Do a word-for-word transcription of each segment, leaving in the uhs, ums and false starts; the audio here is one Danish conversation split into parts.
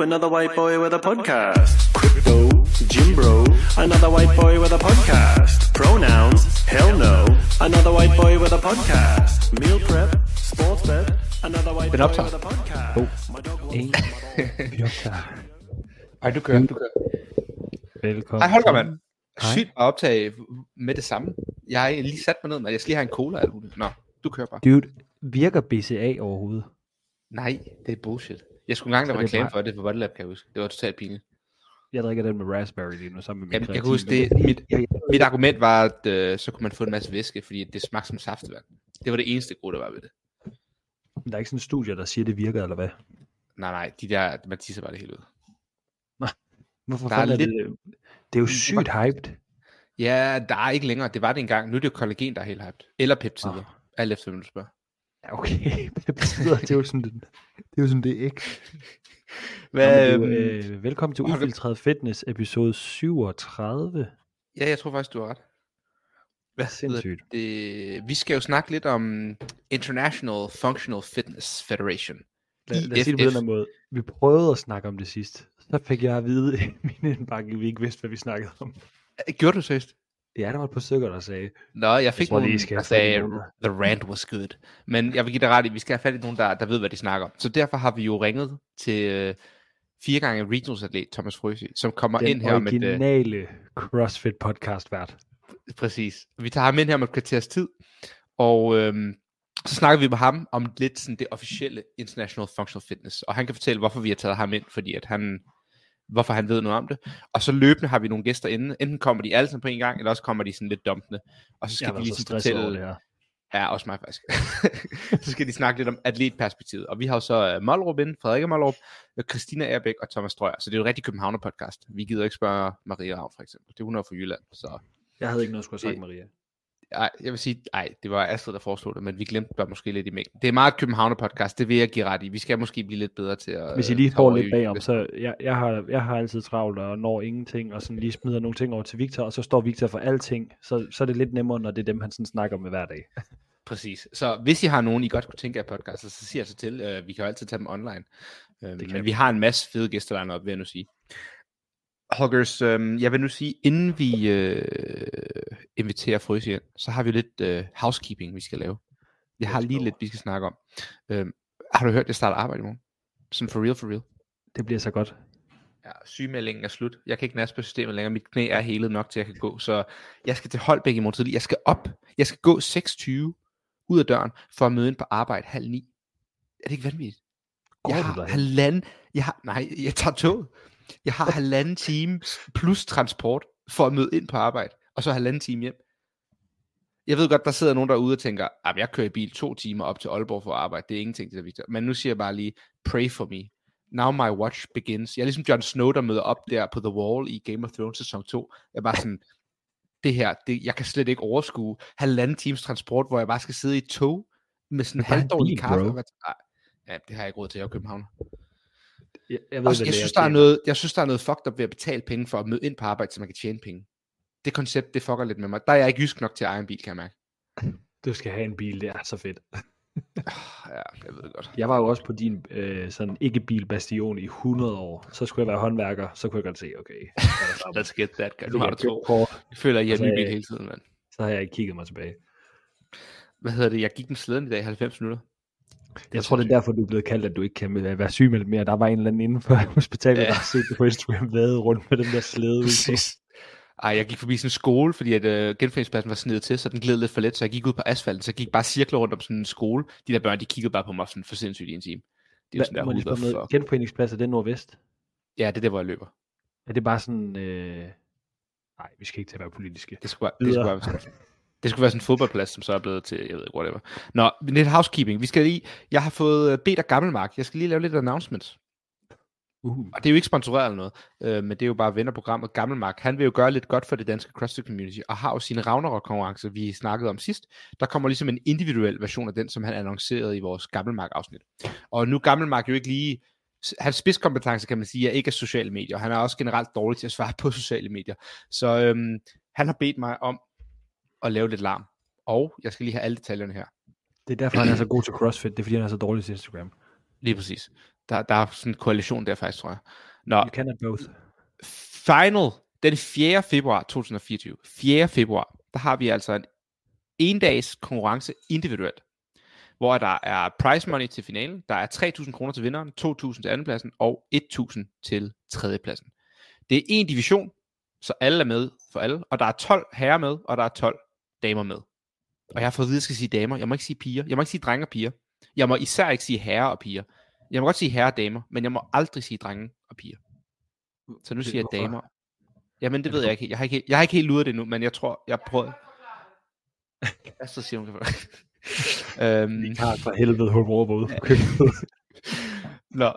Ooh, another white boy with a podcast. Crypto, gym bro, another white boy with a podcast. Pronouns, hell no, another white boy with a podcast. Meal prep, sports prep, another white boy with a podcast. Oh. Ej, du kører, du kører. Velkommen. Ej, Holger, mand. Sygt at optage med det samme. Jeg har lige sat mig ned, men jeg skal lige have en cola eller noget. Nå, du kører bare. Dude, virker B C A overhovedet? Nej, det er bullshit. Jeg skulle engang, der var reklame for det på Bodylab, kan jeg huske. Det var totalt pinligt. Jeg drikker den med raspberry lige nu sammen med min Jamen, jeg kunne huske det. Mit, mit argument var, at øh, så kunne man få en masse væske, fordi det smagte som saftevand. Det var det eneste gode, der var ved det. Men der er ikke sådan en studie, der siger, det virker, eller hvad? Nej, nej. De der, man tisser bare det hele ud. Nej. Hvorfor der er lidt... det? Det er jo sygt hyped. Ja, der er ikke længere. Det var det engang. Nu er det jo kollagen, der er helt hyped. Eller peptider. Oh. Alt efter, hvem du spørger. Ja, okay. Peptider, det er jo sådan, det, det er jo sådan, det er ikke. Hvad, Nå, du, øh, velkommen til Ufiltreret Fitness, episode syvogtredive. Ja, jeg tror faktisk, du har ret. Hvad sindssygt. Det? Vi skal jo snakke lidt om International Functional Fitness Federation. Lad, lad os sige det på den her måde. Vi prøvede at snakke om det sidst. Så fik jeg at vide i min indbakke, vi ikke vidste, hvad vi snakkede om. Gjorde du seriøst? Ja, der var et par stykker, der sagde... Nå, jeg fik nogle, der sagde, the rant was good. Men jeg vil give dig ret i, vi skal have fat i nogen, der, der ved, hvad de snakker om. Så derfor har vi jo ringet til øh, fire gange regionsatlet Thomas Frøsig, som kommer den ind her med... Den originale øh, CrossFit-podcast-vært. Præcis. Vi tager ham ind her med et kvarters tid, og... Øh, så snakker vi med ham om lidt sådan det officielle International Functional Fitness, og han kan fortælle, hvorfor vi har taget ham ind, fordi at han, hvorfor han ved noget om det. Og så løbende har vi nogle gæster inde. Enten kommer de alle sammen på en gang, eller også kommer de sådan lidt dumpende. Og så skal de ligesom fortælle... Over det her. Ja, også mig faktisk. Så skal de snakke lidt om atletperspektivet. Og vi har jo så uh, Mollerup inde, Frederik Mollerup, Christina Agerbeck og Thomas Strøier. Så det er jo et rigtig Københavner-podcast. Vi gider ikke spørge Maria Rav, for eksempel. Det er hun er fra Jylland, så... Jeg havde ikke noget, skulle have sagt, Maria. Ej, jeg vil sige, nej, det var Astrid, der foreslog det, men vi glemte bare måske lidt i mængden. Det er meget Københavner-podcast, det vil jeg give ret i. Vi skal måske blive lidt bedre til at... Hvis I lige får lidt bagom, så jeg, jeg, har, jeg har altid travlt og når ingenting, og sådan lige smider nogle ting over til Victor, og så står Victor for alting, så, så er det lidt nemmere, når det er dem, han sådan snakker med hver dag. Præcis. Så hvis I har nogen, I godt kunne tænke af podcaster, så siger jeg så til, øh, vi kan jo altid tage dem online. Øh, men vi. vi har en masse fede gæster derinde, vil jeg nu sige. Huggers, øh, jeg vil nu sige, inden vi øh, inviterer Frøsig ind, så har vi lidt øh, housekeeping, vi skal lave. Jeg har lige lidt, vi skal snakke om. Øh, har du hørt, at jeg starter arbejde i morgen? Sådan for real, for real. Det bliver så godt. Ja, sygemeldingen er slut. Jeg kan ikke nasse på systemet længere. Mit knæ er helet nok til, at jeg kan gå. Så jeg skal til Holbæk i morgen tidlig. Jeg skal op. Jeg skal gå seks tyve ud af døren for at møde ind på arbejde halv ni. Er det ikke vanvittigt? Går jeg har halvanden... Jeg har, nej, jeg tager toget. Jeg har halvanden time plus transport for at møde ind på arbejde, og så halvanden time hjem. Jeg ved godt, der sidder nogen derude og tænker, at jeg kører i bil to timer op til Aalborg for at arbejde. Det er ingenting, det er vigtigt. Men nu siger jeg bare lige, pray for me. Now my watch begins. Jeg er ligesom Jon Snow, der møder op der på The Wall i Game of Thrones sæson to. Jeg er bare sådan, det her, det, jeg kan slet ikke overskue halvanden times transport, hvor jeg bare skal sidde i tog med sådan en halvdårlig kaffe. Og... Ja, det har jeg ikke råd til, jeg er københavner. Jeg, jeg, ved, også, jeg, synes, der er noget, jeg synes, der er noget fucked up ved at betale penge for at møde ind på arbejde, så man kan tjene penge. Det koncept, det fucker lidt med mig. Der er jeg ikke jysk nok til at eje en bil, kan jeg mærke. Du skal have en bil, det er så fedt. Ja, jeg ved det godt. Jeg var jo også på din øh, sådan ikke-bil-bastion i hundrede år. Så skulle jeg være håndværker, så kunne jeg godt se, okay. Let's get that, guy. Du har det tro. Jeg føler, at jeg er ny bil hele tiden, mand. Så har jeg ikke kigget mig tilbage. Hvad hedder det? Jeg gik den slæden i dag i halvfems minutter. Jeg, jeg tror, det er derfor, du er blevet kaldt, at du ikke kan være syg med det mere. Der var en eller anden inden for hospitalet, ja. Der har set det på Instagram, vade rundt med den der slæde. Præcis. Ej, jeg gik forbi sådan en skole, fordi at øh, Genforeningspladsen var snedet til, så den gled lidt for let, så jeg gik ud på asfalten, så jeg gik bare cirkler rundt om sådan en skole. De der børn, de kiggede bare på mig sådan for sindssygt i en time. Det er jo sådan Hva, der hovedet. Genforeningspladsen, det er nordvest? Ja, det er der, hvor jeg løber. Er det bare sådan... Øh... Nej, vi skal ikke til at være politiske. Det skulle bare, det skulle bare være sådan. Det skulle være sådan en fodboldplads, som så er blevet til, jeg ved ikke, whatever. Nå, lidt housekeeping. Vi skal lige, jeg har fået bedt af Gammelmark. Jeg skal lige lave lidt announcements. Uh. Og det er jo ikke sponsoreret eller noget, øh, men det er jo bare vennerprogrammet Gammelmark. Han vil jo gøre lidt godt for det danske CrossFit community, og har jo sine Ragnarok-konkurrencer, vi snakkede om sidst. Der kommer ligesom en individuel version af den, som han annoncerede i vores Gammelmark-afsnit. Og nu Gammelmark jo ikke lige... Hans spidskompetence, kan man sige, er ikke af sociale medier. Han er også generelt dårlig til at svare på sociale medier. Så øhm, han har bedt mig om og lave lidt larm. Og jeg skal lige have alle detaljerne her. Det er derfor, han er så god til CrossFit. Det er, fordi han er så dårlig til Instagram. Lige præcis. Der, der er sådan en koalition der faktisk, tror jeg. Nå, you can have both. Final, den fjerde februar to tusind og fireogtyve. fjerde februar, der har vi altså en en-dags konkurrence individuelt, hvor der er prize money til finalen, der er tre tusind kroner til vinderen, to tusind til andenpladsen og et tusind til tredjepladsen. Det er en division, så alle er med for alle, og der er tolv herrer med, og der er tolv damer med. Og jeg har fået at vide, at jeg skal sige damer, jeg må ikke sige piger, jeg må ikke sige drenge og piger, jeg må især ikke sige herrer og piger. Jeg må godt sige herre og damer, men jeg må aldrig sige drenge og piger. Så nu siger jeg damer. Jamen det ved jeg ikke. Jeg har ikke, jeg har ikke helt luret det nu, men jeg tror, jeg prøver. Astrid siger, hun kan øhm... det er for helvede håb overbåde. Nå,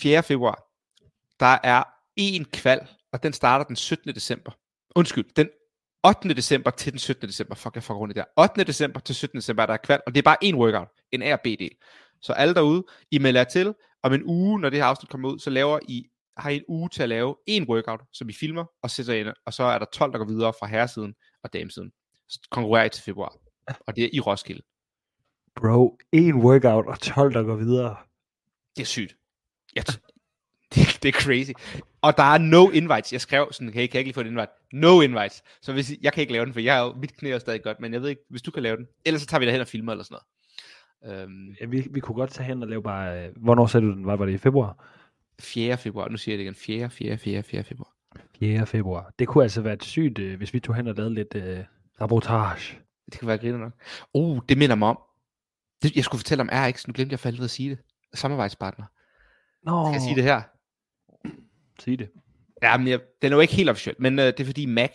fjerde februar. Der er en kval, og den starter den syttende december. Undskyld, den ottende december til den syttende december. Fuck, jeg får rundt i det der. ottende december til syttende december, der er kval, og det er bare en workout. En A og B-del. Så alle derude, I melder til, om en uge, når det her afsnit kommer ud, så laver I, har I en uge til at lave en workout, som I filmer og sætter ind, og så er der tolv, der går videre fra herresiden og damesiden. Så konkurrerer I til februar, og det er i Roskilde. Bro, en workout og tolv, der går videre. Det er sygt. Ja, det, det er crazy. Og der er no invites. Jeg skrev sådan, hey, kan jeg ikke lige få et invite? No invites. Så hvis I, jeg kan ikke lave den, for jeg er jo, mit knæ er stadig godt, men jeg ved ikke, hvis du kan lave den. Ellers så tager vi derhen og filmer eller sådan noget. Øhm, ja, vi, vi kunne godt tage hen og lave bare øh, hvornår sagde du den? Var det i februar? fjerde februar, nu siger jeg det igen. Fjerde, fjerde, fjerde, fjerde februar fjerde februar, det kunne altså være et sygt øh, hvis vi tog hen og lavede lidt øh, reportage. Det kunne være griner nok. Uh, det minder mig om det, jeg skulle fortælle om R X, nu glemte jeg for helvede at sige det. Samarbejdspartner. Nå. Skal jeg sige det her? Sig det. Jamen, jeg, den er jo ikke helt officiel, men øh, det er fordi Mac,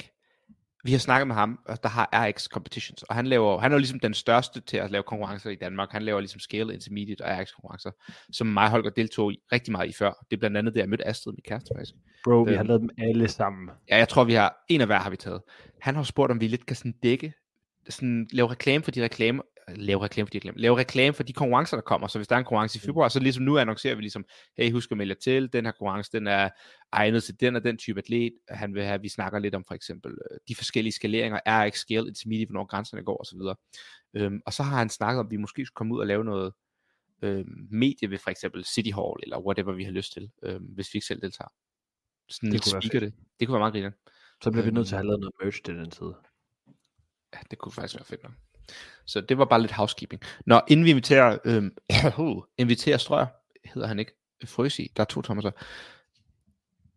vi har snakket med ham, og der har R X Competitions, og han laver, han er jo ligesom den største til at lave konkurrencer i Danmark. Han laver ligesom Scale, Intermediate og R X konkurrencer, som mig og Holger deltog i rigtig meget i før. Det er blandt andet det, jeg mødte Astrid, min kæreste faktisk. Bro, vi øh, har lavet dem alle sammen. Ja, jeg tror, vi har, en af hver har vi taget. Han har spurgt, om vi lidt kan sådan dække, sådan lave reklame for de reklamer, lave reklame for de reklamer, lave reklame for de konkurrencer, der kommer. Så hvis der er en konkurrence i februar, så ligesom nu annoncerer vi ligesom, hey, husk at melde til, den her konkurrence, den er egnet til den og den type atlet, han vil have, vi snakker lidt om for eksempel de forskellige skaleringer, R X scale, intermediate, hvornår grænserne går osv. Øhm, og så har han snakket om, vi måske skulle komme ud og lave noget øhm, medie ved for eksempel City Hall, eller whatever vi har lyst til, øhm, hvis vi ikke selv deltager. Sådan det, kunne være det. det kunne være meget grinende. Så bliver øhm, vi nødt til at have lavet noget merch til den tid. Ja, det kunne faktisk være fedt nok. Så det var bare lidt housekeeping. Nå, inden vi inviterer øhm, inviterer Strøier, hedder han ikke Frøsig, der er to Thomaser.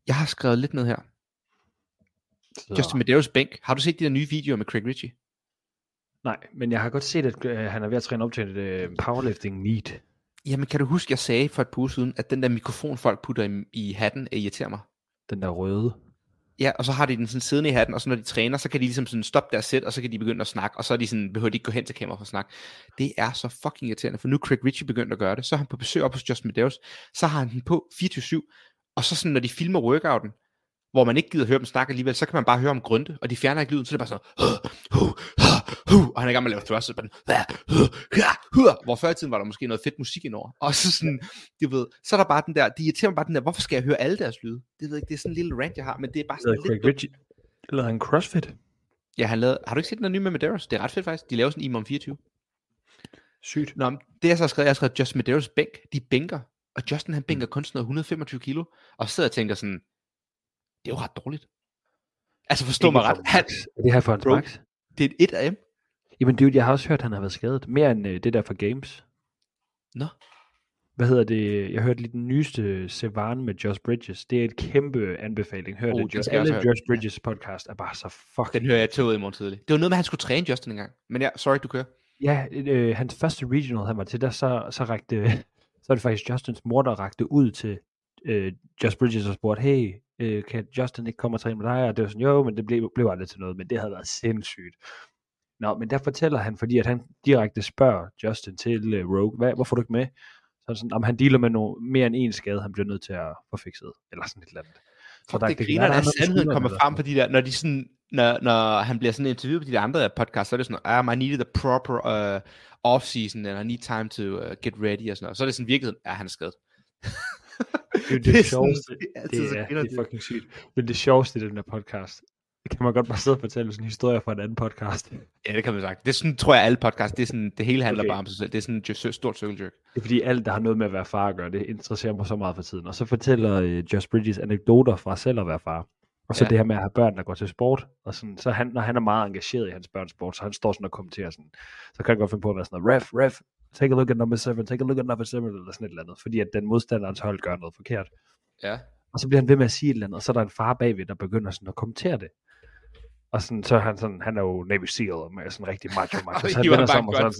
Jeg har skrevet lidt ned her. Så. Justin Medeiros bænk. Har du set de der nye videoer med Craig Richey? Nej, men jeg har godt set, at øh, han er ved at træne op til et øh, powerlifting meet. Jamen kan du huske, jeg sagde for et par uger siden, at den der mikrofon folk putter i, i hatten irriterer mig. Den der røde. Ja, og så har de den sådan siddende i hatten, og så når de træner, så kan de ligesom sådan stoppe deres sæt, og så kan de begynde at snakke, og så er de sådan, behøver de ikke gå hen til kameraet for at snakke. Det er så fucking irriterende, for nu Craig Richey begyndt at gøre det, så er han på besøg op hos Justin Medeiros, så har han den på fireogtyve syv, og så sådan, når de filmer workouten, hvor man ikke gider høre dem snakke alligevel, så kan man bare høre om grønte, og de fjerner ikke lyden, så det er bare sådan, huh, huh, huh, og han er i gang med at lave thrust, hvor før i tiden var der måske noget fedt musik indover, og så sådan, du ved, så er der bare den der, de irriterer mig bare den der, hvorfor skal jeg høre alle deres lyde? Det ved ikke, det er sådan en lille rant, jeg har, men det er bare sådan lidt... Richie, lavede han CrossFit? Ja, han lavede, har du ikke set den der nye med Medeiros? Det er ret fedt faktisk, de laver sådan en Imam fireogtyve. Sygt. Nå, det jeg så har skrevet, jeg har skrevet Justin Medeiros bænk, de bænker, og Justin han bænker kun sådan noget et hundrede og femogtyve kilo, og sidder og tænker sådan, det er jo ret dårligt. Altså forstå mig ret. Han, er det her for en max? Det er et af dem. Jamen dude, jeg har også hørt, at han har været skadet. Mere end øh, det der for games. Nå. Hvad hedder det? Jeg hørte lige den nyeste Sevan med Josh Bridges. Det er et kæmpe anbefaling. Hør oh, det. Josh, alle Josh Bridges ja. Podcast er bare så fucking... Den hører jeg til ud i morgen tidlig. Det var noget med, at han skulle træne Justin engang. Men ja, sorry, du kører. Ja, øh, hans første regional, han var til, der så, så rakte... Så er det faktisk Justins mor, der rakte ud til øh, Josh Bridges og spurgte, hey... Øh, kan Justin ikke komme og træne med dig? Og det var sådan, jo, men det blev, blev aldrig til noget, men det havde været sindssygt. Nå, men der fortæller han, fordi at han direkte spørger Justin til uh, Rogue, hvad, hvorfor du ikke med? Så sådan, om han dealer med no- mere end en skade, han bliver nødt til at få fikset, eller sådan et eller andet. Så der, det, det griner, at sandheden kommer frem på de der, når de sådan, når, når han bliver sådan interviewet på de der andre podcasts, så er det sådan, I needed the proper uh, off-season, and I need time to uh, get ready, og sådan noget. Så er det sådan virkeligheden, at han er skadet. Det er det, det sjoveste, det er, det er, det er fucking sygt, men det sjoveste i den her podcast, kan man godt bare sidde og fortælle sådan en historie fra en anden podcast. Ja, det kan man sagt. Det er sådan, tror jeg, alle podcasts, det er sådan, det hele handler okay. bare om sig selv. Det er sådan et stort cirkeljerk. Det er fordi alt, der har noget med at være far at gøre, det interesserer mig så meget for tiden. Og så fortæller uh, Josh Bridges anekdoter fra selv at være far. Og så ja. Det her med at have børn, der går til sport. Og sådan, så han, når han er meget engageret i hans børns sport, så han står sådan og kommenterer sådan, så kan han godt finde på at være sådan noget, ref, ref, take a look at number seven, take a look at number seven, eller sådan et eller andet. Fordi at den modstanderens hold gør noget forkert. Ja. Og så bliver han ved med at sige et eller andet, og så er der en far bagved, der begynder sådan at kommentere det. Og sådan, så er han sådan, han er jo Navy Seal, og er sådan rigtig macho, macho. Så han vender sig om, og så,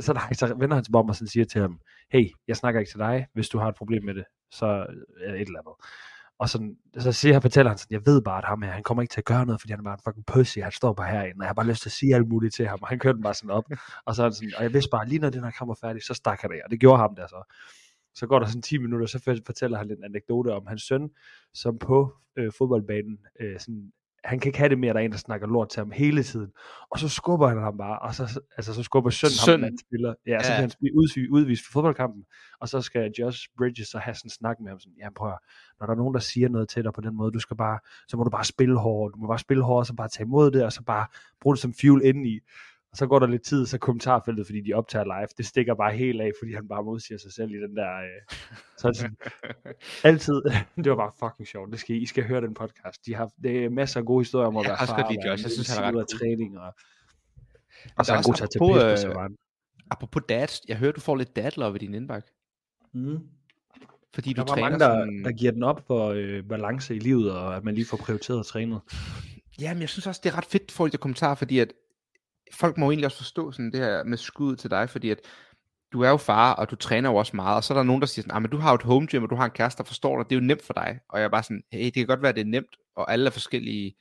sådan, så, der, så vender han sig om, og sådan siger til ham, hey, jeg snakker ikke til dig, hvis du har et problem med det, så et eller andet. Og sådan, så siger han, fortæller han sådan, jeg ved bare, at ham her, han kommer ikke til at gøre noget, fordi han er bare en fucking pussy, han står bare herinde, og jeg har bare lyst til at sige alt muligt til ham, og han kørte den bare sådan op. Og så sådan, og jeg vidste bare, lige når den her kamp var færdig, så stak han af, og det gjorde ham der så. Så går der sådan ti minutter, så fortæller han en anekdote om hans søn, som på øh, fodboldbanen, øh, sådan, han kan ikke have det mere, der er en, der snakker lort til ham hele tiden. Og så skubber han ham bare, og så, altså, så skubber sønnen Søn. ham, han spiller. Ja, ja. Så kan han blive ud, udvist for fodboldkampen, og så skal Josh Bridges så have sådan en snak med ham. Sådan, ja, prøv at, når der er nogen, der siger noget til dig på den måde, du skal bare, så må du bare spille hårdt, du må bare spille hårdt, og så bare tage imod det, og så bare bruge det som fuel indeni. Og så går der lidt tid, så kommentarfeltet, fordi de optager live, det stikker bare helt af, fordi han bare modsiger sig selv i den der... Øh, sådan, sådan, altid. Det var bare fucking sjovt. Det skal, I skal høre den podcast. De har det er masser af gode historier om at være far, og jeg synes, han er ret træning, og, og så er han god til at tage pisse på serveren. Apropos dads, jeg hører, du får lidt dadlove i din indbakke. Mm. Fordi der du træner mange, der, sådan... der giver den op for øh, balance i livet, og at man lige får prioriteret og trænet. Jamen, jeg synes også, det er ret fedt for lidt kommentarer, fordi at folk må egentlig også forstå sådan det her med skud til dig, fordi at du er jo far, og du træner jo også meget, og så er der nogen, der siger sådan, ah, men du har jo et home gym, og du har en kæreste, der forstår dig, det er jo nemt for dig. Og jeg er bare sådan, hey, det kan godt være, det er nemt, og alle er forskellige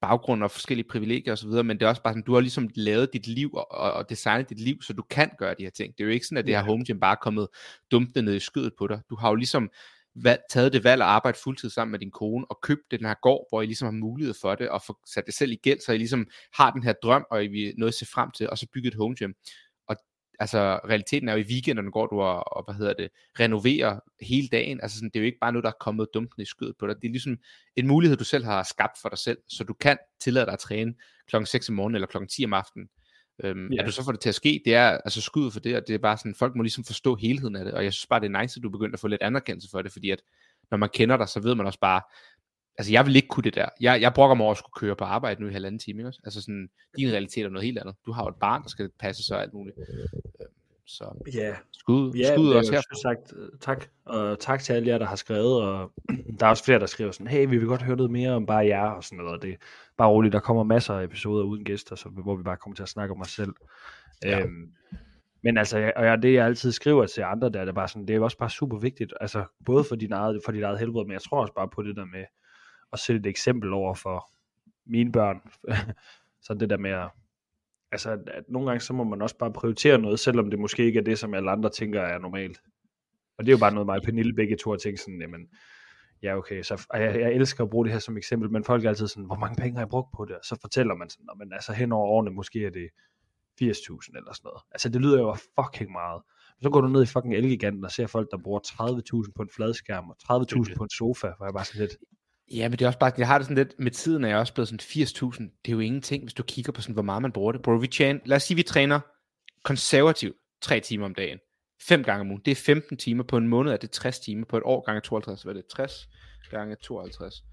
baggrunde og forskellige privilegier osv., men det er også bare sådan, du har ligesom lavet dit liv og, og designet dit liv, så du kan gøre de her ting. Det er jo ikke sådan, at det her home gym bare er kommet dumpende ned i skødet på dig. Du har jo ligesom taget det valg at arbejde fuldtid sammen med din kone og købt den her gård, hvor I ligesom har mulighed for det og få sat det selv i gæld, så I ligesom har den her drøm, og I vil noget at se frem til, og så bygge et home gym. Og altså realiteten er jo i weekenderne går du og, og hvad hedder det, renoverer hele dagen, altså sådan, det er jo ikke bare noget, der er kommet dumpen i skødet på dig, det er ligesom en mulighed, du selv har skabt for dig selv, så du kan tillade dig at træne klokken seks om morgenen eller klokken ti om aftenen. Øhm, yeah. At du så får det til at ske, det er altså skud for det, og det er bare sådan, folk må ligesom forstå helheden af det, og jeg synes bare, det er nice, at du begyndte at få lidt anerkendelse for det, fordi at når man kender dig, så ved man også bare, altså jeg vil ikke kunne det der, jeg, jeg brokker mig over at skulle køre på arbejde nu i halvanden time, ikke? Altså sådan, din realitet er noget helt andet, du har jo et barn, der skal passe sig og alt muligt, så yeah. skud, yeah, skud også her. Sagt, tak, og tak til alle jer, der har skrevet, og der er også flere, der skriver sådan, hey, vi vil godt høre noget mere om bare jer, og sådan noget, det bare roligt, der kommer masser af episoder uden gæster, så, hvor vi bare kommer til at snakke om os selv. Ja. Øhm, men altså, og jeg, det jeg altid skriver til andre, der, det, er bare sådan, det er også bare super vigtigt, altså både for din eget, for dit eget helbred, men jeg tror også bare på det der med at sætte et eksempel over for mine børn. Sådan det der med at, altså at, at nogle gange, så må man også bare prioritere noget, selvom det måske ikke er det, som alle andre tænker er normalt. Og det er jo bare noget, mig og Pernille begge to har tænkt sådan, jamen, ja, okay, så jeg, jeg elsker at bruge det her som eksempel, men folk er altid sådan, hvor mange penge har jeg brugt på det? Og så fortæller man sådan, men altså hen over årene, måske er det firs tusind eller sådan noget. Altså det lyder jo fucking meget. Men så går du ned i fucking Elgiganten og ser folk, der bruger tredive tusind på en fladskærm og tredive tusind på en sofa, hvor jeg bare sådan lidt... Ja, men det er også bare, jeg har det sådan lidt, med tiden er jeg også blevet sådan firs tusind, det er jo ingenting, hvis du kigger på sådan, hvor meget man bruger det. Bro, vi tjener, lad os sige, vi træner konservativt tre timer om dagen. Fem gange om ugen, det er femten timer, på en måned er det tres timer, på et år gange tooghalvtreds, hvad er det, tres gange tooghalvtreds,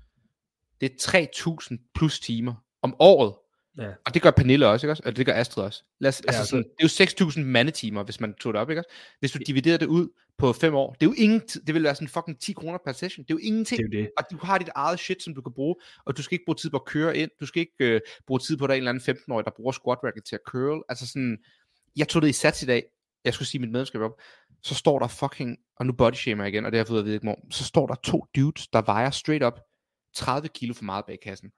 det er tre tusind plus timer om året, ja. Og det gør Pernille også, ikke også? Og det gør Astrid også. Lad os, ja, altså sådan, det er jo seks tusind mandetimer, hvis man tog det op, ikke også? Hvis du dividerer det ud på fem år, det er jo ingen, det vil være sådan fucking ti kroner per session, det er jo ingenting, det er jo det. Og du har dit eget shit, som du kan bruge, og du skal ikke bruge tid på at køre ind, du skal ikke øh, bruge tid på, at der er en eller anden femten-årig, der bruger squat racket til at curl, altså sådan, jeg tog det i sats i dag, jeg skulle sige mit medlemskab op, så står der fucking, og nu bodyshamer igen, og det har jeg fået at vide ikke morgen, så står der to dudes, der vejer straight up tredive kilo for meget bag kassen,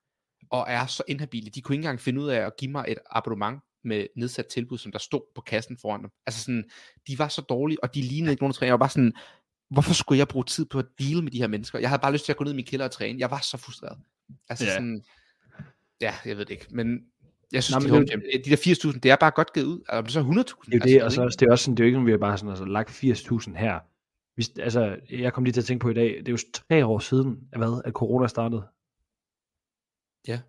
og er så inhabile, de kunne ikke engang finde ud af at give mig et abonnement med nedsat tilbud, som der stod på kassen foran dem. Altså sådan, de var så dårlige, og de lignede ikke nogen træner, og bare sådan, hvorfor skulle jeg bruge tid på at deale med de her mennesker? Jeg havde bare lyst til at gå ned i min kælder og træne, jeg var så frustreret. Altså yeah. sådan, ja, jeg ved det ikke, men... Jeg synes, nå, de, det, de der firs tusind, det er bare godt givet ud. Altså, så hundrede tusind. Det er det, altså, og så, det er også sådan, det er jo ikke, at vi har bare sådan, altså, lagt firs tusind her. Hvis, altså, jeg kom lige til at tænke på i dag, det er jo tre år siden, at, hvad, at corona startede. Ja.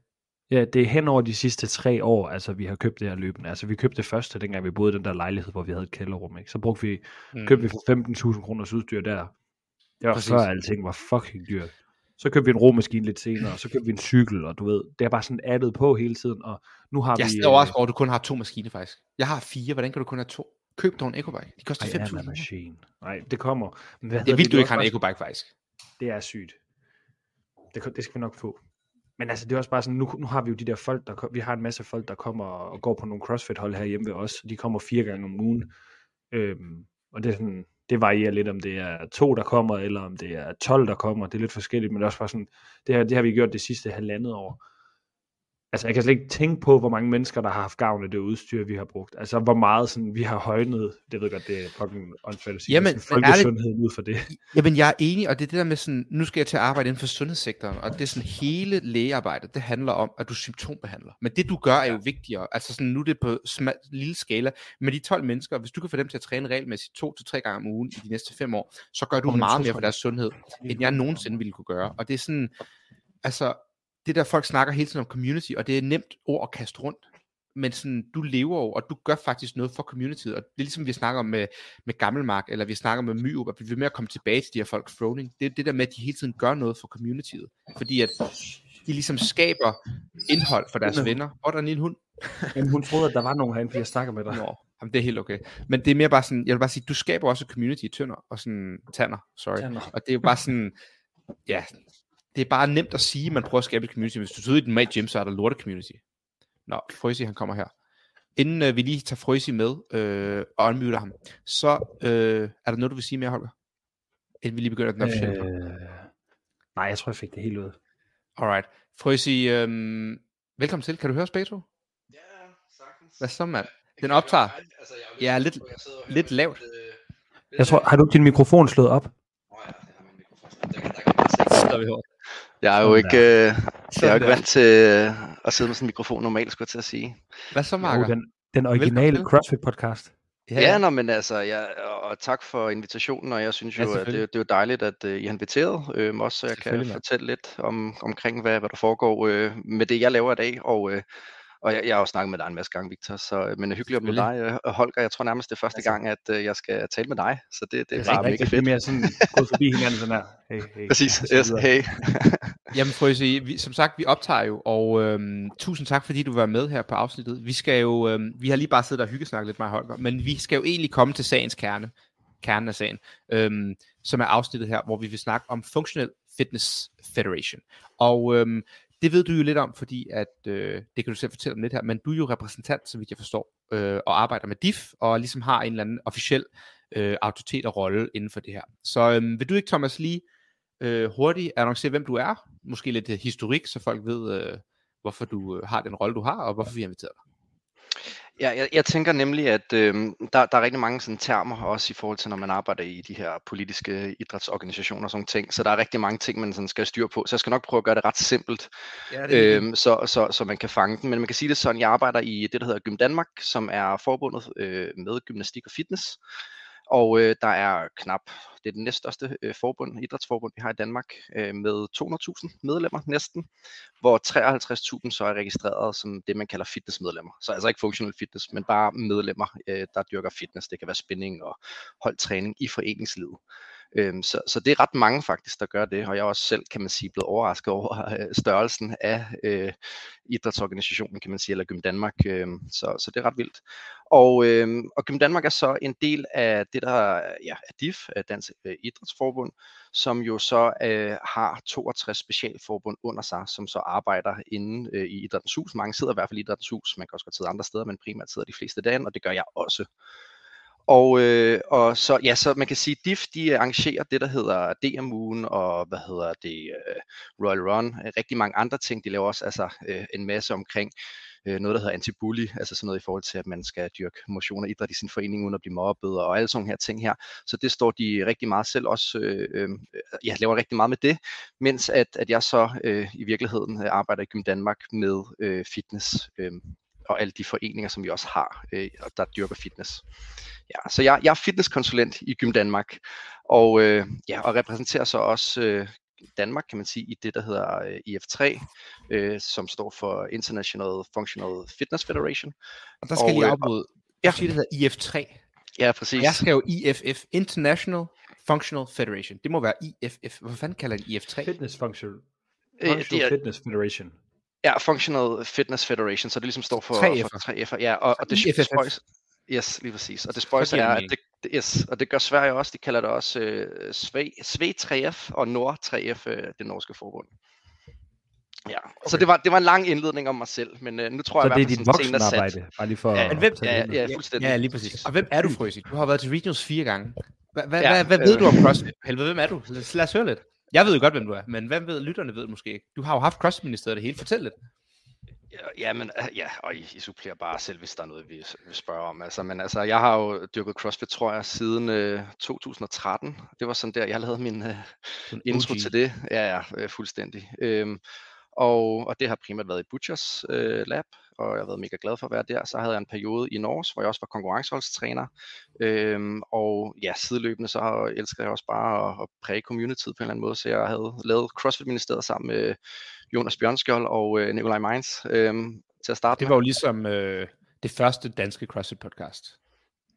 Ja, det er hen over de sidste tre år, altså vi har købt det her løbende. Altså vi købte det første, dengang vi boede i den der lejlighed, hvor vi havde et kælderrum, ikke? Så brugte vi, mm. købte vi for femten tusind kroners udstyr der. Det var præcis. Før alting var fucking dyrt. Så købte vi en romaskine lidt senere, og så købte vi en cykel, og du ved, det er bare sådan addet på hele tiden, og nu har jeg vi... Jeg er overrasket over, at du kun har to maskiner faktisk. Jeg har fire, hvordan kan du kun have to? Køb dog en ecobike, de koster fem tusind. Nej, det kommer. Hvad det er vildt, det, du ikke har en ecobike faktisk. Det er sygt. Det, det skal vi nok få. Men altså, det er også bare sådan, nu, nu har vi jo de der folk, der, vi har en masse folk, der kommer og går på nogle CrossFit-hold herhjemme ved os. De kommer fire gange om ugen. Øhm, og det er sådan, det varierer lidt, om det er to, der kommer, eller om det er tolv, der kommer. Det er lidt forskelligt, men det er også bare sådan, det, her, det har vi gjort det sidste halvandet år. Altså, jeg kan slet ikke tænke på, hvor mange mennesker, der har haft gavn af det udstyr, vi har brugt. Altså, hvor meget sådan, vi har højnet, det ved godt, det er fucking åndssvagt at sige, jamen, men folkesundheden ud for det. Jamen, jeg er enig, og det er det der med sådan, nu skal jeg til at arbejde inden for sundhedssektoren, og det er sådan, hele lægearbejdet, det handler om, at du symptombehandler. Men det, du gør, er jo vigtigere. Altså, sådan, nu er det på sma- lille skala, men de tolv mennesker, hvis du kan få dem til at træne regelmæssigt to til tre gange om ugen i de næste fem år, så gør du meget mere for deres sundhed, end jeg nogensinde ville kunne gøre. Og det er sådan, altså, det der folk snakker hele tiden om community, og det er nemt ord at kaste rundt, men sådan, du lever jo, og du gør faktisk noget for communityet, og det er ligesom vi snakker om med, med Gammelmark, eller vi snakker med Myrup, og vi vil mere komme tilbage til de her folk Froning, det er det der med, at de hele tiden gør noget for communityet, fordi at de ligesom skaber indhold for deres venner. Hvor er der en lille hund? Jamen, hun troede, at der var nogen herinde, fordi jeg snakker med dig. Nå, jamen, det er helt okay. Men det er mere bare sådan, jeg vil bare sige, du skaber også community i Tønder, og sådan, Tanner, sorry, Tanner. Og det er jo bare sådan, ja... Det er bare nemt at sige, at man prøver at skabe et community. Hvis du sidder i den med gym, så er der lorte community. Nå, Frøsig, han kommer her. Inden øh, vi lige tager Frøsig med øh, og unmuter ham, så øh, er der noget, du vil sige mere, Holger? Inden vi lige begynder den officielle. Øh, nej, jeg tror, jeg fik det helt ud. Alright. Frøsig, øh, velkommen til. Kan du høre os begge to? Ja, sagtens. Hvad så, mand? Den optager. Altså, jeg ja, lidt, lidt, lidt lavt. Lidt, øh, lidt jeg tror, har du din mikrofon slået op? Nå ja, det har min mikrofon slået op. Der kan man se. Jeg er jo ikke, øh, jeg er jo ikke vant til øh, at sidde med sådan en mikrofon normalt, skulle jeg til at sige. Hvad så, Marker? Den, den originale CrossFit-podcast. Ja, ja nå, men altså, ja, og tak for invitationen, og jeg synes jo, ja, at det, det er jo dejligt, at uh, I har inviteret øh, mig også, så jeg kan fortælle lidt om, omkring, hvad, hvad der foregår øh, med det, jeg laver i dag, og... Øh, Og jeg, jeg har jo snakket med dig en masse gange, Victor, så, men hyggeligt med dig, Holger. Jeg tror nærmest, det er første gang, at jeg skal tale med dig, så det, det er, er bare mega fedt. Det er mere sådan, gået forbi hinanden sådan her. Hey, hey. Præcis, yes, hey. Jamen Frøsig, som sagt, vi optager jo, og øhm, tusind tak, fordi du var med her på afsnittet. Vi skal jo, øhm, vi har lige bare siddet og hyggesnakket lidt med Holger, men vi skal jo egentlig komme til sagens kerne, kernen af sagen, øhm, som er afsnittet her, hvor vi vil snakke om Functional Fitness Federation. Og... Øhm, det ved du jo lidt om, fordi at, øh, det kan du selv fortælle om lidt her, men du er jo repræsentant, så vidt jeg forstår, øh, og arbejder med D I F, og ligesom har en eller anden officiel øh, autoritet og rolle inden for det her. Så øh, vil du ikke, Thomas, lige øh, hurtigt annoncere, hvem du er? Måske lidt øh, historik, så folk ved, øh, hvorfor du øh, har den rolle, du har, og hvorfor vi har inviteret dig. Ja, jeg, jeg tænker nemlig, at øh, der, der er rigtig mange sådan, termer, også i forhold til, når man arbejder i de her politiske idrætsorganisationer og sådan ting. Så der er rigtig mange ting, man sådan, skal styre på. Så jeg skal nok prøve at gøre det ret simpelt, ja, det øh, det. Så, så, så man kan fange den. Men man kan sige det sådan, jeg arbejder i det, der hedder Gym Danmark, som er forbundet øh, med gymnastik og fitness. Og øh, der er knap, det er den næststørste øh, forbund, idrætsforbund, vi har i Danmark, øh, med to hundrede tusind medlemmer næsten, hvor treoghalvtreds tusind så er registreret som det, man kalder fitnessmedlemmer. Så altså ikke functional fitness, men bare medlemmer, øh, der dyrker fitness. Det kan være spinning og holdtræning i foreningslivet. Øhm, så, så det er ret mange faktisk, der gør det, og jeg er også selv, kan man sige, blevet overrasket over øh, størrelsen af øh, idrætsorganisationen, kan man sige, eller Gym Danmark, øh, så, så det er ret vildt. Og, øh, og Gym Danmark er så en del af det, der ja, er D I F, Dansk øh, Idrætsforbund, som jo så øh, har toogtres specialforbund under sig, som så arbejder inde øh, i Idrættens Hus. Mange sidder i hvert fald i Idrættens Hus, man kan også godt sidde andre steder, men primært sidder de fleste derinde, og det gør jeg også. Og, øh, og så, ja, så man kan sige, D I F, de arrangerer det, der hedder D M-ugen og hvad hedder det, uh, Royal Run, rigtig mange andre ting. De laver også altså, uh, en masse omkring uh, noget, der hedder anti-bully, altså sådan noget i forhold til, at man skal dyrke motion og idræt i sin forening, uden at blive mobbet og alle sådan her ting her. Så det står de rigtig meget selv også, uh, uh, ja, laver rigtig meget med det, mens at, at jeg så uh, i virkeligheden arbejder i Gym Danmark med uh, fitness uh, og alle de foreninger, som vi også har, øh, der dyrker fitness. Ja, så jeg, jeg er fitnesskonsulent i Gym Danmark, og, øh, ja, og repræsenterer så også øh, Danmark, kan man sige, i det, der hedder øh, I F tre, øh, som står for International Functional Fitness Federation. Og der skal og, jeg lige afbryde. Ja. Det hedder I F tre. Ja, præcis. Jeg skal jo I F F, International Functional Federation. Det må være I F F. Hvad fanden kalder den I F tre? Fitness Function. Functional øh, det er, Fitness Federation. Ja, Functional Fitness Federation, så det ligesom står for tre F'er. Ja, og, og det spøjs. Yes, lige præcis. Og det spøjs er, at det, det, yes, og det gør Sverige også. De kalder det også øh, Sve tre F og Nord tre F, øh, det norske forbund. Ja, okay. Så det var, det var en lang indledning om mig selv, men øh, nu tror så jeg, at det er dit voksenarbejde, bare lige for... Ja, men hvem, ja, ja, fuldstændig. Ja, lige præcis. Og hvem er du, Frøsig? Du har været til Regions fire gange. Hvad ved du om CrossFit? Helvede, hvem er du? Lad os høre lidt. Jeg ved jo godt, hvem du er, men hvem ved, lytterne ved måske ikke. Du har jo haft CrossFit-ministeriet det hele. Fortæl lidt. Ja, men, ja, og I, I supplerer bare selv, hvis der er noget, vi, vi spørger om. Altså, men altså, jeg har jo dyrket CrossFit, tror jeg, siden øh, to tusind og tretten. Det var sådan der, jeg lavede min øh, intro til det. Ja, ja, øh, fuldstændig. Øhm, og, og det har primært været i Butchers øh, lab, og jeg har været mega glad for at være der. Så havde jeg en periode i Norge, hvor jeg også var konkurrenceholdstræner. Øhm, og ja, sideløbende så har jeg, elsker jeg også bare at, at præge communityet på en eller anden måde. Så jeg havde lavet CrossFit-ministeriet sammen med Jonas Bjørnskjold og øh, Nikolaj Mainz øhm, til at starte. Det var med. Jo ligesom øh, det første danske CrossFit-podcast.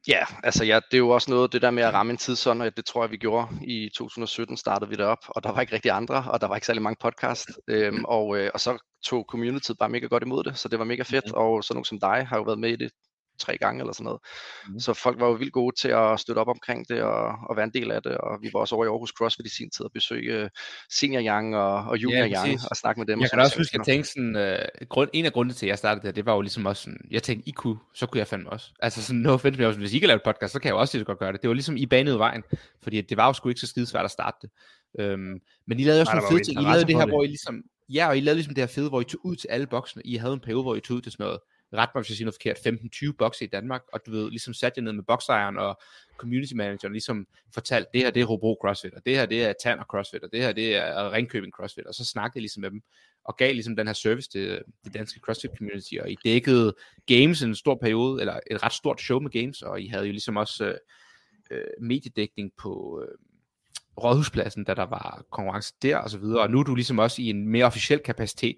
Ja, altså ja, det er jo også noget, det der med at ramme en tidsånd, og det tror jeg, vi gjorde i to tusind og sytten, startede vi derop, og der var ikke rigtig andre, og der var ikke særlig mange podcast, øhm, og, øh, og så tog communityet bare mega godt imod det, så det var mega fedt, og sådan nogen som dig har jo været med i det tre gange eller sådan noget, mm. så folk var jo vildt gode til at støtte op omkring det, og, og være en del af det, og vi var også over i Aarhus CrossFit i sin tid at besøge Senior Young og, og Junior ja, Young, og snakke med dem. Jeg kan også huske, at tænke sådan, uh, grund, en af grundene til, at jeg startede det, det var jo ligesom også sådan, jeg tænkte, I kunne, så kunne jeg fandme også. Altså sådan, no offense, men hvis I kan lave et podcast, så kan jeg jo også lige så godt gøre det. Det var ligesom, I banede vejen, fordi det var jo sgu ikke så skidesvært at starte det. Øhm, men I lavede også nogle fede ting. I lavede det her, det. hvor I ligesom, ja, og I lavede ligesom det her fede, hvor I tog ud til alle boksene. I havde en periode, hvor I tog ud til sådan noget. Ret mig, hvis jeg siger noget forkert, femten tyve bokser i Danmark, og du ved, ligesom satte jeg ned med boksejeren og community manageren, ligesom fortalte, det her det er Hobro CrossFit, og det her det er Tanner CrossFit, og det her det er Ringkøbing CrossFit, og så snakkede jeg ligesom med dem, og gav ligesom den her service til det danske CrossFit community, og I dækkede games en stor periode, eller et ret stort show med games, og I havde jo ligesom også øh, mediedækning på øh, Rådhuspladsen, da der var konkurrence der, og så videre, og nu er du ligesom også i en mere officiel kapacitet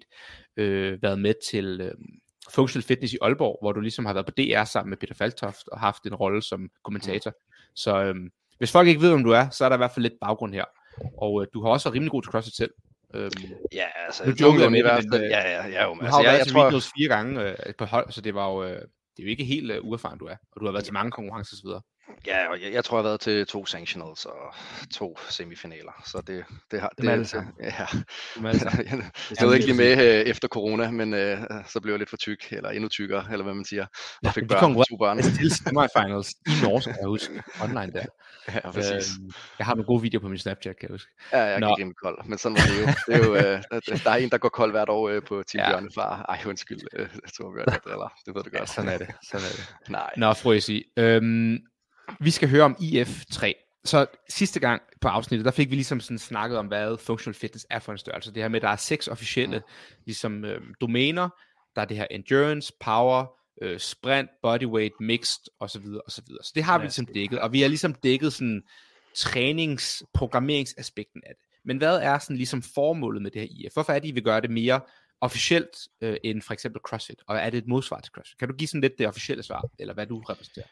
øh, været med til... Øh, Functional Fitness i Aalborg, hvor du ligesom har været på D R sammen med Peter Faltoft og haft en rolle som kommentator. Så øhm, hvis folk ikke ved, om du er, så er der i hvert fald lidt baggrund her. Og øh, du har også rimelig god til CrossFit selv. Øhm, ja, altså... Nu joker jeg med, men øh, ja, ja, ja, jo, du altså, har jo jeg, været jeg, til tror... Regions fire gange øh, på hold, så det, var jo, øh, det er jo ikke helt øh, uerfaren, du er. Og du har været til mange konkurrencer og så videre. Ja, og jeg, jeg tror, jeg har været til to sanctionals og to semifinaler, så det, det har... Det, det er altså. Ja. Jeg stod ikke lige med øh, efter corona, men øh, så blev jeg lidt for tyk, eller endnu tykkere, eller hvad man siger, og fik ja, børn, to børn. Jeg stillede semifinals i Norge, kan jeg huske, online der. Ja, præcis. Øh, jeg har nogle gode videoer på min Snapchat, kan jeg huske. Ja, jeg gik rimelig kold, men sådan var det jo. Det er jo øh, der er en, der går kold hvert år øh, på Team ja. Bjørnefar. Ej, undskyld, øh, Thor Bjørnefar driller. Det ved du godt. Ja, sådan er det. Sådan er det. Nej. Nå, Frøsig. Øhm, Vi skal høre om I F tre. Så sidste gang på afsnittet, der fik vi ligesom sådan snakket om, hvad functional fitness er for en størrelse. Det her med, at der er seks officielle ligesom, øh, domæner. Der er det her endurance, power, øh, sprint, bodyweight, mixed osv. osv. Så det har vi ligesom dækket. Og vi har ligesom dækket sådan træningsprogrammeringsaspekten af det. Men hvad er sådan ligesom formålet med det her I F? Hvorfor er det, at vi gør det mere officielt øh, end for eksempel CrossFit? Og er det et modsvar til CrossFit? Kan du give sådan lidt det officielle svar, eller hvad du repræsenterer?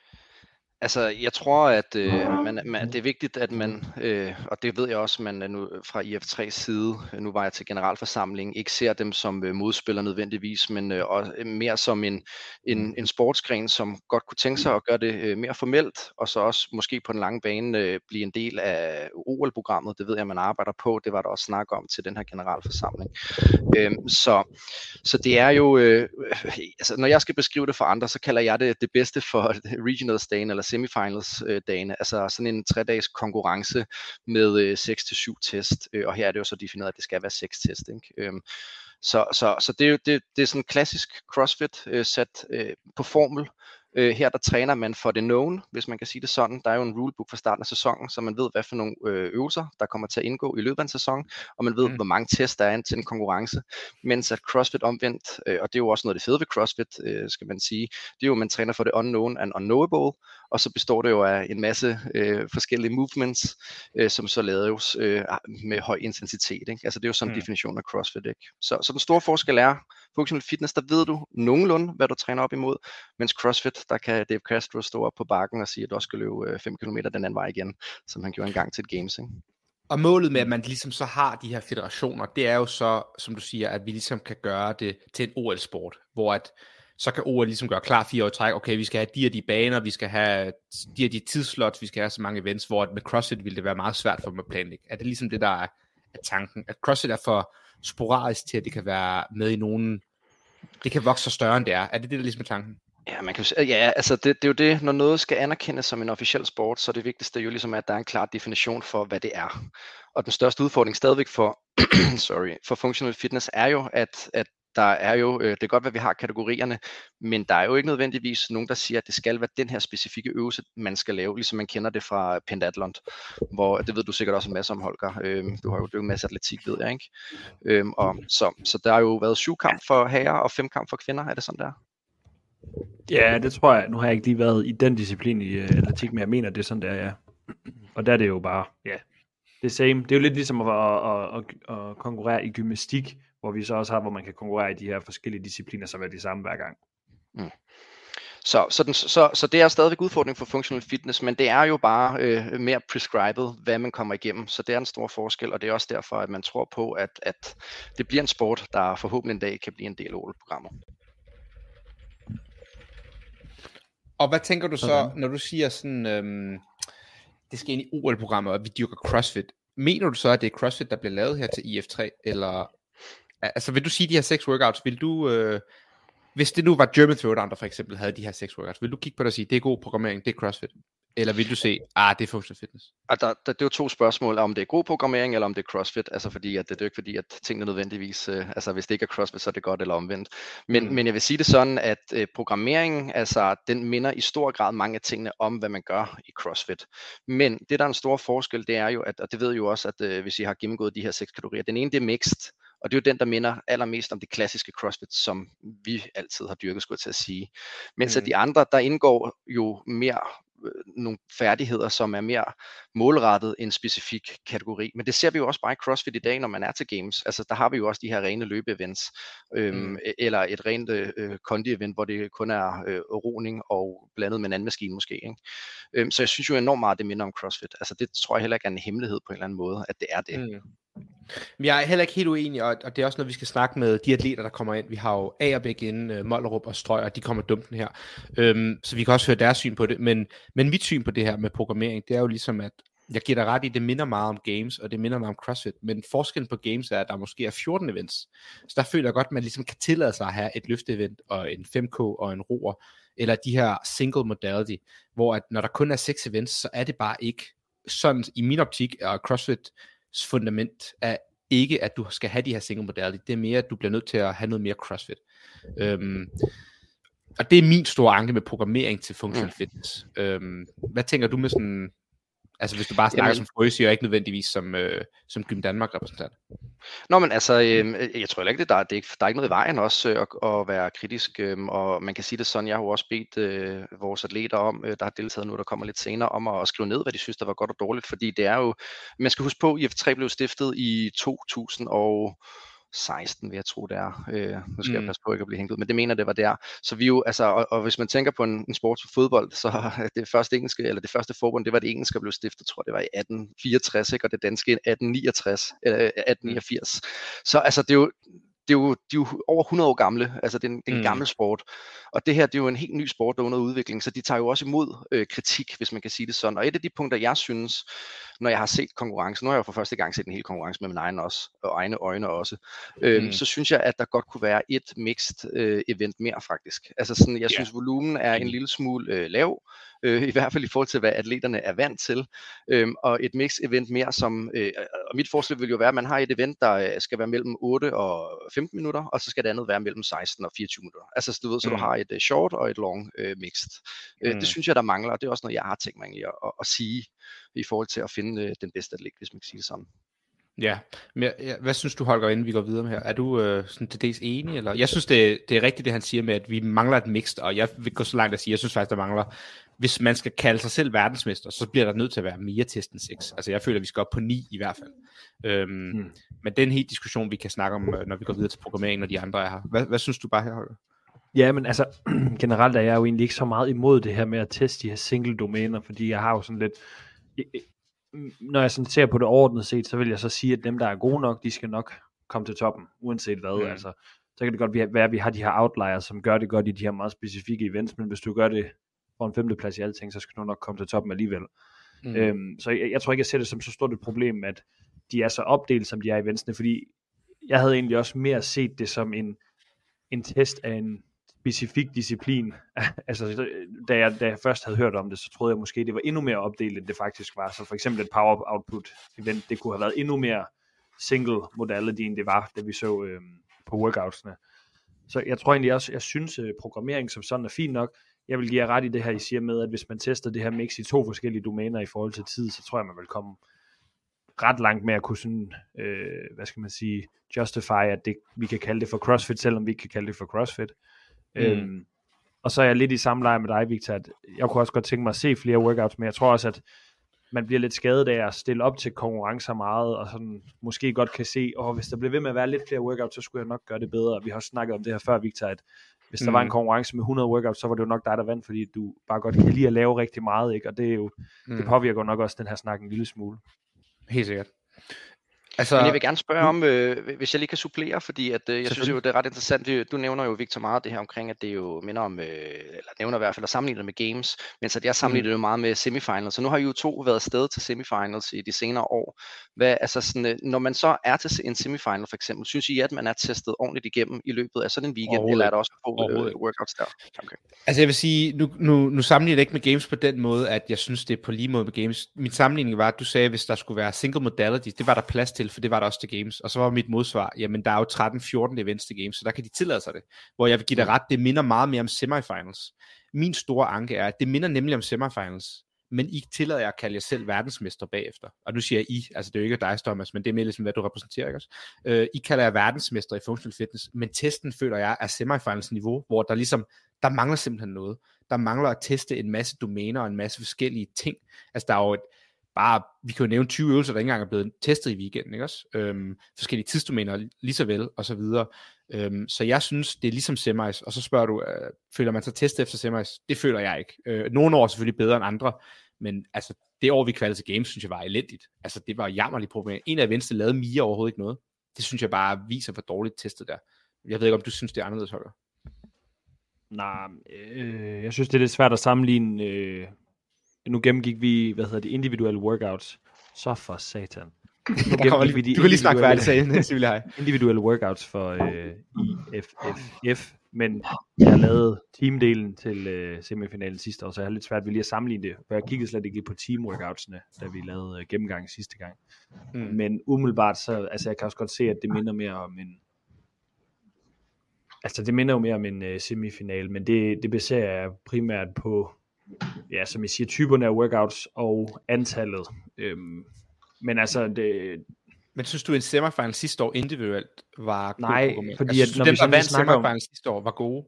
Altså, jeg tror, at øh, man, man, det er vigtigt, at man, øh, og det ved jeg også, man nu fra I F tre's side, nu var jeg til generalforsamling, ikke ser dem som øh, modspiller nødvendigvis, men øh, og mere som en, en, en sportsgren, som godt kunne tænke sig at gøre det øh, mere formelt, og så også måske på den lange bane øh, blive en del af O L-programmet. Det ved jeg, man arbejder på. Det var der også snak om til den her generalforsamling. Øh, så, så det er jo, øh, altså, når jeg skal beskrive det for andre, så kalder jeg det det bedste for regional dagen eller semifinals-dagene, altså sådan en tre-dages konkurrence med øh, seks til syv test, øh, og her er det jo så defineret, at det skal være seks test, ikke? Øhm, så, så, så det, er jo, det, det er sådan klassisk CrossFit øh, sat øh, på formel, Øh, her der træner man for det known, hvis man kan sige det sådan. Der er jo en rulebook fra starten af sæsonen, så man ved, hvad for nogle øvelser, der kommer til at indgå i løbet af en sæson, og man ved, mm. hvor mange tests der er til en konkurrence. Mens at CrossFit omvendt, øh, og det er jo også noget af det fede ved CrossFit, øh, skal man sige, det er jo, at man træner for det unknown and unknowable, og så består det jo af en masse øh, forskellige movements, øh, som så laves øh, med høj intensitet. Ikke? Altså det er jo sådan en mm. definition af CrossFit. Ikke? Så, så den store forskel er, functional fitness, der ved du nogenlunde, hvad du træner op imod, mens CrossFit, der kan Dave Castro stå op på bakken og sige, at du også skal løbe fem kilometer den anden vej igen, som han gjorde engang til et games. Ikke? Og målet med, at man ligesom så har de her federationer, det er jo så, som du siger, at vi ligesom kan gøre det til en O L-sport, hvor at så kan O L ligesom gøre klar fire år i træk, okay, vi skal have de og de baner, vi skal have de og de tidslots, vi skal have så mange events, hvor med CrossFit ville det være meget svært for dem at planlægge. Er det ligesom det, der er tanken? At CrossFit er for sporadisk til, at det kan være med i nogen, det kan vokse så større end det er. Er det det, der ligesom er tanken? Ja, man kan, ja altså det, det er jo det, når noget skal anerkendes som en officiel sport, så det vigtigste er jo ligesom, at der er en klar definition for, hvad det er. Og den største udfordring stadigvæk for, sorry, for functional fitness er jo, at, at der er jo, det er godt, hvad vi har kategorierne, men der er jo ikke nødvendigvis nogen, der siger, at det skal være den her specifikke øvelse, man skal lave, ligesom man kender det fra pentathlon, hvor, det ved du sikkert også en masse om, Holger, du har jo dykket en masse atletik, ved jeg, ikke? Og så, så der har jo været syv kamp for herrer og fem kamp for kvinder, er det sådan der? Ja, det tror jeg, nu har jeg ikke lige været i den disciplin i atletik, men jeg mener, det er sådan der, ja. Og der er det jo bare, ja, det same. Det er jo lidt ligesom at, at, at, at konkurrere i gymnastik, hvor vi så også har, hvor man kan konkurrere i de her forskellige discipliner, som er de samme hver gang. Mm. Så, så, den, så, så det er stadigvæk udfordring for functional fitness, men det er jo bare øh, mere prescribed, hvad man kommer igennem. Så det er en stor forskel, og det er også derfor, at man tror på, at, at det bliver en sport, der forhåbentlig en dag kan blive en del af O L-programmer. Og hvad tænker du så, okay. når du siger sådan, øhm, det skal ind i O L-programmer, og vi dyrker CrossFit. Mener du så, at det er CrossFit, der bliver lavet her til I F tre, eller... Altså vil du sige de her seks workouts, vil du, øh, hvis det nu var German Throwdown, der for eksempel havde de her seks workouts, vil du kigge på det og sige, det er god programmering, det er CrossFit? Eller vil du se, ah, det er functional fitness? Og der, der, det er jo to spørgsmål, om det er god programmering, eller om det er CrossFit. Altså fordi, at det er jo ikke fordi, at tingene nødvendigvis, øh, altså hvis det ikke er CrossFit, så er det godt eller omvendt. Men, mm. men jeg vil sige det sådan, at øh, programmeringen, altså den minder i stor grad mange af tingene om, hvad man gør i CrossFit. Men det, der er en stor forskel, det er jo, at, og det ved I jo også, at øh, hvis I har gennemgået de her seks kategorier, den ene, det er mixed. Og det er jo den, der minder allermest om det klassiske CrossFit, som vi altid har dyrket, skulle jeg til at sige. Mens mm. de andre, der indgår jo mere øh, nogle færdigheder, som er mere målrettet en specifik kategori. Men det ser vi jo også bare i CrossFit i dag, når man er til games. Altså der har vi jo også de her rene løbe-events, øhm, mm. eller et rent øh, kondi-event, hvor det kun er øh, roning og blandet med en anden maskine måske. Ikke? Øhm, så jeg synes jo enormt meget, det minder om CrossFit. Altså det tror jeg heller ikke er en hemmelighed på en eller anden måde, at det er det. Mm. Jeg er heller ikke helt uenig, og det er også noget, vi skal snakke med de atleter, der kommer ind. Vi har jo Agerbeck inden, Mollerup og Strøier, de kommer dumpen her. Øhm, så vi kan også høre deres syn på det. Men, men mit syn på det her med programmering, det er jo ligesom, at jeg giver dig ret i, det minder meget om games, og det minder meget om CrossFit. Men forskellen på games er, at der måske er fjorten events. Så der føler jeg godt, at man ligesom kan tillade sig at have et løfteevent og en fem K og en roer, eller de her single modality, hvor at når der kun er seks events, så er det bare ikke sådan i min optik, og CrossFit fundament er ikke, at du skal have de her single modality. Det er mere, at du bliver nødt til at have noget mere CrossFit. Øhm, og det er min store anke med programmering til functional mm. fitness. Øhm, hvad tænker du med sådan... Altså hvis du bare snakker Jamen, som Frøsig, og ikke nødvendigvis som, øh, som Gym Danmark repræsentant. Nå, men altså, øh, jeg tror ikke, det der, det er ikke, der er ikke noget i vejen også øh, at, at være kritisk. Øh, og man kan sige det sådan, jeg har jo også bedt øh, vores atleter om, øh, der har deltaget nu, der kommer lidt senere, om at, at skrive ned, hvad de synes, der var godt og dårligt. Fordi det er jo, man skal huske på, at I F tre blev stiftet i to tusind og seksten, vil jeg tro det er. Øh, nu skal mm. jeg passe på ikke at blive hængt ud, men det mener det var der. Så vi jo, altså, og, og hvis man tænker på en, en sport for fodbold, så det første engelske, eller det første forbund, det var det engelske, der blev stiftet, tror det var i atten fireogtres, ikke? Og det danske atten niogtres, eller atten niogfirs. Så altså, det er jo, det er jo, de er jo over hundrede år gamle, altså det er en, det er en mm. gammel sport, og det her det er jo en helt ny sport, der er under udvikling, så de tager jo også imod øh, kritik, hvis man kan sige det sådan, og et af de punkter, jeg synes, når jeg har set konkurrencen, nu har jeg for første gang set en hel konkurrence med mine egne, også, og egne øjne også, øhm, mm. så synes jeg, at der godt kunne være et mixed øh, event mere faktisk. Altså sådan, jeg synes, yeah. volumen er en lille smule øh, lav, øh, i hvert fald i forhold til, hvad atleterne er vant til, øhm, og et mixed event mere som, øh, og mit forslag vil jo være, at man har et event, der skal være mellem otte og femten minutter, og så skal det andet være mellem seksten og fireogtyve minutter. Altså du ved, så mm. du har et øh, short og et long øh, mixed. Øh, mm. Det synes jeg, der mangler, og det er også noget, jeg har tænkt mig egentlig at, at, at sige, i forhold til at finde øh, den bedste atlet, hvis man kan sige det sammen. Ja, men ja, hvad synes du, Holger, inden vi går videre med her? Er du øh, sådan til dels enig? Eller? Jeg synes, det, det er rigtigt, det han siger med, at vi mangler et mixed, og jeg vil gå så langt at sige, jeg synes faktisk, der mangler, hvis man skal kalde sig selv verdensmester, så bliver der nødt til at være mere test end seks. Altså jeg føler, at vi skal op på ni i hvert fald. Øhm, hmm. Men den hele diskussion, vi kan snakke om, når vi går videre til programmeringen, og de andre er her. Hvad, hvad synes du bare her, Holger? Ja, men altså generelt er jeg jo egentlig ikke så meget imod det her med at teste de her single domæner, fordi jeg har jo sådan lidt, når jeg sådan ser på det overordnet set, så vil jeg så sige, at dem der er gode nok, de skal nok komme til toppen, uanset hvad. Mm. Altså, så kan det godt være, at vi har de her outliers, som gør det godt i de her meget specifikke events, men hvis du gør det for en femteplads i alting, så skal du nok komme til toppen alligevel. Mm. Øhm, så jeg, jeg tror ikke, jeg ser det som så stort et problem, at de er så opdelt, som de er i eventsene, fordi jeg havde egentlig også mere set det som en, en test af en specifik disciplin. Altså, da jeg, da jeg først havde hørt om det, så troede jeg måske, det var endnu mere opdelt, end det faktisk var. Så for eksempel et power-output-event, det kunne have været endnu mere single modality, end det var, da vi så øh, på workoutsene. Så jeg tror egentlig også, jeg synes, programmering som sådan er fint nok. Jeg vil give jer ret i det her, I siger med, at hvis man tester det her mix i to forskellige domæner i forhold til tid, så tror jeg, man vil komme ret langt med at kunne sådan, øh, hvad skal man sige, justify, at det, vi kan kalde det for CrossFit, selvom vi ikke kan kalde det for CrossFit. Mm. Øhm, og så er jeg lidt i samme leje med dig, Victor, at jeg kunne også godt tænke mig at se flere workouts, men jeg tror også, at man bliver lidt skadet af at stille op til konkurrencer meget, og sådan måske godt kan se, åh, hvis der blev ved med at være lidt flere workouts, så skulle jeg nok gøre det bedre. Vi har også snakket om det her før, Victor, at hvis der mm. var en konkurrence med hundrede workouts, så var det jo nok dig, der vandt, fordi du bare godt kan lide at lave rigtig meget, ikke? Og det er jo, mm. det påvirker jo nok også den her snak en lille smule. Helt sikkert. Altså, men jeg vil gerne spørge om, øh, hvis jeg lige kan supplere, fordi at, øh, jeg synes jo, det er ret interessant. Du nævner jo, Victor, meget det her omkring, at det jo minder om, øh, eller nævner i hvert fald, at sammenligner med games, mens at jeg sammenligner mm. det jo meget med semifinals. Så nu har I jo to været afsted til semifinals i de senere år. Hvad, altså sådan, når man så er til en semifinal for eksempel, synes I, at man er testet ordentligt igennem i løbet af sådan en weekend, eller er der også på øh, workouts der? Okay. Altså jeg vil sige, nu, nu, nu sammenligner jeg ikke med games på den måde, at jeg synes, det er på lige måde med games. Min sammenligning var, at du sagde, at hvis der skulle være single modality, det var der plads til, for det var der også til games, og så var mit modsvar, jamen der er jo tretten fjorten events til games, så der kan de tillade sig det, hvor jeg vil give dig ret, det minder meget mere om semifinals. Min store anke er, at det minder nemlig om semifinals, men I tillader jer at kalde jer selv verdensmester bagefter, og nu siger jeg I, altså det er jo ikke dig, Thomas, men det er mere ligesom, hvad du repræsenterer, ikke også? Øh, I kalder jer verdensmester i functional fitness, men testen føler jeg er semifinals niveau, hvor der ligesom, der mangler simpelthen noget, der mangler at teste en masse domæner og en masse forskellige ting, altså der er jo et, bare, vi kan jo nævne tyve øvelser, der ikke engang er blevet testet i weekenden, ikke også? Øhm, forskellige tidsdomæner, lige så vel, og så videre. Øhm, så jeg synes, det er ligesom semis, og så spørger du, øh, føler man så testet efter semis? Det føler jeg ikke. Øh, nogle år er selvfølgelig bedre end andre, men altså, det år, vi kvalgte til games, synes jeg var elendigt. Altså, det var jammerligt problem. En af venstre lavede Mia overhovedet ikke noget. Det synes jeg bare viser, hvor dårligt testet der. Jeg ved ikke, om du synes, det er anderledes, Holger? Nej, øh, jeg synes, det er lidt svært at sammenligne. Øh... Nu gennemgik vi, hvad hedder det, individuelle workouts. Så for satan. Nu gennemgik vi de du kan lige snakke færdigt, sagde individuelle workouts for øh, I F F F, men jeg lavede teamdelen til øh, semifinalen sidste år, så jeg har lidt svært ved lige at sammenligne det, for jeg kiggede slet ikke lige på teamworkoutsene, da vi lavede øh, gennemgangen sidste gang. Mm. Men umiddelbart, så, altså jeg kan også godt se, at det minder mere om en, altså det minder jo mere om en øh, semifinal, men det, det baserer jeg primært på, ja, som jeg siger, typerne af workouts og antallet. Øhm, men altså, det... Men synes du, en semifinal sidste år individuelt var god? Nej, god, fordi altså, at, når dem, vi sådan lige snakker om... sidste år var gode?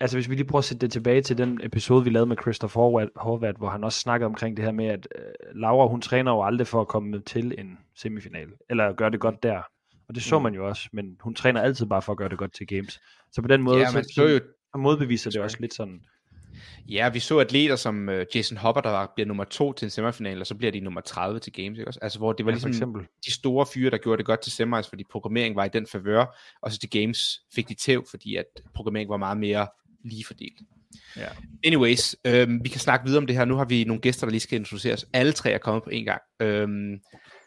Altså, hvis vi lige prøver at sætte det tilbage til den episode, vi lavede med Christoph Horvath, hvor han også snakkede omkring det her med, at øh, Laura, hun træner jo aldrig for at komme til en semifinal, eller gøre det godt der. Og det så mm. man jo også, men hun træner altid bare for at gøre det godt til games. Så på den måde, ja, så, så jo... modbeviser det også lidt sådan... Ja, vi så atleter som Jason Hopper, der var, bliver nummer to til en semifinal, og så bliver de nummer tredive til games, ikke også? Altså hvor det var ligesom ja, de store fyre, der gjorde det godt til semis, fordi programmering var i den favør, og så til games fik de tæv, fordi at programmering var meget mere lige fordelt. Yeah. Anyways, øhm, vi kan snakke videre om det her. Nu har vi nogle gæster, der lige skal introduceres. Alle tre er kommet på en gang. Øhm,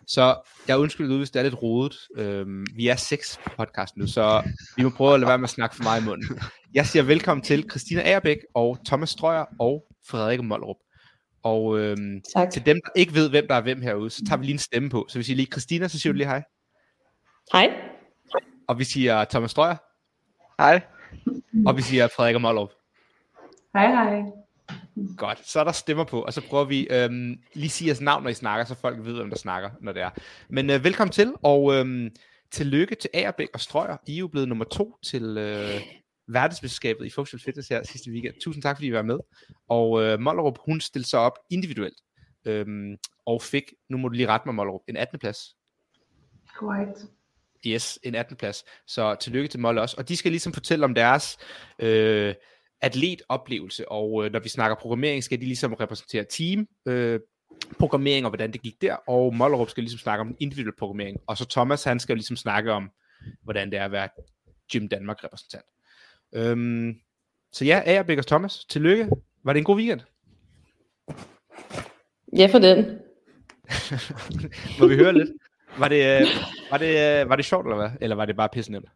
så jeg undskylder ud, hvis det er lidt rodet. Øhm, vi er seks på podcasten nu, så vi må prøve at lade være med at snakke for meget i munden. Jeg siger velkommen til Christina Agerbeck og Thomas Strøier og Frederik Mollerup. Og øhm, til dem, der ikke ved, hvem der er hvem herude, så tager vi lige en stemme på. Så hvis I lige Christina, så siger du lige hej. Hej. Og vi siger Thomas Strøier. Hej. Og vi siger Frederik Mollerup. Hej, hej. Godt, så er der stemmer på, og så prøver vi øhm, lige sige jeres navn, når I snakker, så folk ved, hvem der snakker, når det er. Men øh, velkommen til, og øhm, tillykke til Agerbæk og Strøier. I er jo blevet nummer to til øh, verdensmesterskabet i Functional Fitness her sidste weekend. Tusind tak, fordi I var med. Og øh, Mollerup, hun stillede sig op individuelt, øhm, og fik, nu må du lige rette mig, Mollerup, en attende plads. Korrekt. Yes, en attende plads. Så tillykke til Molle også. Og de skal ligesom fortælle om deres... Øh, atletoplevelse, og øh, når vi snakker programmering, skal de ligesom repræsentere team, øh, programmering og hvordan det gik der, og Mollerup skal ligesom snakke om den individuelle programmering, og så Thomas, han skal jo ligesom snakke om, hvordan det er at være Gym Danmark repræsentant. Øhm, så ja, Agerbæk og Thomas, tillykke. Var det en god weekend? Ja, for den. Må vi høre lidt? Var det, var, det, var det sjovt, eller hvad? Eller var det bare pisse nemt?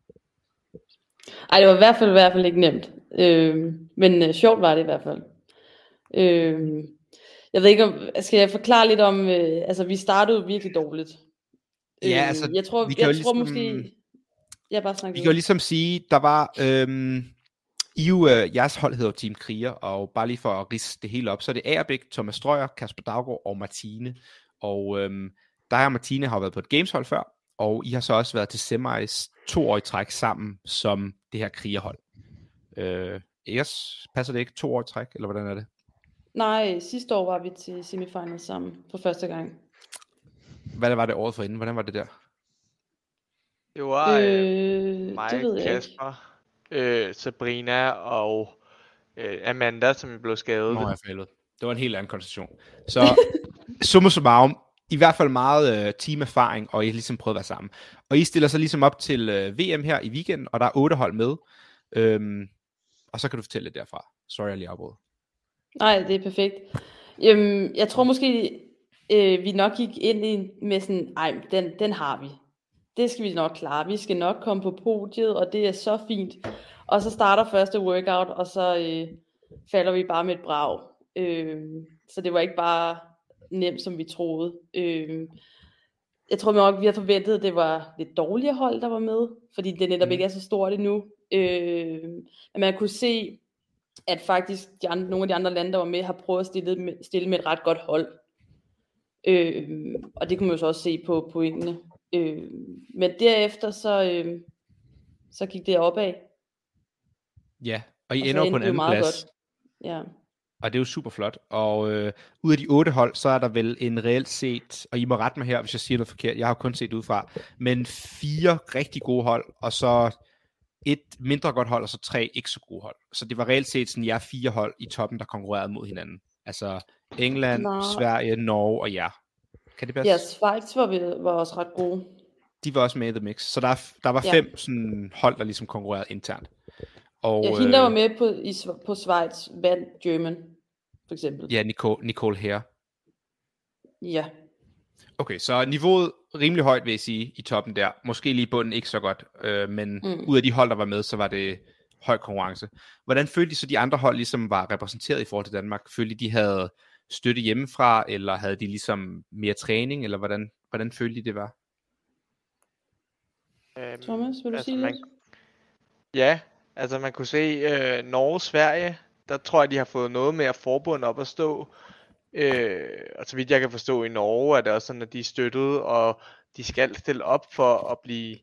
Ej, det var i hvert fald, i hvert fald ikke nemt. Øh, men øh, sjovt var det i hvert fald. Øh, jeg ved ikke om, skal jeg forklare lidt om, øh, altså vi startede virkelig dårligt. Øh, ja, altså, jeg tror, vi kan jeg jo tror ligesom, måske, jeg bare snakker. Vi kan jo ligesom sige, der var, øh, I jo, øh, jeres hold hedder Team Kriger, og bare lige for at ridse det hele op, så er det Agerbæk, Thomas Strøier, Kasper Daggaard og Martine. Og øh, dig og Martine har været på et gameshold før, og I har så også været til semis to år i træk sammen som det her krigerhold. Øh, yes, passer det ikke to år i træk, eller hvordan er det? Nej, sidste år var vi til semifinal sammen for første gang. Hvad var det året forinden? Hvordan var det der? Det var øh, mig, det Kasper, øh, Sabrina og øh, Amanda, som blev skadet. Nå, jeg fældede. Det var en helt anden konstellation. Så summa summarum, i hvert fald meget øh, teamerfaring, og I har ligesom prøvet at være sammen. Og I stiller sig ligesom op til øh, V M her i weekenden, og der er otte hold med. Øhm, og så kan du fortælle lidt derfra. Sorry, jeg lige afbrød. Nej, det er perfekt. Jamen, jeg tror måske, øh, vi nok gik ind i med sådan, ej, den, den har vi. Det skal vi nok klare. Vi skal nok komme på podiet, og det er så fint. Og så starter første workout, og så øh, falder vi bare med et brag. Øh, så det var ikke bare nemt, som vi troede. Øh, jeg tror nok, vi har forventet, at det var lidt dårlige hold, der var med, fordi det netop mm. ikke er så stort endnu. Øh, at man kunne se, at faktisk de andre, nogle af de andre lande, der var med, har prøvet at stille, stille med et ret godt hold. Øh, og det kunne man jo så også se på pointene. Øh, men derefter, så, øh, så gik det opad. Ja, og I og ender på en anden plads. Ja. Og det er jo super flot. Og øh, ud af de otte hold, så er der vel en reelt set, og I må rette mig her, hvis jeg siger noget forkert, jeg har kun set ud fra, men fire rigtig gode hold, og så et mindre godt hold, og så tre ikke så gode hold. Så det var reelt set sådan, jeg er fire hold i toppen, der konkurrerede mod hinanden. Altså England, Nå. Sverige, Norge og jer. Kan det passe? Ja, Schweiz var, var også ret gode. De var også med i the mix. Så der, der var ja. fem sådan, hold, der ligesom konkurrerede internt. Og, ja, hende der var med på, i, på Schweiz, vandt German, for eksempel. Ja, Nicole, Nicole her. Ja. Okay, så niveauet rimelig højt, vil jeg sige, i toppen der. Måske lige bunden ikke så godt, øh, men mm. ud af de hold, der var med, så var det høj konkurrence. Hvordan følte I så de andre hold ligesom var repræsenteret i forhold til Danmark? Følte I, de havde støtte hjemmefra, eller havde de ligesom mere træning, eller hvordan, hvordan følte I, det var? Øhm, Thomas, vil du altså, sige man... lidt? Ja, altså man kunne se øh, Norge, Sverige, der tror jeg, de har fået noget mere forbund op at stå. Øh, og så vidt jeg kan forstå i Norge, er det også sådan, at de er støttet, og de skal stille op for at blive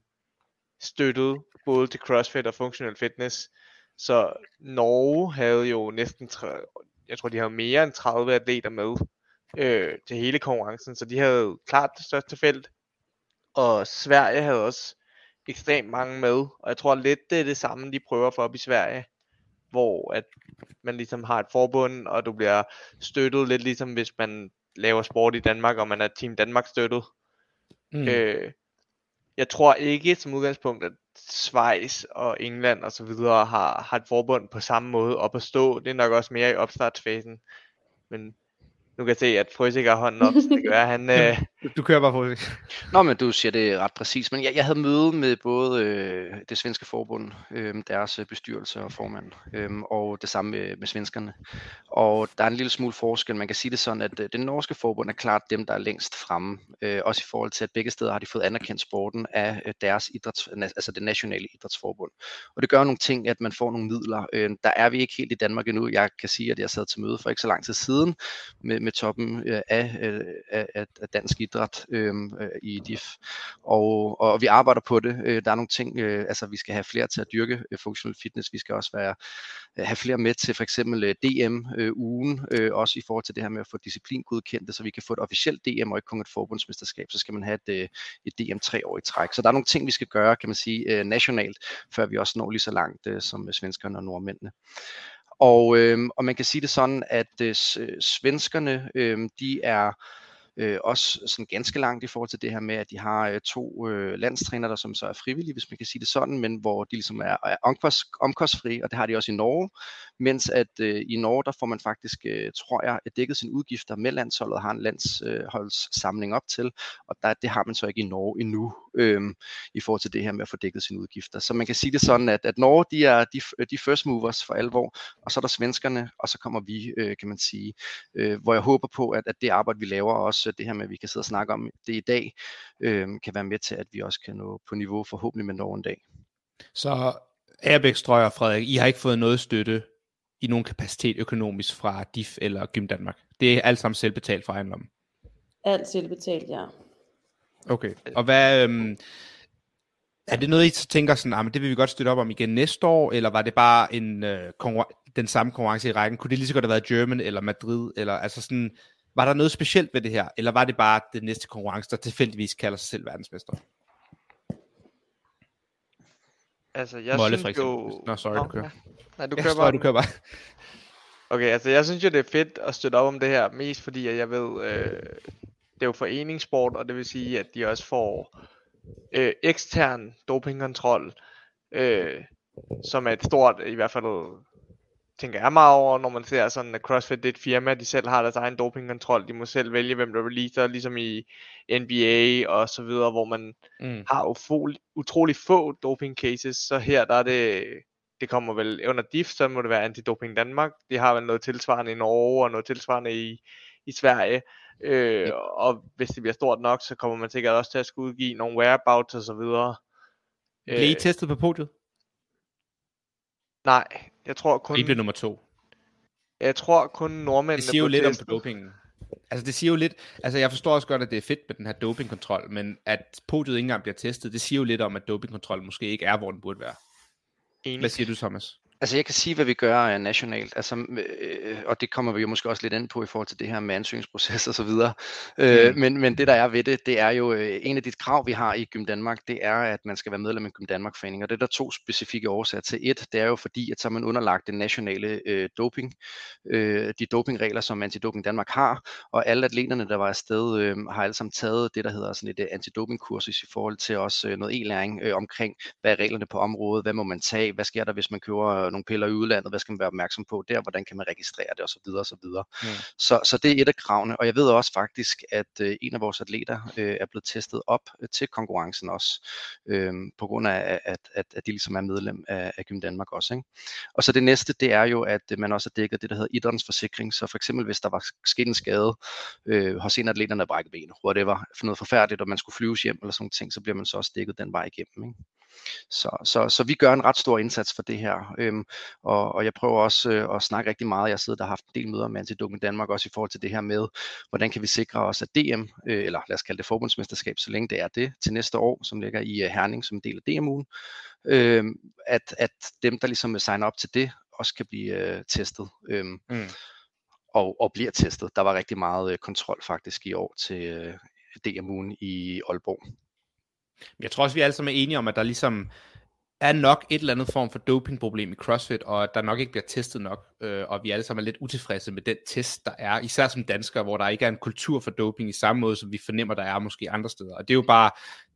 støttet, både til CrossFit og Functional Fitness. Så Norge havde jo næsten, jeg tror de havde mere end tredive atleter med øh, til hele konkurrencen, så de havde klart det største felt. Og Sverige havde også ekstremt mange med, og jeg tror lidt det er det samme, de prøver for op i Sverige, hvor at man ligesom har et forbund, og du bliver støttet lidt ligesom hvis man laver sport i Danmark, og man er Team Danmark støttet. Mm. Øh, jeg tror ikke som udgangspunkt, at Schweiz og England og så videre har, har et forbund på samme måde op at stå. Det er nok også mere i opstartsfasen. Men nu kan jeg se, at Frøsig har hånden op, så det gør han... Øh... Du, du kører bare Frøsig. Nå, men du siger det ret præcis. Men jeg, jeg havde møde med både øh, det svenske forbund, øh, deres bestyrelse og formand, øh, og det samme med, med svenskerne. Og der er en lille smule forskel. Man kan sige det sådan, at øh, det norske forbund er klart dem, der er længst fremme. Øh, også i forhold til, at begge steder har de fået anerkendt sporten af øh, deres idræts, altså det nationale idrætsforbund. Og det gør nogle ting, at man får nogle midler. Øh, der er vi ikke helt i Danmark endnu. Jeg kan sige, at jeg sad til møde for ikke så lang tid siden med, med med toppen af, af, af dansk idræt øh, i D I F, og, og vi arbejder på det. Der er nogle ting, øh, altså vi skal have flere til at dyrke øh, functional fitness, vi skal også være, have flere med til for eksempel D M-ugen, øh, øh, også i forhold til det her med at få disciplingodkendte, så vi kan få et officielt D M og ikke kun et forbundsmesterskab, så skal man have et, et D M tre år i træk. Så der er nogle ting, vi skal gøre, kan man sige, øh, nationalt, før vi også når lige så langt øh, som svenskerne og nordmændene. Og, øhm, og man kan sige det sådan, at øh, svenskerne, øh, de er øh, også sådan ganske langt i forhold til det her med, at de har øh, to øh, landstrænere, der som så er frivillige, hvis man kan sige det sådan, men hvor de ligesom er, er omkost, omkostfri, og det har de også i Norge, mens at øh, i Norge, der får man faktisk, øh, tror jeg, dækket sine udgifter med landsholdet, og har en landsholdssamling øh, op til, og der, det har man så ikke i Norge endnu, øh, i forhold til det her med at få dækket sine udgifter. Så man kan sige det sådan, at, at Norge, de er de, de first movers for alvor, og så er der svenskerne, og så kommer vi, øh, kan man sige, øh, hvor jeg håber på, at, at det arbejde, vi laver, også det her med, at vi kan sidde og snakke om det i dag, øh, kan være med til, at vi også kan nå på niveau forhåbentlig med Norge en dag. Så Agerbeck, Strøier og Frederik, I har ikke fået noget støtte i nogen kapacitet økonomisk fra D I F eller Gym Danmark? Det er alt sammen selvbetalt fra ejendommen? Alt selvbetalt, ja. Okay, og hvad, øhm, er det noget, I tænker sådan, ah, men det vil vi godt støtte op om igen næste år, eller var det bare en, øh, konkurren- den samme konkurrence i rækken? Kunne det lige så godt have været German eller Madrid, eller altså sådan, var der noget specielt ved det her, eller var det bare den næste konkurrence, der tilfældigvis kalder sig selv verdensmester? Altså, jeg Molle, synes jo... Nå, sorry, du kører. Okay. Nej, du kører, bare... du kører bare. Okay, altså jeg synes jo, det er fedt at støtte op om det her, mest fordi, at jeg ved, øh, det er jo foreningssport, og det vil sige, at de også får øh, ekstern dopingkontrol, øh, som er et stort, i hvert fald tænker jeg meget over, når man ser sådan, at CrossFit det er et firma, de selv har deres egen dopingkontrol, de må selv vælge, hvem der releaser, ligesom i N B A og så videre, hvor man mm. har ufo- utrolig få doping cases, så her der er det, det kommer vel under D I F, så må det være Antidoping Danmark, de har vel noget tilsvarende i Norge og noget tilsvarende i, i Sverige, øh, og hvis det bliver stort nok, så kommer man sikkert også til at skulle udgive nogle whereabouts og så videre. Blev I testet på podiet? Nej, jeg tror kun... I blev nummer to. Jeg tror kun nordmændene... Det siger jo lidt om på dopingen. Altså det siger jo lidt... Altså jeg forstår også godt, at det er fedt med den her dopingkontrol, men at podiet ikke engang bliver testet, det siger jo lidt om, at dopingkontrollen måske ikke er, hvor den burde være. Enig. Hvad siger du, Thomas? Altså jeg kan sige, hvad vi gør nationalt, altså, øh, og det kommer vi jo måske også lidt ind på i forhold til det her med ansøgningsproces og så videre, øh, mm. men, men det der er ved det, det er jo øh, en af de krav, vi har i Gym Danmark, det er, at man skal være medlem af Gym Danmark-foreningen, og det er der to specifikke årsager til. Et, det er jo fordi, at så er man underlagt den nationale øh, doping, øh, de dopingregler, som Antidoping Danmark har, og alle atleterne, der var afsted, øh, har alle sammen taget det, der hedder sådan et øh, antidopingkursus i forhold til også øh, noget e-læring øh, omkring, hvad er reglerne på området, hvad må man tage, hvad sker der, hvis man køber nogle piller i udlandet, hvad skal man være opmærksom på der, hvordan kan man registrere det, og så videre, og så videre. Mm. Så, så det er et af kravene, og jeg ved også faktisk, at øh, en af vores atleter øh, er blevet testet op øh, til konkurrencen også, øh, på grund af, at, at, at de ligesom er medlem af, af Gym Danmark også, ikke? Og så det næste, det er jo, at øh, man også har dækket det, der hedder idrættens forsikring, så for eksempel, hvis der var sket en skade øh, hos en af atleterne, der brækkede benet, whatever, for noget forfærdeligt, og man skulle flyves hjem, eller sådan nogle ting, så bliver man så også dækket den vej igennem, ikke? Så, så, så vi gør en ret stor indsats for det her, øhm, og, og jeg prøver også øh, at snakke rigtig meget. Jeg sidder der har haft en del møder med Antidoping Danmark også i forhold til det her med, hvordan kan vi sikre os, at D M, øh, eller lad os kalde det forbundsmesterskab, så længe det er det, til næste år, som ligger i øh, Herning som en del af D M-ugen, øh, at, at dem, der ligesom signer op til det, også kan blive øh, testet. Øh, mm. og, og bliver testet. Der var rigtig meget øh, kontrol faktisk i år til øh, D M-ugen i Aalborg. Jeg tror også, vi alle sammen er enige om, at der ligesom er nok et eller andet form for dopingproblem i CrossFit, og at der nok ikke bliver testet nok, øh, og vi alle sammen er lidt utilfredse med den test, der er, især som danskere, hvor der ikke er en kultur for doping i samme måde, som vi fornemmer, der er måske andre steder. Og det er jo bare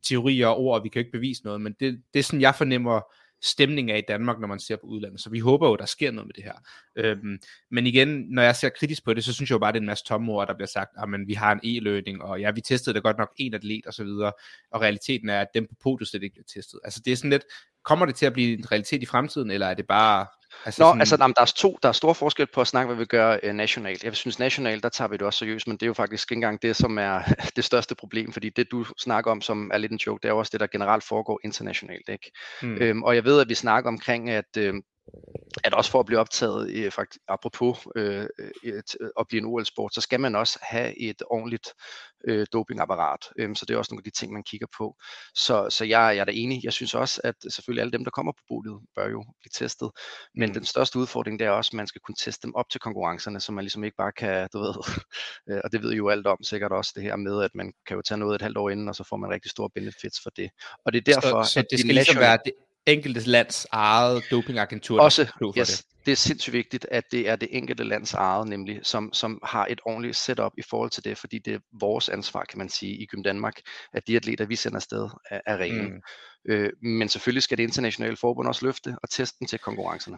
teorier og ord, og vi kan jo ikke bevise noget, men det, det er sådan, jeg fornemmer stemningen af i Danmark, når man ser på udlandet. Så vi håber jo, der sker noget med det her. Øhm, men igen, når jeg ser kritisk på det, så synes jeg jo bare, det er en masse tomme ord, der bliver sagt, at vi har en e-learning, og ja, vi testede da godt nok en atlet og så videre, og realiteten er, at dem på podiet slet ikke bliver testet. Altså det er sådan lidt, kommer det til at blive en realitet i fremtiden, eller er det bare... Altså Nå, sådan... altså der er to, der er stor forskel på at snakke, hvad vi gør øh, nationalt. Jeg synes nationalt, der tager vi det også seriøst, men det er jo faktisk ikke engang det, som er det største problem, fordi det du snakker om, som er lidt en joke, det er også det, der generelt foregår internationalt, ikke? Mm. Øhm, og jeg ved, at vi snakker omkring, at øh, at også for at blive optaget, øh, faktisk, apropos øh, et, at blive en O L-sport, så skal man også have et ordentligt øh, dopingapparat. Øhm, så det er også nogle af de ting, man kigger på. Så, så jeg, jeg er da enig. Jeg synes også, at selvfølgelig alle dem, der kommer på podiet, bør jo blive testet. Men mm. den største udfordring, det er også, at man skal kunne teste dem op til konkurrencerne, så man ligesom ikke bare kan, du ved, og det ved I jo alt om sikkert også, det her med, at man kan jo tage noget et halvt år inden, og så får man rigtig store benefits for det. Og det er derfor, så, så at det skal ligesom være... Det... enkeltes lands eget dopingagentur. Også, for yes, det. det er sindssygt vigtigt, at det er det enkelte lands eget, nemlig, som, som har et ordentligt setup i forhold til det, fordi det er vores ansvar, kan man sige, i Gym Danmark, at de atleter, vi sender afsted, er, er reglen. Mm. Øh, men selvfølgelig skal det internationale forbund også løfte og teste dem til konkurrencerne.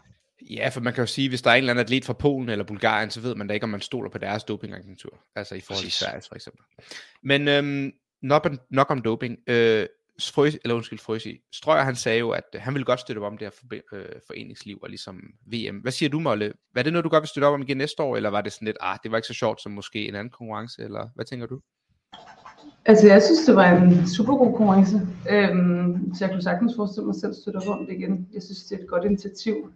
Ja, for man kan jo sige, at hvis der er en eller anden atlet fra Polen eller Bulgarien, så ved man da ikke, om man stoler på deres dopingagentur. Altså i forhold til Sverige, for eksempel. Men øhm, nok, nok om doping. Øh, Frøsig, eller undskyld Frøsig, Strøier, han sagde jo, at han ville godt støtte op om det her foreningsliv og ligesom V M. Hvad siger du, Molle? Var det noget, du godt vil støtte op om igen næste år, eller var det sådan lidt, ah, det var ikke så sjovt som måske en anden konkurrence, eller hvad tænker du? Altså, jeg synes, det var en super god konkurrence, øhm, så jeg kunne sagtens forestille mig selv støtte op om det igen. Jeg synes, det er et godt initiativ,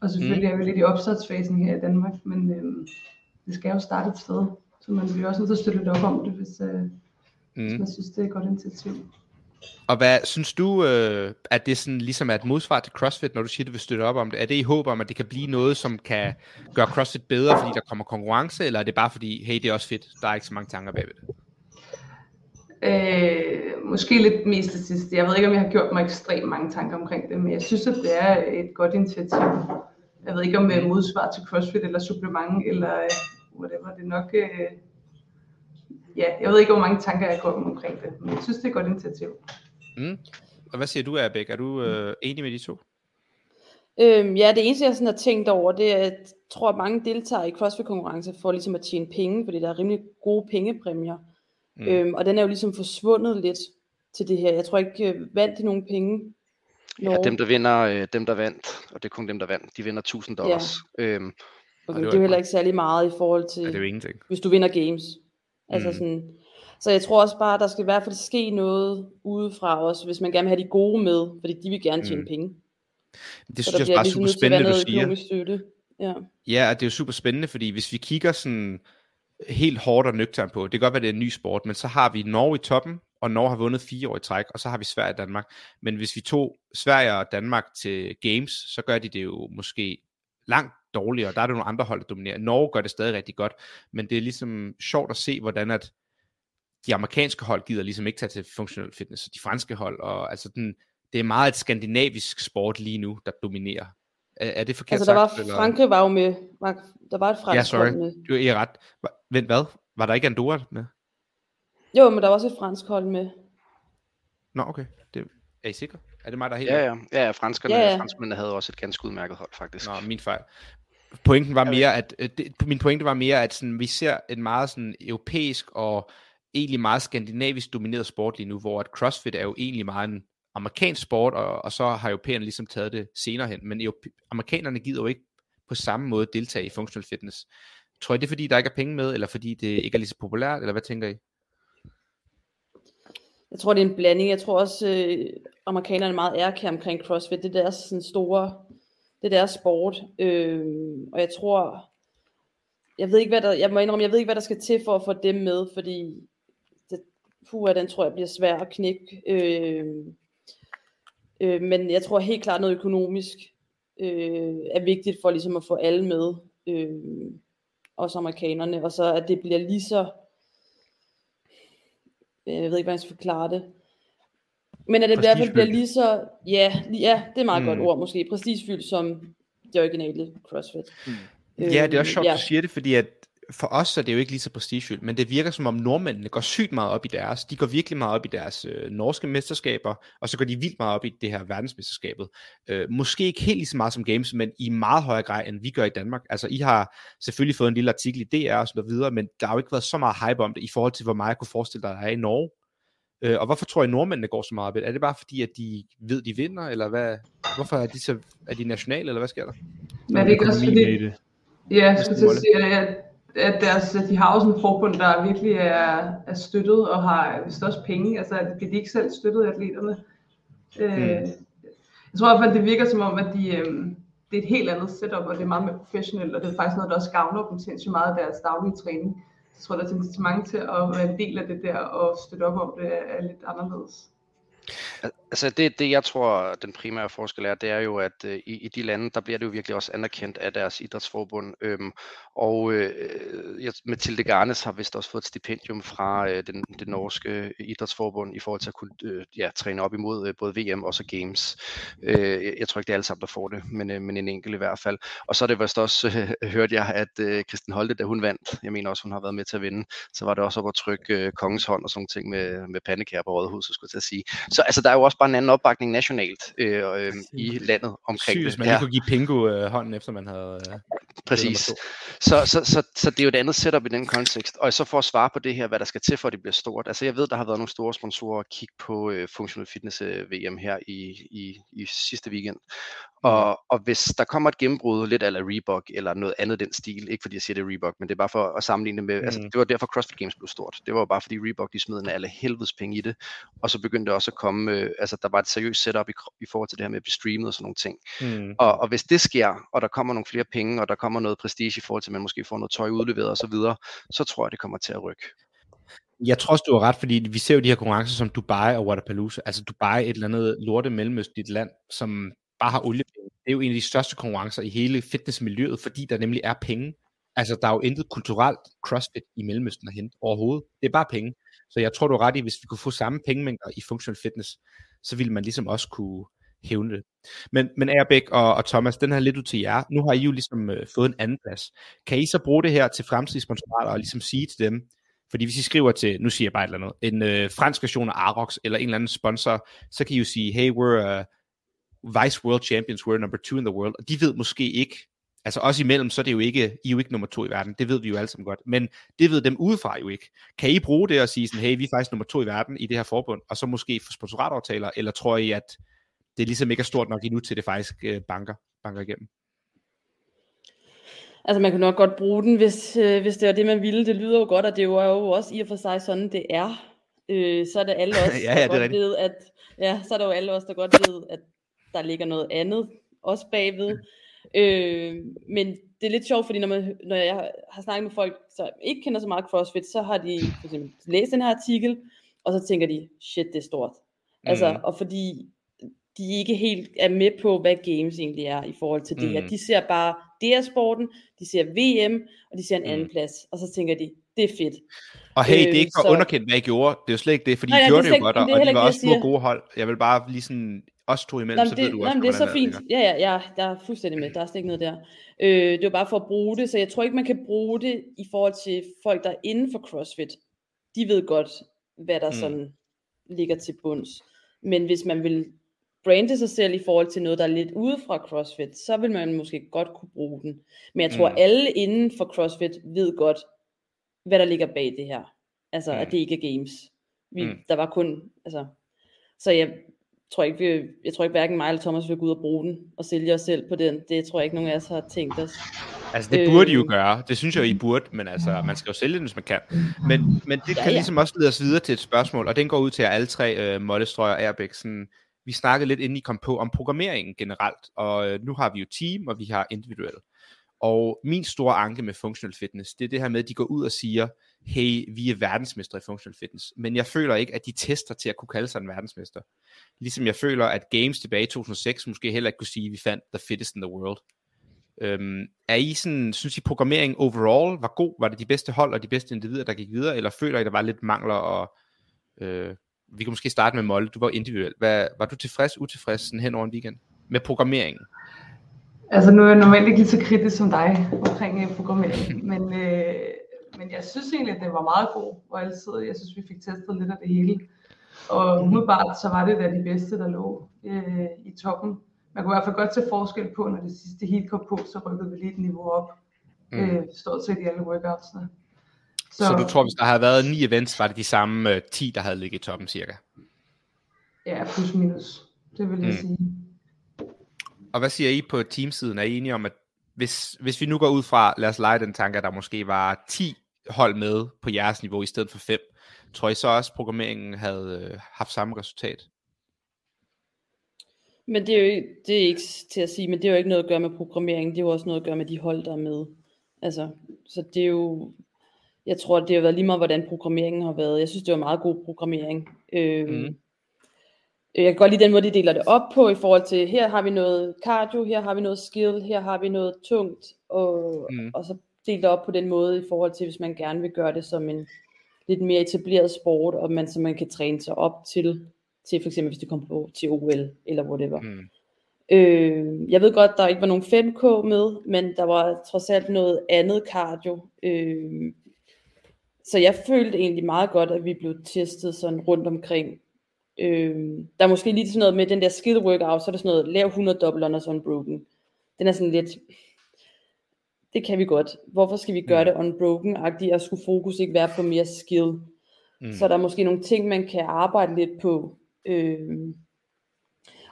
og selvfølgelig mm. er vi lidt i opstartsfasen her i Danmark, men øhm, det skal jo starte et sted, så man bliver også nødt til at støtte lidt op om det, hvis, øh, mm. hvis man synes, det er et godt initiativ. Og hvad synes du, øh, at det sådan ligesom er et modsvar til CrossFit, når du siger, at du vil støtte op om det? Er det i håb om, at det kan blive noget, som kan gøre CrossFit bedre, fordi der kommer konkurrence, eller er det bare fordi, hey, det er også fedt, der er ikke så mange tanker bagved det? Øh, måske lidt mest det sidste. Jeg ved ikke, om jeg har gjort mig ekstremt mange tanker omkring det, men jeg synes, at det er et godt initiativ. Jeg ved ikke, om det er modsvar til CrossFit, eller supplement, eller whatever. Det er nok... Øh... Ja, jeg ved ikke, hvor mange tanker jeg går omkring det, men jeg synes, det er et godt initiativ. Mm. Og hvad siger du, Agerbeck? Er du øh, enig med de to? Øhm, ja, det eneste, jeg sådan har tænkt over, det er, at jeg tror, at mange deltager i CrossFit-konkurrence for ligesom at tjene penge, fordi der er rimelig gode pengepræmier. Mm. Øhm, og den er jo ligesom forsvundet lidt til det her. Jeg tror ikke, jeg vandt i nogen penge. Norge. Ja, dem der vinder, dem der vandt, og det er kun dem, der vandt, de vinder tusind dollars. Ja. Øhm, okay, det er jo heller ikke særlig meget i forhold til, ja, det er ingenting, hvis du vinder games. Altså sådan, så jeg tror også bare, der skal i hvert fald ske noget udefra også, hvis man gerne vil have de gode med, fordi de vil gerne tjene mm. penge. Det synes jeg også bare ligesom super spændende, du siger. Ja. ja, og det er jo super spændende, fordi hvis vi kigger sådan helt hårdt og nøgtern på, det kan godt være, det er en ny sport, men så har vi Norge i toppen, og Norge har vundet fire år i træk, og så har vi Sverige og Danmark. Men hvis vi tog Sverige og Danmark til games, så gør de det jo måske langt dårligere, og der er det nogle andre hold, der dominerer. Norge gør det stadig rigtig godt, men det er ligesom sjovt at se, hvordan at de amerikanske hold gider ligesom ikke tage til funktionel fitness, og de franske hold, og altså den, det er meget et skandinavisk sport lige nu, der dominerer. Er, er det forkert altså, der sagt? Var, Frankrig var jo med, der var et fransk ja, sorry. hold med. Du er ret. Vent, hvad? Var der ikke Andorra med? Jo, men der var også et fransk hold med. Nå, okay. Det, er I sikre? Er det mig, der er helt... Ja, ja. ja, ja franskerne ja, ja. franskmændene havde også et ganske udmærket hold, faktisk. Nå, min fejl. Pointen var mere, at, det, min pointe var mere, at sådan, vi ser en meget sådan, europæisk og egentlig meget skandinavisk domineret sport lige nu, hvor at CrossFit er jo egentlig meget en amerikansk sport, og, og så har europæerne ligesom taget det senere hen. Men europæ- amerikanerne gider jo ikke på samme måde deltage i functional fitness. Tror I, det er fordi, der ikke er penge med, eller fordi det ikke er lige så populært, eller hvad tænker I? Jeg tror, det er en blanding. Jeg tror også, øh, amerikanerne er meget ærkære omkring CrossFit. Det er deres sådan, store... Det der sport, øh, og jeg tror, jeg ved ikke hvad der, jeg må indrømme, jeg ved ikke hvad der skal til for at få dem med, fordi det, puha, den tror jeg bliver svær at knække, øh, øh, men jeg tror helt klart noget økonomisk øh, er vigtigt for ligesom at få alle med, øh, også amerikanerne, og så at det bliver lige så, jeg ved ikke hvordan jeg skal forklare det, Men at det i hvert fald bliver lige så, ja, ja det er meget mm. godt ord måske, prestigefyldt som det originale CrossFit. Mm. Øh, ja, det er også sjovt, ja. Du siger det, fordi at for os er det jo ikke lige så prestigefyldt, men det virker som om nordmændene går sygt meget op i deres, de går virkelig meget op i deres øh, norske mesterskaber, og så går de vildt meget op i det her verdensmesterskabet. Øh, måske ikke helt lige så meget som Games, men i meget højere grad, end vi gør i Danmark. Altså, I har selvfølgelig fået en lille artikel i D R og så videre, men der har jo ikke været så meget hype om det, i forhold til, hvor meget jeg kunne forestille dig, der er i Norge. Øh, og hvorfor tror I, nordmændene går så meget op i det? Er det bare fordi, at de ved, de vinder, eller hvad? Hvorfor er de så, er de nationale, eller hvad sker der? Men det er også fordi, ja, så siger jeg, at at deres, de har også en forbund, der virkelig er, er støttet og har vist også penge, altså bliver de ikke selv støttet atleterne. Mm. Øh, jeg tror i hvert fald, det virker som om, at de, øh, det er et helt andet setup, og det er meget mere professionelt, og det er faktisk noget, der også gavner dem sindssygt meget af deres daglige træning. Jeg tror, der er til mange til at være en del af det der, og støtte op om det er lidt anderledes. Altså det, det jeg tror den primære forskel er, det er jo at øh, i, i de lande, der bliver det jo virkelig også anerkendt af deres idrætsforbund, øhm, og øh, Mathilde Garnes har vist også fået et stipendium fra øh, den, den norske idrætsforbund i forhold til at kunne øh, ja, træne op imod øh, både V M og så Games. Øh, jeg, jeg tror ikke det er alle sammen der får det, men, øh, men en enkelt i hvert fald. Og så er det vist også, øh, hørte jeg, at øh, Kristen Holte, da hun vandt, jeg mener også hun har været med til at vinde, så var det også op at trykke øh, kongens hånd og sådan ting med, med pandekær på Rådhuset, skulle jeg til at sige. Så altså, der er jo også bare en anden opbakning nationalt øh, øh, i landet omkring Sygt, det. Sygt, man ikke kunne give Pingo øh, hånden, efter man havde... Øh, Præcis. Det, så, så, så, så det er jo et andet setup i den kontekst. Og så for at svare på det her, hvad der skal til for, at det bliver stort. Altså jeg ved, der har været nogle store sponsorer at kigge på øh, Functional Fitness V M her i, i, i sidste weekend. Og, og hvis der kommer et gennembrud lidt a la Reebok eller noget andet den stil, ikke fordi jeg siger det er Reebok, men det er bare for at sammenligne det med, mm. altså det var derfor CrossFit Games blev stort. Det var jo bare fordi Reebok, de smed en alle helvedes penge i det, og så begyndte det også at komme, øh, altså der var et seriøst setup i, i forhold til det her med at blive streamet og sådan nogle ting. Mm. Og, og hvis det sker, og der kommer nogle flere penge, og der kommer noget prestige i forhold til, at man måske får noget tøj udleveret og så videre, så tror jeg, det kommer til at rykke. Jeg tror også, du har ret, fordi vi ser jo de her konkurrencer som Dubai og Waterpalooza, altså Dubai et eller andet lorte mellemøstligt land, som bare har oliepenge. Det er jo en af de største konkurrencer i hele fitnessmiljøet, fordi der nemlig er penge. Altså, der er jo intet kulturelt CrossFit i Mellemøsten at hente overhovedet. Det er bare penge. Så jeg tror, du er ret i, hvis vi kunne få samme pengemængder i functional fitness, så ville man ligesom også kunne hævne det. Men, men Agerbeck og, og Thomas, den her lidt ud til jer. Nu har I jo ligesom øh, fået en anden plads. Kan I så bruge det her til fremtidige sponsorater og ligesom sige til dem, fordi hvis I skriver til, nu siger jeg bare et eller andet, en øh, fransk version af Arox eller en eller anden sponsor, så kan I jo sige, hey, we're... Uh, Vice World Champions, we're number two in the world, og de ved måske ikke, altså også imellem, så er det jo ikke, I er jo ikke nummer to i verden, det ved vi jo alle sammen godt, men det ved dem udefra jo ikke. Kan I bruge det og sige sådan, hey, vi er faktisk nummer to i verden i det her forbund, og så måske få sponsorataftaler, eller tror I, at det ligesom ikke er stort nok endnu til, det faktisk banker, banker igennem? Altså man kunne nok godt bruge den, hvis, øh, hvis det var det, man ville, det lyder jo godt, og det var jo også i og for sig sådan, det er. Øh, så er det alle os, ja, ja, der godt rigtig. ved, at, ja, så er der jo alle os, der godt ved, at der ligger noget andet også bagved. Øh, men det er lidt sjovt, fordi når, man, når jeg har snakket med folk, som ikke kender så meget CrossFit, så har de for eksempel læst den her artikel, og så tænker de, shit, det er stort. Altså, mm. Og fordi de ikke helt er med på, hvad Games egentlig er i forhold til det mm. her. De ser bare D R-sporten, de ser V M, og de ser en anden mm. plads. Og så tænker de, det er fedt. Og hey, øh, det er ikke for så... underkendt, hvad I gjorde. Det er jo slet ikke det, fordi nej, I gjorde det, det jo godt, og det var også små gode hold. Jeg vil bare lige sådan... også to imellem, jamen, så det, ved du også, jamen, det er så fint. Ja, ja, ja, jeg er fuldstændig med. Der er slet ikke noget der. Øh, det var bare for at bruge det, så jeg tror ikke, man kan bruge det i forhold til folk, der er inden for CrossFit. De ved godt, hvad der mm. sådan ligger til bunds. Men hvis man vil brande sig selv i forhold til noget, der er lidt ude fra CrossFit, så vil man måske godt kunne bruge den. Men jeg tror, mm. alle inden for CrossFit ved godt, hvad der ligger bag det her. Altså, mm. at det ikke er Games. Vi, mm. Der var kun, altså... Så jeg... Jeg tror, ikke, jeg tror ikke, hverken mig eller Thomas vil gå ud og bruge den og sælge os selv på den. Det tror jeg ikke, nogen af os har tænkt os. Altså, det burde øh, I jo gøre. Det synes jeg I burde, men altså, man skal jo sælge den, hvis man kan. Men, men det ja, kan ja. ligesom også lede os videre til et spørgsmål, og den går ud til alle tre, uh, Molle, Strøier og Agerbeck. Vi snakkede lidt, inden I kom på, om programmeringen generelt, og uh, nu har vi jo team, og vi har individuel. Og min store anke med functional fitness, det er det her med, at de går ud og siger, hey, vi er verdensmester i functional fitness. Men jeg føler ikke, at de tester til at kunne kalde sig en verdensmester. Ligesom jeg føler, at Games tilbage i to tusind og seks måske heller ikke kunne sige, at vi fandt the fittest in the world. Øhm, er I sådan, synes I programmeringen overall var god? Var det de bedste hold og de bedste individer, der gik videre? Eller føler I, der var lidt mangler og øh, vi kan måske starte med Molle, du var individuel. Hvad, var du tilfreds, utilfreds sådan hen over en weekend med programmeringen? Altså nu er jeg normalt ikke lige så kritisk som dig omkring programmering, men, øh, men jeg synes egentlig, at den var meget god, og altid, jeg synes, vi fik testet lidt af det hele. Og umiddelbart så var det da de bedste, der lå øh, i toppen. Man kunne i hvert fald godt se forskel på, når det sidste heat kom på, så rykkede vi lige et niveau op, mm. øh, stort set i alle workoutsene. Så, så du tror, hvis der havde været ni events, var det de samme øh, ti, der havde ligget i toppen cirka? Ja, plus minus, det vil jeg mm. sige. Og hvad siger I på teamsiden? Er I enige om, at hvis, hvis vi nu går ud fra, lad os lege den tanke, at der måske var ti hold med på jeres niveau i stedet for fem, tror I så også, programmeringen havde øh, haft samme resultat? Men det er, jo, det er ikke til at sige, men det er jo ikke noget at gøre med programmeringen, det er jo også noget at gøre med de hold, der er med. Altså, så det er jo, jeg tror, det har været lige meget, hvordan programmeringen har været. Jeg synes, det var meget god programmering. Øh, mm. Jeg kan godt lide den måde, de deler det op på, i forhold til, her har vi noget cardio, her har vi noget skill, her har vi noget tungt, og, mm. og så deler det op på den måde, i forhold til, hvis man gerne vil gøre det som en lidt mere etableret sport, og man, så man kan træne sig op til, til for eksempel, hvis det kom på til O L, eller whatever. Mm. Øh, jeg ved godt, der ikke var nogen fem K med, men der var trods alt noget andet cardio. Øh, så jeg følte egentlig meget godt, at vi blev testet sådan rundt omkring. Øh, der er måske lige sådan noget med den der skill workout, så er der sådan noget, lav hundrede dobbler og sådan broken. Den er sådan lidt, det kan vi godt. Hvorfor skal vi gøre mm. det unbroken-agtigt, og skulle fokus ikke være på mere skill? Mm. Så der er måske nogle ting, man kan arbejde lidt på. Øhm.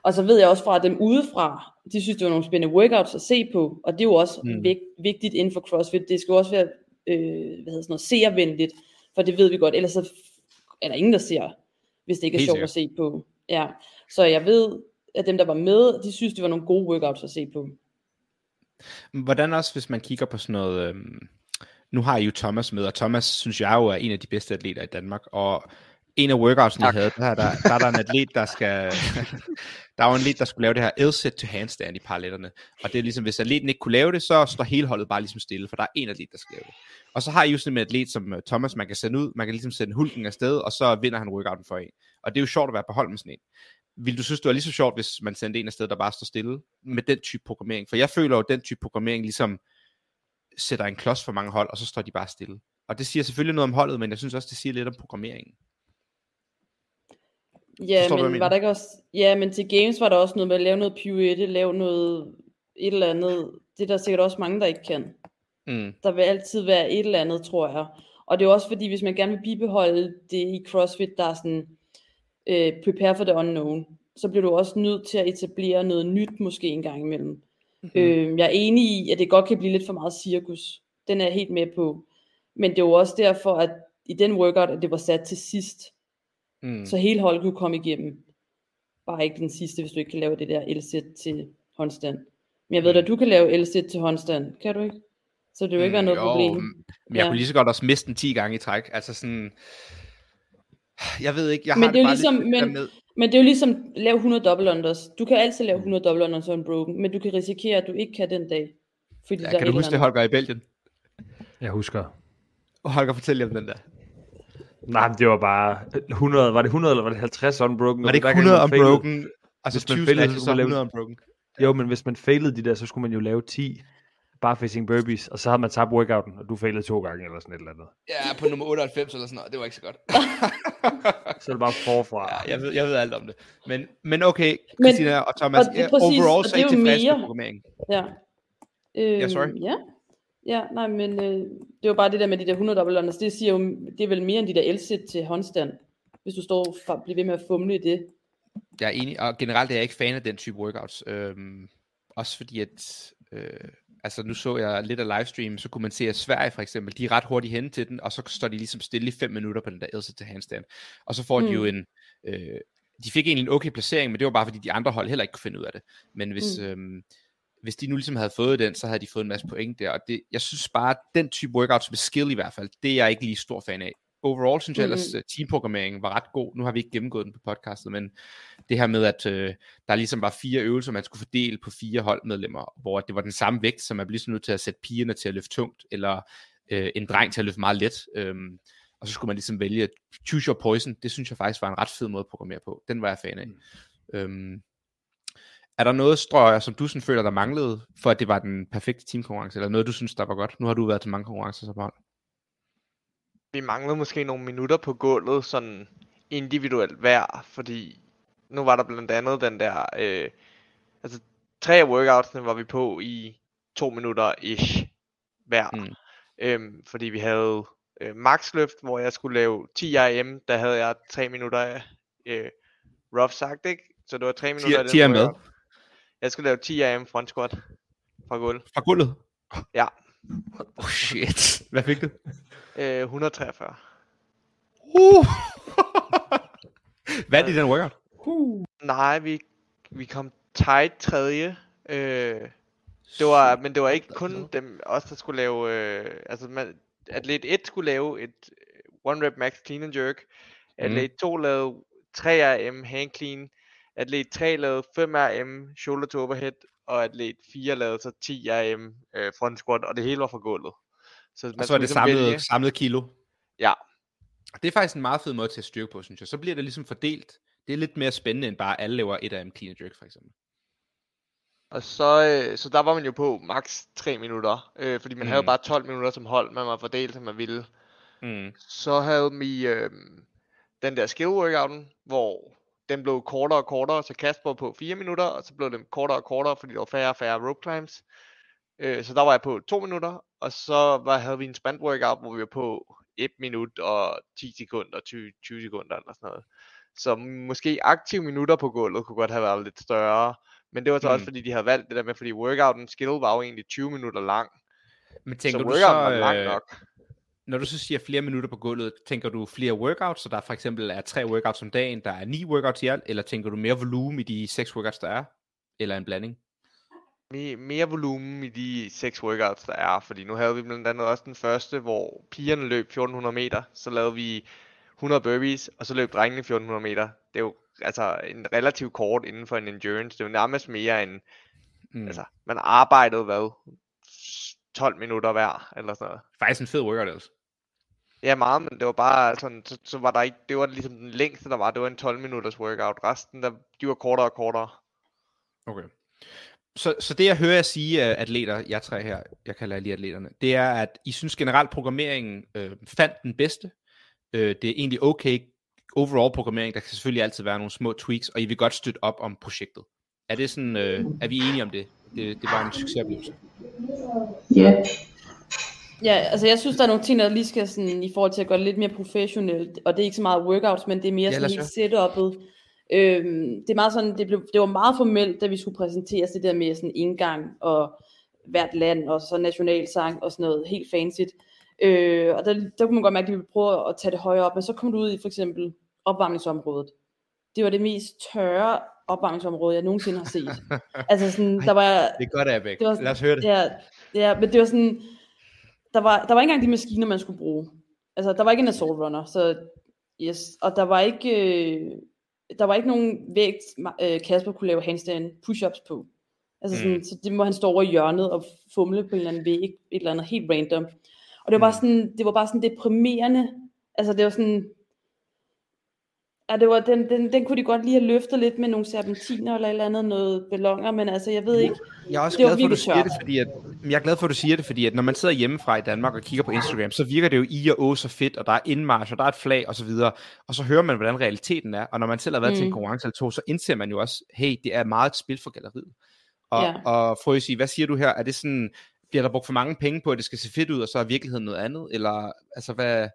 Og så ved jeg også fra at dem udefra, de synes det var nogle spændende workouts at se på, og det er jo også mm. vigt- vigtigt inden for CrossFit. Det skal også være øh, hvad hedder sådan noget, seervenligt, for det ved vi godt, ellers så er der ingen der ser, hvis det ikke er sjovt at se på. Ja. Så jeg ved at dem der var med, de synes det var nogle gode workouts at se på. Hvordan også hvis man kigger på sådan noget øh... nu har I jo Thomas med, og Thomas synes jeg jo er en af de bedste atleter i Danmark, og en af workouts, jeg havde, der, der, der er der en atlet, der skal, der er en atlet, der skulle lave det her L-set to handstand i paralletterne. Og det er ligesom, hvis atleten ikke kunne lave det, så står hele holdet bare ligesom stille, for der er en atlet, der skal lave det. Og så har I jo sådan en atlet som Thomas, man kan sende ud, man kan ligesom sende hulken afsted, og så vinder han workouten for en. Og det er jo sjovt at være på hold med sådan en. Vil du synes, det var lige så sjovt, hvis man sendte en afsted, der bare står stille med den type programmering? For jeg føler jo, at den type programmering ligesom sætter en klods for mange hold, og så står de bare stille. Og det siger selvfølgelig noget om holdet, men jeg synes også, det siger lidt om programmeringen. Ja, forstår, men var der ikke også, ja, men til games var der også noget med at lave noget pirouette, lave noget et eller andet. Det er der sikkert også mange, der ikke kan. Mm. Der vil altid være et eller andet, tror jeg. Og det er også fordi, hvis man gerne vil bibeholde det i CrossFit, der er sådan, øh, prepare for the unknown, så bliver du også nødt til at etablere noget nyt, måske en gang imellem. Mm-hmm. Øh, jeg er enig i, at det godt kan blive lidt for meget cirkus. Den er jeg helt med på. Men det er jo også derfor, at i den workout, at det var sat til sidst. Mm. Så hele holdet kunne komme igennem. Bare ikke den sidste, hvis du ikke kan lave det der L-set til håndstand. Men jeg ved da, du kan lave L-set til håndstand. Kan du ikke? Så det vil jo ikke mm, være noget jo, problem. Men jeg ja. kunne lige så godt også miste den ti gange i træk. Altså sådan, jeg ved ikke, jeg har men det, det jo bare ligesom, lidt men, men det er jo ligesom, lave hundrede double unders. Du kan altid lave hundrede double unders unbroken, men du kan risikere, at du ikke kan den dag. Fordi ja, der kan du huske andet. Det, Holger, i Belgien? Jeg husker. Og Holger, fortæl lige om den der. Nej, det var bare hundrede, var det hundrede eller var det halvtreds unbroken? Var det ikke hundrede unbroken? Altså hvis man failede, så, så lave hundrede unbroken. Jo, men hvis man failede de der, så skulle man jo lave ti barfacing burpees, og så havde man tabt workouten, og du failede to gange eller sådan et eller andet. Ja, på nummer otteoghalvfems eller sådan noget, det var ikke så godt. Så er det bare forfra. Ja, jeg ved, jeg ved alt om det. Men, men okay, Christina men, og Thomas, og det, præcis, overall så ikke tilfreds med programmeringen. Ja, øh, yeah, sorry. Ja. Ja, nej, men øh, det var bare det der med de der hundrede dobbeltunders, det siger jo, det er vel mere end de der L-sit til håndstand, hvis du står og bliver ved med at fumle i det. Jeg er enig, og generelt er jeg ikke fan af den type workouts, øhm, også fordi at, øh, altså nu så jeg lidt af livestream, så kunne man se, at Sverige for eksempel, de er ret hurtigt henne til den, og så står de ligesom stille i fem minutter på den der L-sit til handstand, og så får mm. de jo en, øh, de fik egentlig en okay placering, men det var bare fordi de andre hold heller ikke kunne finde ud af det, men hvis, mm. øhm, Hvis de nu ligesom havde fået den, så havde de fået en masse point der. Og det, jeg synes bare, at den type workouts med skill i hvert fald, det er jeg ikke lige stor fan af. Overall synes jeg mm-hmm. ellers, teamprogrammeringen var ret god. Nu har vi ikke gennemgået den på podcastet, men det her med, at øh, der ligesom var fire øvelser, man skulle fordele på fire holdmedlemmer, hvor det var den samme vægt, så man blev ligesom nødt til at sætte pigerne til at løfte tungt, eller øh, en dreng til at løfte meget let. Øhm, og så skulle man ligesom vælge choose your poison. Det synes jeg faktisk var en ret fed måde at programmere på. Den var jeg fan af. Mm. Øhm, er der noget, Strøier, som du sådan føler, der manglede, for at det var den perfekte teamkonkurrence, eller noget, du synes, der var godt? Nu har du været til mange konkurrencer som hold. Vi manglede måske nogle minutter på gulvet, sådan individuelt hver, fordi nu var der blandt andet den der, øh, altså tre af workoutsene var vi på i to minutter-ish hver, mm. øhm, fordi vi havde øh, maxløft, hvor jeg skulle lave ti R M, der havde jeg tre minutter øh, rough sagt, ikke? Så det var tre minutter. ti, ti er med. Jeg, jeg skulle lave ti R M front squat fra gulvet. Fra gulvet? Ja. Oh shit. Hvad fik du? Øh, et hundrede og treogfyrre. Uh. Hvad er det i den workout? Uh. Nej, vi, vi kom tight tredje. Øh, det var, men det var ikke kun dem, os der skulle lave, øh, altså man, atlet et skulle lave et one rep max clean and jerk. Atlet mm. to lavede tre R M hand clean. Atlet tre lavede fem R M shoulder to overhead. Og atlet fire lavede så ti R M øh, front squat, og det hele var fra gulvet. Så man og så er det samlet, samlet kilo. Ja. Det er faktisk en meget fed måde til at styrke på, synes jeg. Så bliver det ligesom fordelt. Det er lidt mere spændende, end bare alle laver et R M clean and jerk, for eksempel. Og så, øh, så der var man jo på maks tre minutter, øh, fordi man mm. havde bare tolv minutter som hold, man var fordelt, som man ville. Mm. Så havde vi øh, den der skill workouten, hvor den blev kortere og kortere, så Kasper på fire minutter, og så blev den kortere og kortere, fordi der var færre og færre rope climbs. Øh, så der var jeg på to minutter, og så var, havde vi en sprint workout, hvor vi var på et minut og ti sekunder, tyve, tyve sekunder eller sådan noget. Så måske aktive minutter på gulvet kunne godt have været lidt større, men det var så mm. også fordi de havde valgt det der med, fordi workouten skill var jo egentlig tyve minutter lang. Men tænker så du workouten så, øh... var lang nok. Når du så siger flere minutter på gulvet, tænker du flere workouts, så der for eksempel er tre workouts om dagen, der er ni workouts i alt, eller tænker du mere volumen i de seks workouts, der er, eller en blanding? Mere, mere volumen i de seks workouts, der er, fordi nu havde vi blandt andet også den første, hvor pigerne løb fjorten hundrede meter, så lavede vi hundrede burpees, og så løb drengene fjorten hundrede meter. Det er jo altså en relativt kort inden for en endurance, det er jo nærmest mere end, mm. altså man arbejdede hvad, tolv minutter hver, eller sådan noget. Faktisk en fed workout altså. Ja, meget, men det var bare sådan, så, så var der ikke, det var ligesom den længste, der var, det var en tolv minutters workout. Resten, der, de var kortere og kortere. Okay. Så, så det, jeg hører jer sige, atleter, jeg træer her, jeg kalder lige atleterne, det er, at I synes generelt, programmeringen øh, fandt den bedste. Øh, det er egentlig okay overall programmering, der kan selvfølgelig altid være nogle små tweaks, og I vil godt støtte op om projektet. Er det sådan, øh, er vi enige om det? Det, det var en succesoplevelse. Ja. Yeah. Ja, altså jeg synes, der er nogle ting, der lige skal sådan, i forhold til at gøre det lidt mere professionelt, og det er ikke så meget workouts, men det er mere sådan ja, helt setup'et. Øhm, det, er meget sådan, det, blev, det var meget formelt, da vi skulle præsenteres det der med sådan indgang, og hvert land, og så nationalsang, og sådan noget helt fancyt. Øh, og der, der kunne man godt mærke, at vi ville prøve at tage det højere op, men så kom du ud i for eksempel opvarmningsområdet. Det var det mest tørre opvarmningsområde, jeg nogensinde har set. Altså sådan, der var... Det er godt, Agerbeck. Lad os høre det. Ja, ja, men det var sådan... Der var, der var ikke engang de maskiner, man skulle bruge. Altså, der var ikke en assault runner, så yes. Og der var ikke, øh, der var ikke nogen vægt, øh, Kasper kunne lave handstand push-ups på. Altså sådan, mm. så det må han stå over i hjørnet og fumle på en eller anden væg, et eller andet helt random. Og det var bare sådan, det var bare sådan deprimerende. Altså, det var sådan, ja, det var, den, den, den kunne de godt lige have løftet lidt med nogle serpentiner eller et eller andet, noget ballonger, men altså, jeg ved ikke. Jeg er også glad for, at du siger det, fordi at, jeg er glad for, at du siger det, fordi at når man sidder hjemmefra i Danmark og kigger på Instagram, så virker det jo i og å så fedt, og der er indmarsch, og der er et flag, og så videre. Og så hører man, hvordan realiteten er, og når man selv har været mm. til en konkurrence eller to, så indser man jo også, hey, det er meget et spil for galleriet. Og, ja. og Frøsig, hvad siger du her? Er det sådan, bliver der brugt for mange penge på, at det skal se fedt ud, og så er virkeligheden noget andet? Eller, altså, hvad...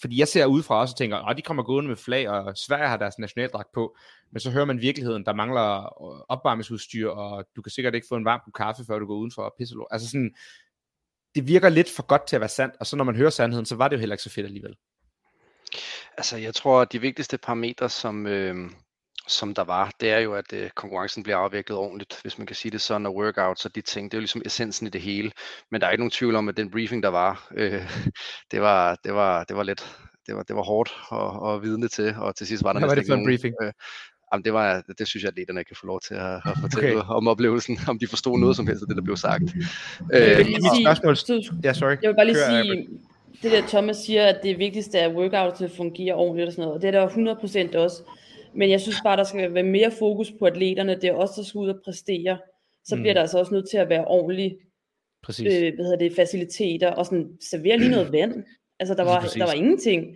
Fordi jeg ser udefra også og tænker, at de kommer gående med flag, og Sverige har deres nationaldragt på. Men så hører man virkeligheden, der mangler opvarmningsudstyr, og du kan sikkert ikke få en varm kop kaffe, før du går udenfor og pisser lort. Altså sådan, det virker lidt for godt til at være sandt, og så når man hører sandheden, så var det jo heller ikke så fedt alligevel. Altså jeg tror, at de vigtigste parametre, som, øh, som der var, det er jo, at øh, konkurrencen bliver afviklet ordentligt, hvis man kan sige det sådan, og workouts og de ting, det er jo ligesom essensen i det hele. Men der er ikke nogen tvivl om, at den briefing, der var, øh, det var, det var, det var lidt... Det var, det var hårdt at, at vidne til, og til sidst var der ja, næsten nogen... briefing? Øh, jamen det, var, det synes jeg, at atleterne kan få lov til at, at fortælle okay. om oplevelsen, om de forstod noget som helst af det, der blev sagt. Jeg vil bare lige sige, det der Thomas siger, at det vigtigste er, at workoutet fungerer ordentligt og sådan noget, og det er der hundrede procent også. Men jeg synes bare, der skal være mere fokus på atleterne. Det er også der skal ud og præstere. Så mm. bliver der altså også nødt til at være ordentlige øh, hvad hedder det, faciliteter, og sådan servere lige noget vand. Altså, der var, der var ingenting.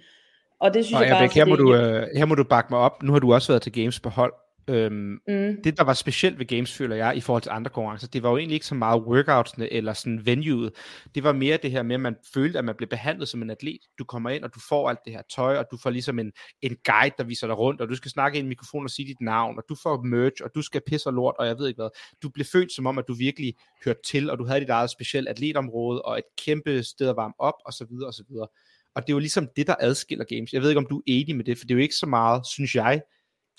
Og det synes og jeg, jeg bare... Bæk, her, må det, du, øh, her må du bakke mig op. Nu har du også været til Games på hold. Øhm, mm. Det, der var specielt ved Games, føler jeg, i forhold til andre konkurrencer, det var jo egentlig ikke så meget workoutsene eller sådan venueet. Det var mere det her med, at man følte, at man blev behandlet som en atlet. Du kommer ind, og du får alt det her tøj, og du får ligesom en, en guide, der viser dig rundt, og du skal snakke i en mikrofon og sige dit navn, og du får merch, og du skal pisse og lort, og jeg ved ikke hvad. Du blev følt som om, at du virkelig hørte til, og du havde dit eget specielt atletområde, og et kæmpe sted at varme op, og så videre, og så videre. Og det er jo ligesom det, der adskiller Games. Jeg ved ikke, om du er enig med det, for det er jo ikke så meget, synes jeg,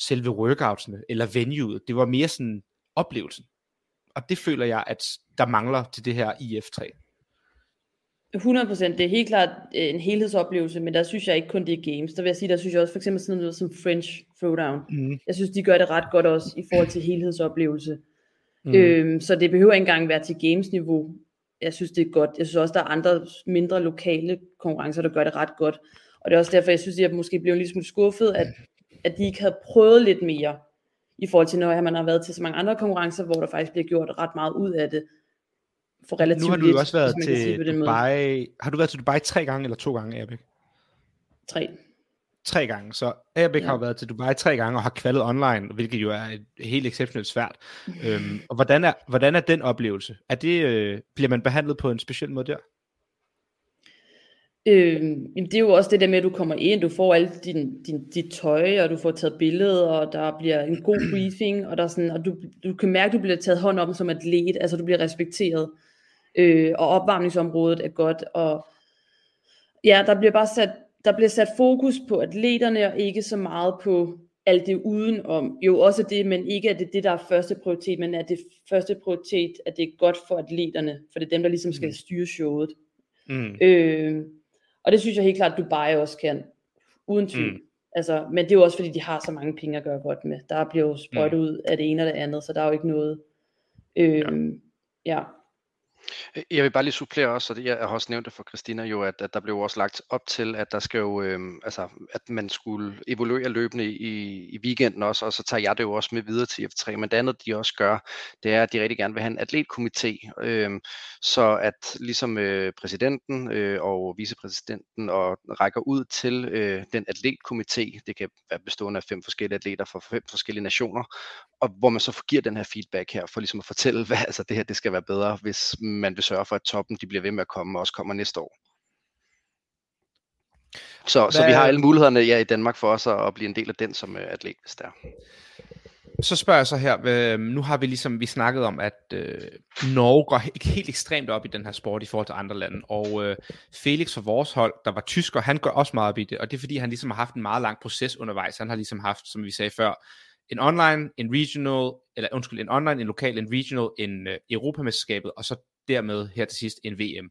selve workoutsene eller venueet. Det var mere sådan oplevelsen. Og det føler jeg, at der mangler til det her I F tre. hundrede procent. Det er helt klart en helhedsoplevelse, men der synes jeg ikke kun det er Games. Der vil jeg sige, der synes jeg også for eksempel sådan noget som French Throwdown. Mm. Jeg synes, de gør det ret godt også i forhold til helhedsoplevelse. Mm. Øhm, så det behøver ikke engang være til Games-niveau. Jeg synes, det er godt. Jeg synes også, der er andre mindre lokale konkurrencer, der gør det ret godt. Og det er også derfor, jeg synes, at jeg måske blev lidt smule skuffet, at at de ikke havde prøvet lidt mere, i forhold til, når man har været til så mange andre konkurrencer, hvor der faktisk bliver gjort ret meget ud af det, for relativt lidt. Nu har du lidt, også været til Dubai. Har du været til Dubai tre gange, eller to gange, Agerbeck? Tre. Tre gange, så Agerbeck ja. har været til Dubai tre gange, og har kvalet online, hvilket jo er helt exceptionelt svært. øhm, og hvordan er, hvordan er den oplevelse? Er det, øh, bliver man behandlet på en speciel måde der? Øhm, det er jo også det der med, at du kommer ind, du får alt din, din, dit tøj, og du får taget billeder, og der bliver en god briefing, og, der sådan, og du, du kan mærke, at du bliver taget hånd om som atlet, altså du bliver respekteret, øh, og opvarmningsområdet er godt, og ja, der bliver bare sat, der bliver sat fokus på atleterne, og ikke så meget på alt det udenom, jo også det, men ikke at det er det, der er første prioritet, men at det første prioritet, at det er godt for atleterne, for det er dem, der ligesom skal styre showet. Mm. Øh, Og det synes jeg helt klart, Dubai også kan. Uden tvivl. Mm. Altså, men det er jo også fordi, de har så mange penge at gøre godt med. Der bliver jo sprøjtet mm. ud af det ene og det andet, så der er jo ikke noget. Øhm, ja. ja. Jeg vil bare lige supplere også, og det, jeg har også nævnt det for Christina jo, at, at der blev også lagt op til, at der skal jo, øhm, altså, at man skulle evaluere løbende i, i weekenden også, og så tager jeg det jo også med videre til F tre. Men det andet, de også gør, det er, at de rigtig gerne vil have en atletkomité, øhm, så at ligesom øh, præsidenten øh, og vicepræsidenten og rækker ud til øh, den atletkomité, det kan være bestående af fem forskellige atleter fra fem forskellige nationer, og hvor man så giver den her feedback her, for ligesom at fortælle, hvad altså det her det skal være bedre, hvis man vil sørge for, at toppen de bliver ved med at komme, og også kommer næste år. Så, hvad... så vi har alle mulighederne ja, i Danmark for os at, at blive en del af den som øh, atlet, hvis der. Så spørger jeg så her, øh, nu har vi ligesom vi snakket om, at øh, Norge går helt, helt ekstremt op i den her sport i forhold til andre lande, og øh, Felix fra vores hold, der var tysker, han går også meget op i det, og det er fordi, han ligesom har haft en meget lang proces undervejs. Han har ligesom haft, som vi sagde før, en online, en regional, eller undskyld, en online, en lokal, en regional, en øh, Europamesterskabet, og så dermed her til sidst en V M.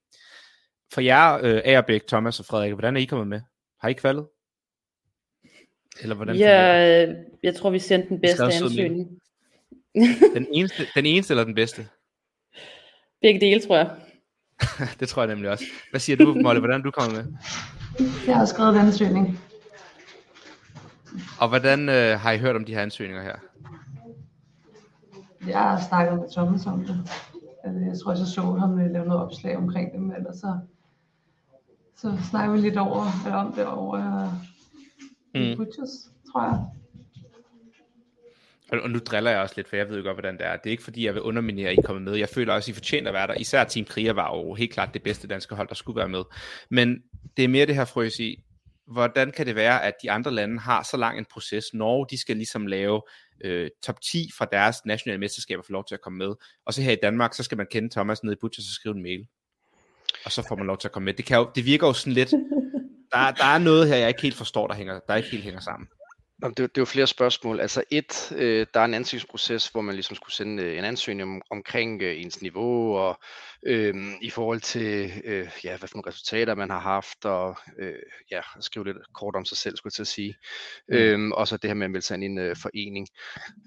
For jer, øh, Agerbeck, Thomas og Frederik, hvordan er I kommet med? Har I kvalet? Eller hvordan ja, jeg tror, vi sendte den bedste ansøgning. Den eneste, den eneste eller den bedste? Begge dele, tror jeg. Det tror jeg nemlig også. Hvad siger du, Molle? Hvordan du kommer med? Jeg har skrevet en ansøgning. Og hvordan øh, har I hørt om de her ansøgninger her? Jeg har snakket med Thomas om det. Jeg tror, jeg så ham lave noget opslag omkring dem, eller så, så snakker vi lidt over, eller om det over mm. Butchers, tror jeg. Og, og nu driller jeg også lidt, for jeg ved jo godt, hvordan det er. Det er ikke fordi, jeg vil underminere, at I kommer med. Jeg føler også, I fortjener at være der. Især Team Kriger var jo helt klart det bedste danske hold, der skulle være med. Men det er mere det her, Frøsig. Hvordan kan det være, at de andre lande har så lang en proces? Norge, de skal ligesom lave øh, top ti fra deres nationale mesterskaber for lov til at komme med. Og så her i Danmark, så skal man kende Thomas nede i Butcher, så skrive en mail. Og så får man lov til at komme med. Det, kan jo, det virker jo sådan lidt... Der, der er noget her, jeg ikke helt forstår, der, hænger, der ikke helt hænger sammen. Det er jo flere spørgsmål. Altså et, øh, der er en ansøgningsproces, hvor man ligesom skulle sende øh, en ansøgning om, omkring øh, ens niveau, og øh, i forhold til, øh, ja, hvad for nogle resultater man har haft, og øh, ja, skrive lidt kort om sig selv, skulle jeg til at sige. Mm. Øhm, og så det her med at melde sig ind i en øh, forening,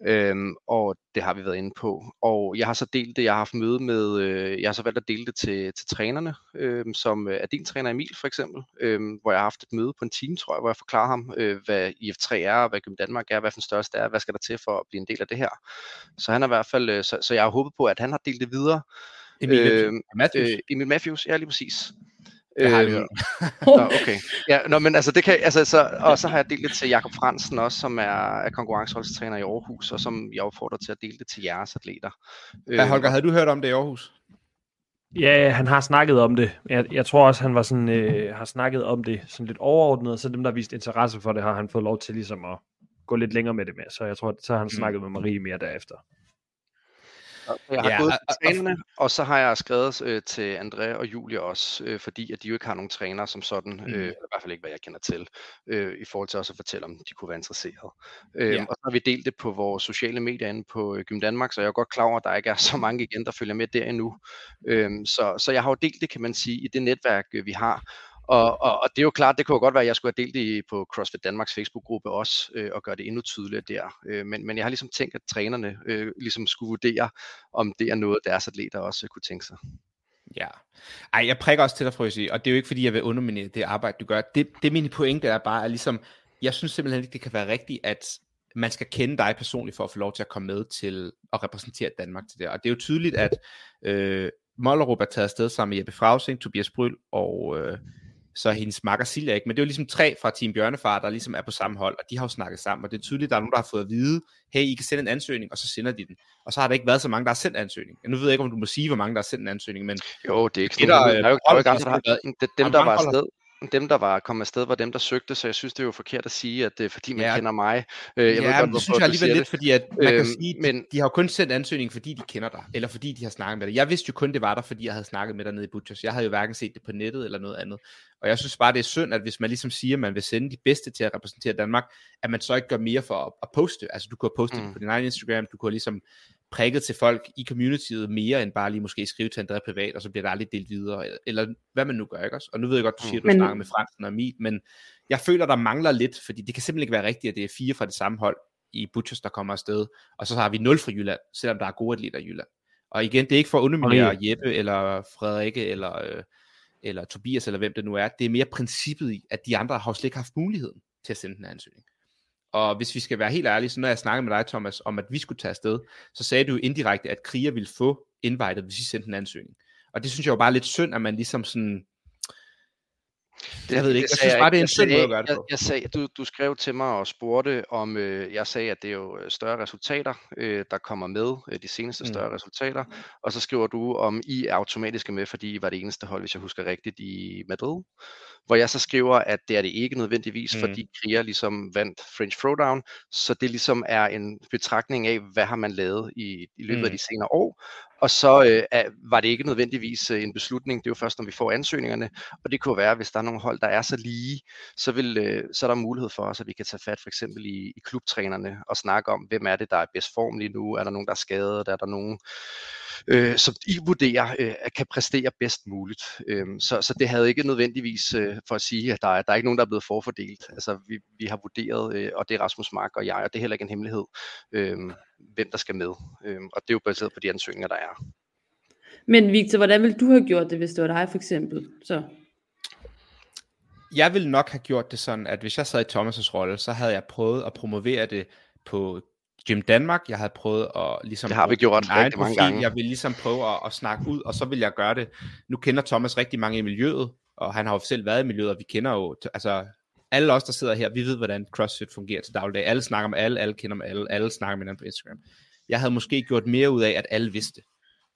øhm, og det har vi været inde på. Og jeg har så delt det, jeg har haft møde med, øh, jeg har så valgt at dele det til, til trænerne, øh, som er din træner Emil for eksempel, øh, hvor jeg har haft et møde på en time, tror jeg, hvor jeg forklarer ham, øh, hvad I F tre er, hvad Gym Danmark er, hvad for en størrelse er, hvad skal der til for at blive en del af det her. Så han har i hvert fald, så, så jeg har håbet på, at han har delt det videre. Emil øh, Matthews. Øh, Emil Matthews, ja, lige præcis. Det har jeg hørt. Nå, okay. Ja, nå, men altså, det kan, altså, så, og så har jeg delt det til Jakob Fransen også, som er konkurrenceholdstræner i Aarhus, og som jeg opfordrer til at dele det til jeres atleter. Ja, Holger, havde du hørt om det i Aarhus? Ja, han har snakket om det. Jeg, jeg tror også, han var sådan, øh, har snakket om det sådan lidt overordnet, og så dem, der har vist interesse for det, har han fået lov til ligesom at gå lidt længere med det med. Så jeg tror, så har han snakket med Marie mere derefter. Jeg har ja, gået til trænerne, og så har jeg skrevet øh, til André og Julie også, øh, fordi at de jo ikke har nogen træner som sådan, øh, mm. eller i hvert fald ikke, hvad jeg kender til, øh, i forhold til også at fortælle, om de kunne være interesserede. Øh, ja. Og så har vi delt det på vores sociale medier inde på Gym Danmark, så jeg er godt klar over, at der ikke er så mange igen, der følger med der endnu. Øh, så, så jeg har jo delt det, kan man sige, i det netværk, øh, vi har. Og, og, og det er jo klart, det kunne jo godt være, at jeg skulle have delt det på CrossFit Danmarks Facebook-gruppe også, øh, og gøre det endnu tydeligere der. Øh, men, men jeg har ligesom tænkt, at trænerne øh, ligesom skulle vurdere, om det er noget, deres atleter også øh, kunne tænke sig. Ja. Ej, jeg prikker også til dig, Frøsig, og det er jo ikke, fordi jeg vil underminere det arbejde, du gør. Det, det er mine pointe, der er bare, at ligesom, jeg synes simpelthen ikke, det kan være rigtigt, at man skal kende dig personligt for at få lov til at komme med til at repræsentere Danmark til det. Og det er jo tydeligt, at øh, Mollerup er taget afsted sammen med Jeppe Frausing, Tobias Bryl og... Øh, så hendes makker Silja ikke, men det er jo ligesom tre fra Team Bjørnefar, der ligesom er på samme hold, og de har jo snakket sammen, og det er tydeligt, at der er nogen, der har fået at vide, hey, I kan sende en ansøgning, og så sender de den. Og så har der ikke været så mange, der har sendt ansøgning. Nu ved jeg ikke, om du må sige, hvor mange, der har sendt en ansøgning, men... Jo, det er ikke sådan, der, der er jo ikke gang, der har været... Dem, der var afsted... Dem, der var kommet afsted, var dem, der søgte, så jeg synes, det er jo forkert at sige, at det er, fordi man ja. kender mig. Øh, jeg ja, ved godt, men det synes jeg alligevel lidt, det. fordi at man øhm, kan sige, men... de har jo kun sendt ansøgning, fordi de kender dig, eller fordi de har snakket med dig. Jeg vidste jo kun, det var der, fordi jeg havde snakket med dig nede i Butchers. Jeg havde jo hverken set det på nettet eller noget andet. Og jeg synes bare, det er synd, at hvis man ligesom siger, at man vil sende de bedste til at repræsentere Danmark, at man så ikke gør mere for at, at poste. Altså, du kunne have postet mm. på din egen Instagram, du kunne have ligesom prikket til folk i communityet mere, end bare lige måske skrive til André privat, og så bliver der aldrig delt videre, eller, eller hvad man nu gør, ikke også? Og nu ved jeg godt, du siger, at du men... snakker med Fransen og Emil, men jeg føler, der mangler lidt, fordi det kan simpelthen ikke være rigtigt, at det er fire fra det samme hold i Butchers, der kommer afsted, og så har vi nul fra Jylland, selvom der er gode atleter i Jylland. Og igen, det er ikke for at underminere okay. Jeppe, eller Frederikke, eller, eller Tobias, eller hvem det nu er, det er mere princippet i, at de andre har slet ikke haft muligheden til at sende den ansøgning. Og hvis vi skal være helt ærlige, så når jeg snakkede med dig, Thomas, om at vi skulle tage afsted, så sagde du jo indirekte, at Kriger ville få invited, hvis I sendte en ansøgning. Og det synes jeg jo bare er lidt synd, at man ligesom sådan... Det, jeg ved det ikke. Jeg synes bare, det er en synd måde at gøre det på. Jeg, jeg sagde, du, du skrev til mig og spurgte om, øh, jeg sagde, at det er jo større resultater, øh, der kommer med, øh, de seneste større mm. resultater. Og så skriver du, om I er automatisk med, fordi I var det eneste hold, hvis jeg husker rigtigt, i Madrid. Hvor jeg så skriver, at det er det ikke nødvendigvis, mm. fordi Kriger ligesom vandt French Throwdown. Så det ligesom er en betragtning af, hvad har man lavet i, i løbet mm. af de senere år. Og så øh, var det ikke nødvendigvis øh, en beslutning, det er jo først, når vi får ansøgningerne, og det kunne være, hvis der er nogle hold, der er så lige, så, vil, øh, så er der mulighed for os, at vi kan tage fat for eksempel i, i klubtrænerne og snakke om, hvem er det, der er i bedst form lige nu, er der nogen, der er skadet, er der nogen, øh, som I vurderer, øh, kan præstere bedst muligt. Øh, så, så det havde ikke nødvendigvis øh, for at sige, at der er, der er ikke nogen, der er blevet forfordelt. Altså vi, vi har vurderet, øh, og det er Rasmus Mark og jeg, og det er heller ikke en hemmelighed. Øh, hvem der skal med, øhm, og det er jo baseret på de ansøgninger, der er. Men Victor, hvordan ville du have gjort det, hvis det var dig for eksempel? Så? Jeg ville nok have gjort det sådan, at hvis jeg sad i Thomas' rolle, så havde jeg prøvet at promovere det på Gym Danmark, jeg havde prøvet at ligesom... Det har vi gjort rigtig mange gange. Jeg ville ligesom prøve at, at snakke ud, og så ville jeg gøre det. Nu kender Thomas rigtig mange i miljøet, og han har jo selv været i miljøet, og vi kender jo... altså alle os, der sidder her, vi ved, hvordan CrossFit fungerer til dagligdag. Alle snakker om alle, alle kender om alle, alle snakker om hinanden på Instagram. Jeg havde måske gjort mere ud af, at alle vidste.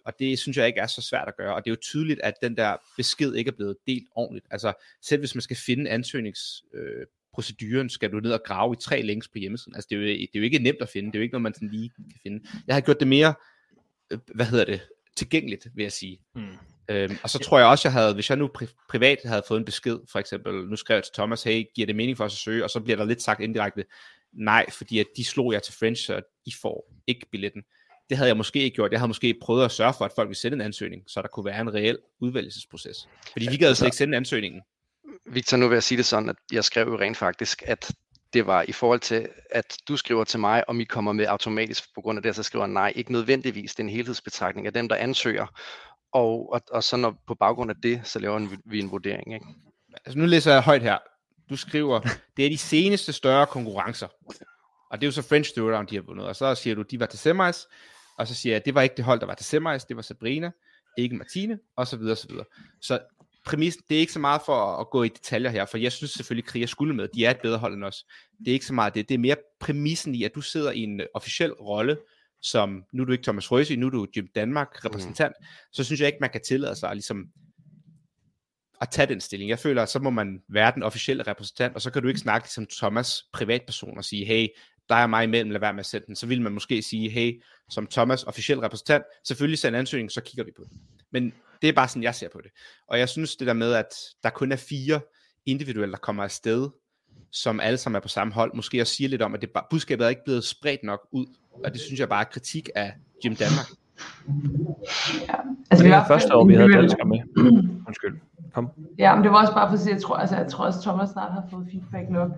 Og det synes jeg ikke er så svært at gøre. Og det er jo tydeligt, at den der besked ikke er blevet delt ordentligt. Altså, selv hvis man skal finde ansøgningsproceduren, øh, skal du ned og grave i tre links på hjemmesiden. Altså, det er jo, det er jo ikke nemt at finde. Det er jo ikke noget, man sådan lige kan finde. Jeg har gjort det mere, øh, hvad hedder det, tilgængeligt, vil jeg sige. Hmm. Øhm, og så tror jeg også, jeg havde, hvis jeg nu pri- privat havde fået en besked, for eksempel, nu skrev jeg til Thomas, hey, giver det mening for os at søge, og så bliver der lidt sagt indirekte, nej, fordi at de slog jer til French, så I får ikke billetten. Det havde jeg måske ikke gjort. Jeg havde måske prøvet at sørge for, at folk ville sende en ansøgning, så der kunne være en reel udvælgelsesproces. Fordi vi gad altså ikke sende ansøgningen. Victor, nu vil jeg sige det sådan, at jeg skrev jo rent faktisk, at det var i forhold til, at du skriver til mig, om I kommer med automatisk på grund af det, så skriver nej, ikke nødvendigvis. Det er en helhedsbetragtning af dem, der ansøger. Og, og, og så når, på baggrund af det, så laver vi en vurdering. Ikke? Altså, nu læser jeg højt her. Du skriver, det er de seneste større konkurrencer. Og det er jo så French Throwdown, de har vundet. Og så siger du, de var til semis. Og så siger jeg, det var ikke det hold, der var til semis. Det var Sabrina, ikke Martine, og så videre, så videre. Så præmissen, det er ikke så meget for at gå i detaljer her, for jeg synes selvfølgelig, Kriger skulle med. De er et bedre hold end os. Det er ikke så meget det. Det er mere præmissen i, at du sidder i en officiel rolle, som nu er du ikke Thomas Frøsig, nu er du Gym Danmark repræsentant. Mm. Så synes jeg ikke, man kan tillade sig at, ligesom, at tage den stilling. Jeg føler, at så må man være den officielle repræsentant, og så kan du ikke snakke som ligesom Thomas privatperson og sige, hey, der er mig imellem, lad være med at sende den. Så vil man måske sige, hey, som Thomas officiel repræsentant, selvfølgelig send ansøgning, så kigger vi på den. Men det er bare sådan, jeg ser på det. Og jeg synes det der med, at der kun er fire individuelle, der kommer afsted, som alle sammen er på samme hold, måske også siger lidt om, at det bare, budskabet er ikke blevet spredt nok ud, og det synes jeg bare er kritik af Gym Danmark. Ja, altså det var første år, vi havde danskere med. Undskyld. Kom. Ja, men det var også bare for at sige, at jeg tror, altså, jeg tror også, Thomas snart har fået feedback nok.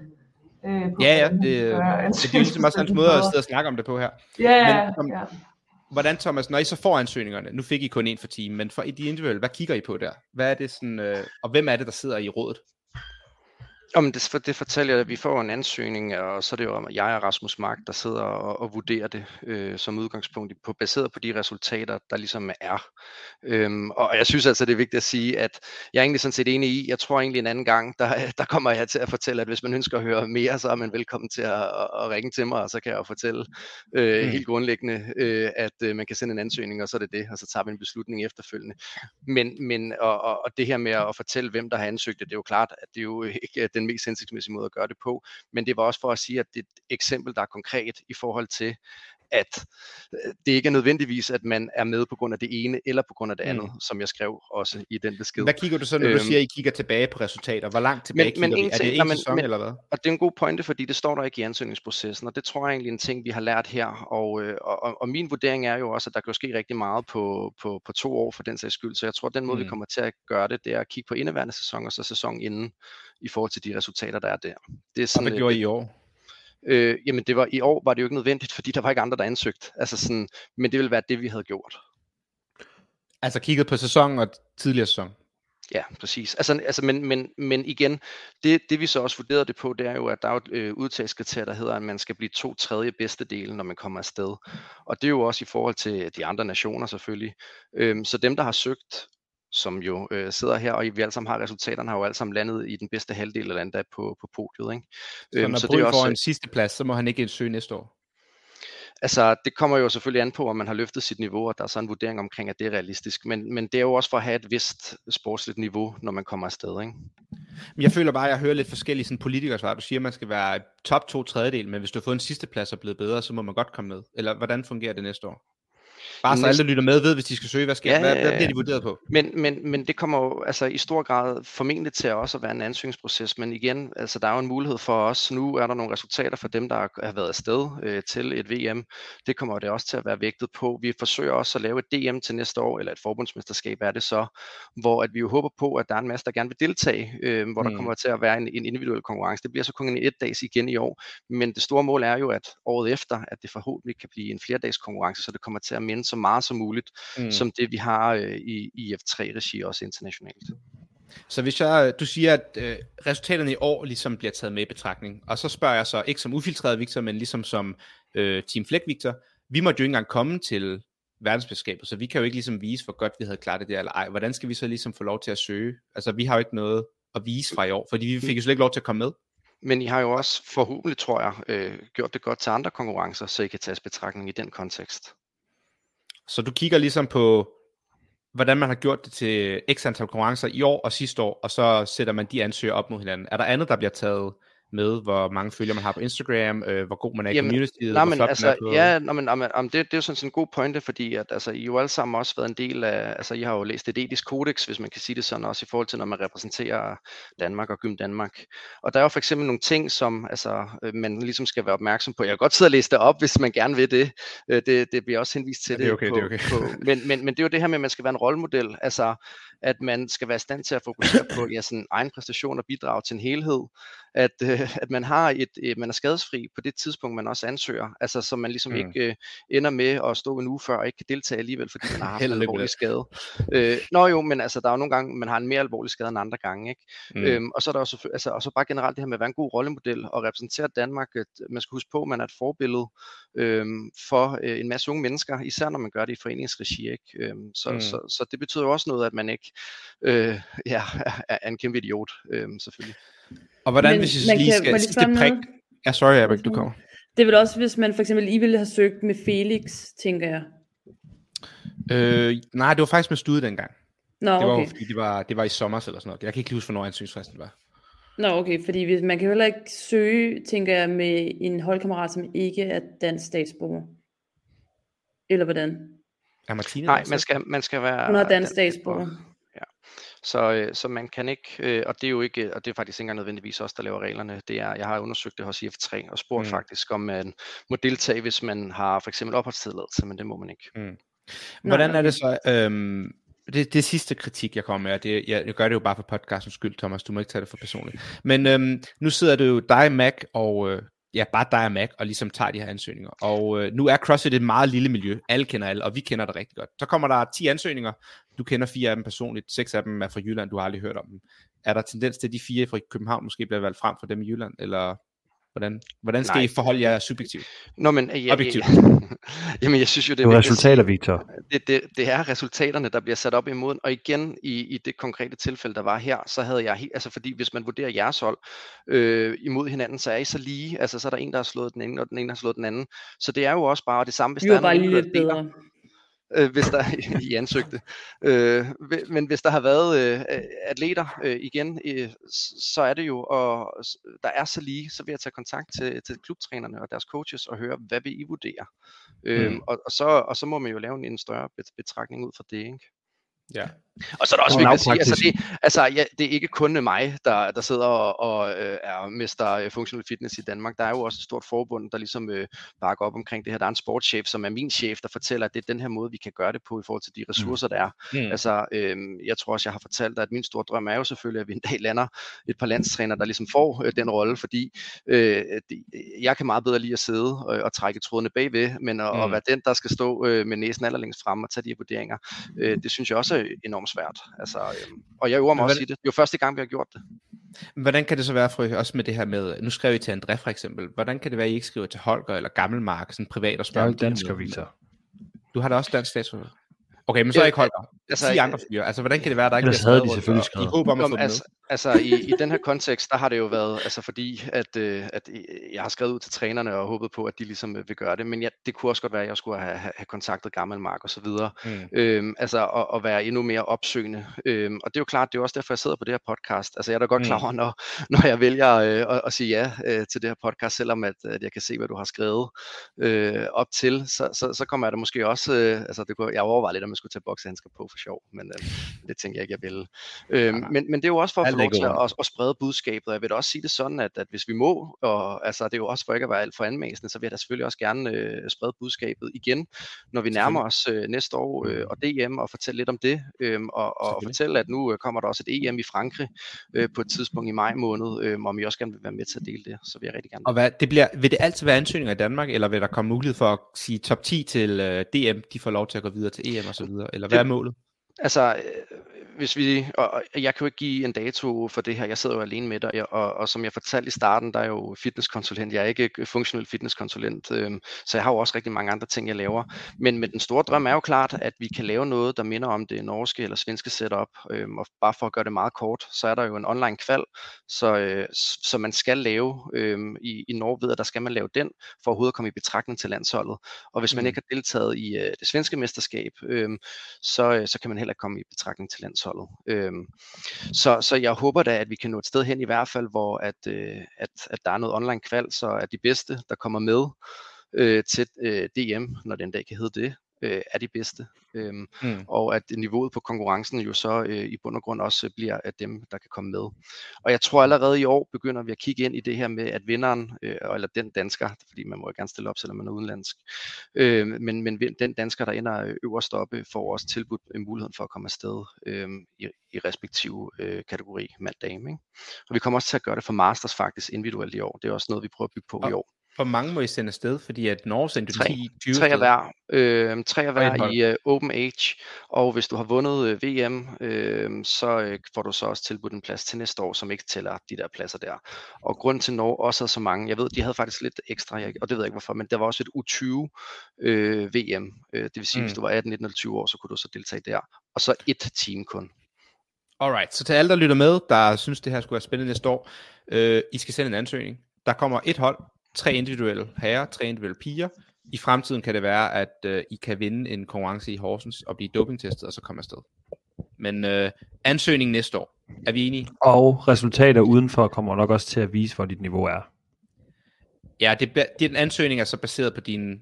Øh, ja, ja, det, det er jo ligesom også hans måde at sidde og snakke om det på her. Ja, men, som, ja. Hvordan, Thomas, når I så får ansøgningerne, nu fik I kun en for time, men for i de individuelle, hvad kigger I på der? Hvad er det sådan, øh, og hvem er det, der sidder i rådet? Jamen, det, det fortæller jeg, at vi får en ansøgning, og så er det jo jeg og Rasmus Mark, der sidder og, og vurderer det øh, som udgangspunkt, på, baseret på de resultater, der ligesom er. Øhm, og jeg synes altså, det er vigtigt at sige, at jeg er egentlig sådan set enig i, jeg tror egentlig en anden gang, der, der kommer jeg til at fortælle, at hvis man ønsker at høre mere, så er man velkommen til at, at ringe til mig, og så kan jeg jo fortælle øh, mm. helt grundlæggende, øh, at øh, man kan sende en ansøgning, og så er det det, og så tager vi en beslutning efterfølgende. Men, men og, og, og det her med at fortælle, hvem der har ansøgt det, det er jo klart, at det er jo ikke den mest hensigtsmæssige måde at gøre det på, men det var også for at sige, at det er et eksempel, der er konkret i forhold til, at det ikke er nødvendigvis, at man er med på grund af det ene eller på grund af det andet, mm. som jeg skrev også i den besked. Hvad kigger du så, når øhm, du siger, at I kigger tilbage på resultater? Hvor langt tilbage men, kigger men, vi? Er det en nej, sæson men, eller hvad? Og det er en god pointe, fordi det står der ikke i ansøgningsprocessen, og det tror jeg egentlig er en ting, vi har lært her, og, og, og, og min vurdering er jo også, at der kan ske rigtig meget på, på, på to år for den sags skyld, så jeg tror, at den måde, mm. vi kommer til at gøre det, det er at kigge på indeværende sæson og så sæsonen inden i forhold til de resultater, der er der. Det er sådan, og hvad gjorde I i år? Øh, jamen det var, i år var det jo ikke nødvendigt, fordi der var ikke andre, der ansøgte. Altså sådan, men det ville være det, vi havde gjort. Altså kigget på sæsonen og tidligere sæson? Ja, præcis. Altså, altså, men, men, men igen, det, det vi så også vurderede det på, det er jo, at der er et øh, udtagskriterier, der hedder, at man skal blive to tredje bedste dele, når man kommer afsted. Og det er jo også i forhold til de andre nationer selvfølgelig. Øhm, så dem, der har søgt, som jo øh, sidder her, og vi alle sammen har resultaterne, har jo alle sammen landet i den bedste halvdel eller andet på, på podiet. Ikke? Så når så det er også får en sidste plads, så må han ikke søge næste år? Altså, det kommer jo selvfølgelig an på, om man har løftet sit niveau, og der er så en vurdering omkring, at det er realistisk. Men, men det er jo også for at have et vist sportsligt niveau, når man kommer afsted. Ikke? Jeg føler bare, at jeg hører lidt forskellige sådan politikersvar. Du siger, at man skal være top to tredjedel, men hvis du har fået en sidste plads og blevet bedre, så må man godt komme med. Eller hvordan fungerer det næste år? Bare så alle, der lytter med, ved, hvis de skal søge, hvad sker, ja, hvad, hvad bliver de vurderet på? Men, men, men det kommer jo altså, i stor grad formentlig til også at være en ansøgningsproces, men igen, altså, der er jo en mulighed for os. Nu er der nogle resultater for dem, der har været afsted øh, til et V M. Det kommer jo det også til at være vægtet på. Vi forsøger også at lave et D M til næste år, eller et forbundsmesterskab er det så, hvor at vi jo håber på, at der er en masse, der gerne vil deltage, øh, hvor mm. der kommer til at være en, en individuel konkurrence. Det bliver så kun en etdags igen i år, men det store mål er jo, at året efter, at det forhåbentlig kan blive en flerdags konkurrence, så det kommer til at minde så meget som muligt, mm. som det vi har øh, i, i I F tre-regi også internationalt. Så hvis jeg, du siger, at øh, resultaterne i år ligesom bliver taget med i betragtning, og så spørger jeg så, ikke som ufiltreret Victor, men ligesom som øh, Team Flæk Victor, vi måtte jo ikke engang komme til verdensmesterskabet, så vi kan jo ikke ligesom vise, hvor godt vi havde klaret det der, eller ej. Hvordan skal vi så ligesom få lov til at søge? Altså, vi har jo ikke noget at vise fra i år, fordi vi fik jo slet ikke lov til at komme med. Men I har jo også forhåbentlig, tror jeg, øh, gjort det godt til andre konkurrencer, så I kan tages betragtning i den kontekst. Så du kigger ligesom på, hvordan man har gjort det til x antal konkurrencer i år og sidste år, og så sætter man de ansøgere op mod hinanden. Er der andet, der bliver taget med, hvor mange følger man har på Instagram, øh, hvor god man er i communityet. Nej, men altså, ja, nej, men, nej, men, det, det er jo sådan en god pointe, fordi at, altså, I har jo alle sammen også været en del af, altså I har jo læst et etisk kodex, hvis man kan sige det sådan, også i forhold til, når man repræsenterer Danmark og Gym Danmark. Og der er jo for eksempel nogle ting, som altså, man ligesom skal være opmærksom på. Jeg kan godt sidde og læse det op, hvis man gerne vil det. Det, det bliver også henvist til ja, det. Okay, på, det okay. på, men, men, men det er jo det her med, at man skal være en rollemodel, altså at man skal være i stand til at fokusere på ja, sin egen præstation og bidrage til en helhed. At, øh, at man har et, øh, man er skadesfri på det tidspunkt, man også ansøger. Altså, så man ligesom mm. ikke øh, ender med at stå en uge før og ikke kan deltage alligevel, fordi man har haft en alvorlig skade. Øh, nå jo, men altså, der er jo nogle gange, man har en mere alvorlig skade end andre gange, ikke? Mm. Øhm, og så er der også, altså, og så bare generelt det her med at være en god rollemodel og repræsentere Danmark. Man skal huske på, at man er et forbillede øh, for øh, en masse unge mennesker, især når man gør det i foreningsregi, ikke? Øhm, så, mm. så, så, så det betyder jo også noget, at man ikke øh, ja, er en kæmpe idiot, øh, selvfølgelig. Og hvordan, men hvis I lige kan, skal det prik... Ja, sorry, Agerbeck, du kommer. Det vil også, hvis man for eksempel I ville have søgt med Felix, tænker jeg. Øh, nej, det var faktisk med Stude dengang. Nå, det var, okay. Fordi det var, det var i sommer eller sådan noget. Jeg kan ikke huske, hvornår ansøgningsfristen var. Nå, okay, fordi hvis, man kan heller ikke søge, tænker jeg, med en holdkammerat, som ikke er dansk statsborger. Eller hvordan? Er Martine? Nej, man skal, man skal være... Hun er dansk statsborger. Så, så man kan ikke, og det er jo ikke, og det er faktisk ikke engang nødvendigvis os, der laver reglerne. Det er, jeg har undersøgt det hos I F tre og spurgt mm. faktisk, om man må deltage, hvis man har for eksempel opholdstilladelse, men det må man ikke. Mm. Hvordan er det så, øhm, det, det sidste kritik, jeg kommer med, og det, jeg, jeg gør det jo bare for podcastens skyld, Thomas, du må ikke tage det for personligt. Men øhm, nu sidder det jo dig, Mac, og øh, ja, bare dig og Mac, og ligesom tager de her ansøgninger. Og øh, nu er CrossFit et meget lille miljø, alle kender alle, og vi kender det rigtig godt. Så kommer der ti ansøgninger. Du kender fire af dem personligt, seks af dem er fra Jylland, du har aldrig hørt om dem. Er der tendens til, at de fire fra København måske bliver valgt frem for dem i Jylland, eller hvordan, hvordan skal Nej. I forholde jer subjektivt? Nå, men, ja, objektivt. Ja, ja. Jamen, jeg synes jo, det er resultater, Victor. Det, det, det er resultaterne, der bliver sat op imod, og igen i, i det konkrete tilfælde, der var her, så havde jeg, altså fordi hvis man vurderer jeres hold øh, imod hinanden, så er I så lige, altså så er der en, der har slået den ene, og den ene har slået den anden, så det er jo også bare det samme, hvis der er bare lige lidt bedre. Øh, hvis der I ansøgte. Øh, men hvis der har været øh, atleter øh, igen, øh, så er det jo, og der er så lige, så vil jeg tage kontakt til, til klubtrænerne og deres coaches og høre, hvad vil I vurdere? Øh, mm. og, og, så, og så må man jo lave en, en større betragtning ud fra det, ikke? Ja. Og så er der også vigtigt at sige, altså, det, altså ja, det er ikke kun mig, der, der sidder og, og øh, er mester functional fitness i Danmark. Der er jo også et stort forbund, der ligesom øh, bakker op omkring det her. Der er en sportschef, som er min chef, der fortæller, at det er den her måde, vi kan gøre det på i forhold til de ressourcer, der er. Mm. Altså, øh, jeg tror også, jeg har fortalt dig, at min store drøm er jo selvfølgelig, at vi en dag lander et par landstrænere, der ligesom får øh, den rolle, fordi øh, de, jeg kan meget bedre lide at sidde øh, og trække trådene bagved, men at, mm. at være den, der skal stå øh, med næsen allerlængst frem og tage de her vurderinger, øh, det synes jeg også er enormt svært. Altså, øhm, og jeg øver mig også i det. Jo, første gang, vi har gjort det. Hvordan kan det så være, Frø, også med det her med, nu skrev I til André for eksempel, hvordan kan det være, I ikke skriver til Holger eller Gammelmark, sådan privat og spørger? Jeg er jo dansker, Victor. Du har da også dansk statsråd. Okay, men så er jeg ikke Holger. Altså, ti andre fyre. Altså, hvordan kan det være, der ikke bliver skrevet? Ellers havde de selvfølgelig skrevet. I håber om at få altså, altså, i, i den her kontekst, der har det jo været, altså fordi, at, øh, at jeg har skrevet ud til trænerne og håbet på, at de ligesom vil gøre det. Men ja, det kunne også godt være, at jeg skulle have, have kontaktet Gammelmark og så videre. Mm. Øhm, altså, og, og være endnu mere opsøgende. Øhm, og det er jo klart, det er også derfor, jeg sidder på det her podcast. Altså, jeg er da godt klar over, når, når jeg vælger øh, at, at sige ja øh, til det her podcast, selvom at, at jeg kan se, hvad du har skrevet øh, op til. Så, så, så kommer jeg da måske også, øh, altså, det kunne, jeg overvejer lidt, om jeg skulle tage bokshandsker på for sjov, men øh, det tænker jeg ikke, jeg vil. Øh, men, men det er jo også for at få lov til at, at sprede budskabet, og jeg vil da også sige det sådan, at, at hvis vi må, og altså, det er jo også for ikke at være alt for anmæsende, så vil jeg da selvfølgelig også gerne øh, sprede budskabet igen, når vi nærmer os øh, næste år øh, og D M, og fortælle lidt om det, øh, og, og fortælle, at nu øh, kommer der også et E M i Frankrig øh, på et tidspunkt i maj måned, øh, om I også gerne vil være med til at dele det, så vil jeg rigtig gerne. Og hvad, det bliver, vil det altid være ansøgninger i Danmark, eller vil der komme mulighed for at sige top ti til øh, D M, de får lov til at gå videre til E M og så videre, eller hvad er målet? Altså, hvis vi, og jeg kan jo ikke give en dato for det her, jeg sidder jo alene med dig, og, og som jeg fortalte i starten, der er jo fitnesskonsulent, jeg er ikke funktionel fitnesskonsulent, øh, så jeg har jo også rigtig mange andre ting, jeg laver, men med den store drøm er jo klart, at vi kan lave noget, der minder om det norske eller svenske setup, øh, og bare for at gøre det meget kort, så er der jo en online kval, så, øh, så man skal lave, øh, i, i Norge ved at der skal man lave den, for overhovedet at komme i betragtning til landsholdet, og hvis man mm. ikke har deltaget i øh, det svenske mesterskab, øh, så, øh, så kan man heller komme i betragtning til landsholdet. landsholdet. Øhm, så, så jeg håber da, at vi kan nå et sted hen i hvert fald, hvor at, øh, at, at der er noget online kval, så at de bedste, der kommer med øh, til øh, D M, når den dag kan hedde det, øh, er de bedste. Øhm, mm. Og at niveauet på konkurrencen jo så øh, i bund og grund også bliver af dem, der kan komme med. Og jeg tror allerede i år begynder vi at kigge ind i det her med, at vinderen, øh, eller den dansker, fordi man må jo gerne stille op, selvom man er udenlandsk, øh, men, men den dansker, der ender øverst oppe, får også tilbudt muligheden for at komme afsted øh, i, i respektive øh, kategori mand-dame, ikke? Og vi kommer også til at gøre det for masters faktisk individuelt i år. Det er også noget, vi prøver at bygge på og i år. Hvor mange må I sende afsted? Fordi at Norge sendte ti, tyve Tre af hver, øh, tre af hver i uh, Open Age. Og hvis du har vundet øh, V M, øh, så øh, får du så også tilbudt en plads til næste år, som ikke tæller de der pladser der. Og grund til Norge også er så mange. Jeg ved, de havde faktisk lidt ekstra, jeg, og det ved jeg ikke hvorfor, men der var også et U tyve øh, V M. Øh, det vil sige, mm. hvis du var atten, nitten eller tyve år, så kunne du så deltage der. Og så et team kun. Alright, så til alle, der lytter med, der synes, det her skulle være spændende næste år. Øh, I skal sende en ansøgning. Der kommer et hold. Tre individuelle herrer, tre individuelle piger. I fremtiden kan det være, at øh, I kan vinde en konkurrence i Horsens og blive dopingtestet, og så komme afsted. Men øh, ansøgning næste år. Er vi enige? Og resultater udenfor kommer nok også til at vise, hvor dit niveau er. Ja, det, det er den ansøgning, altså baseret på din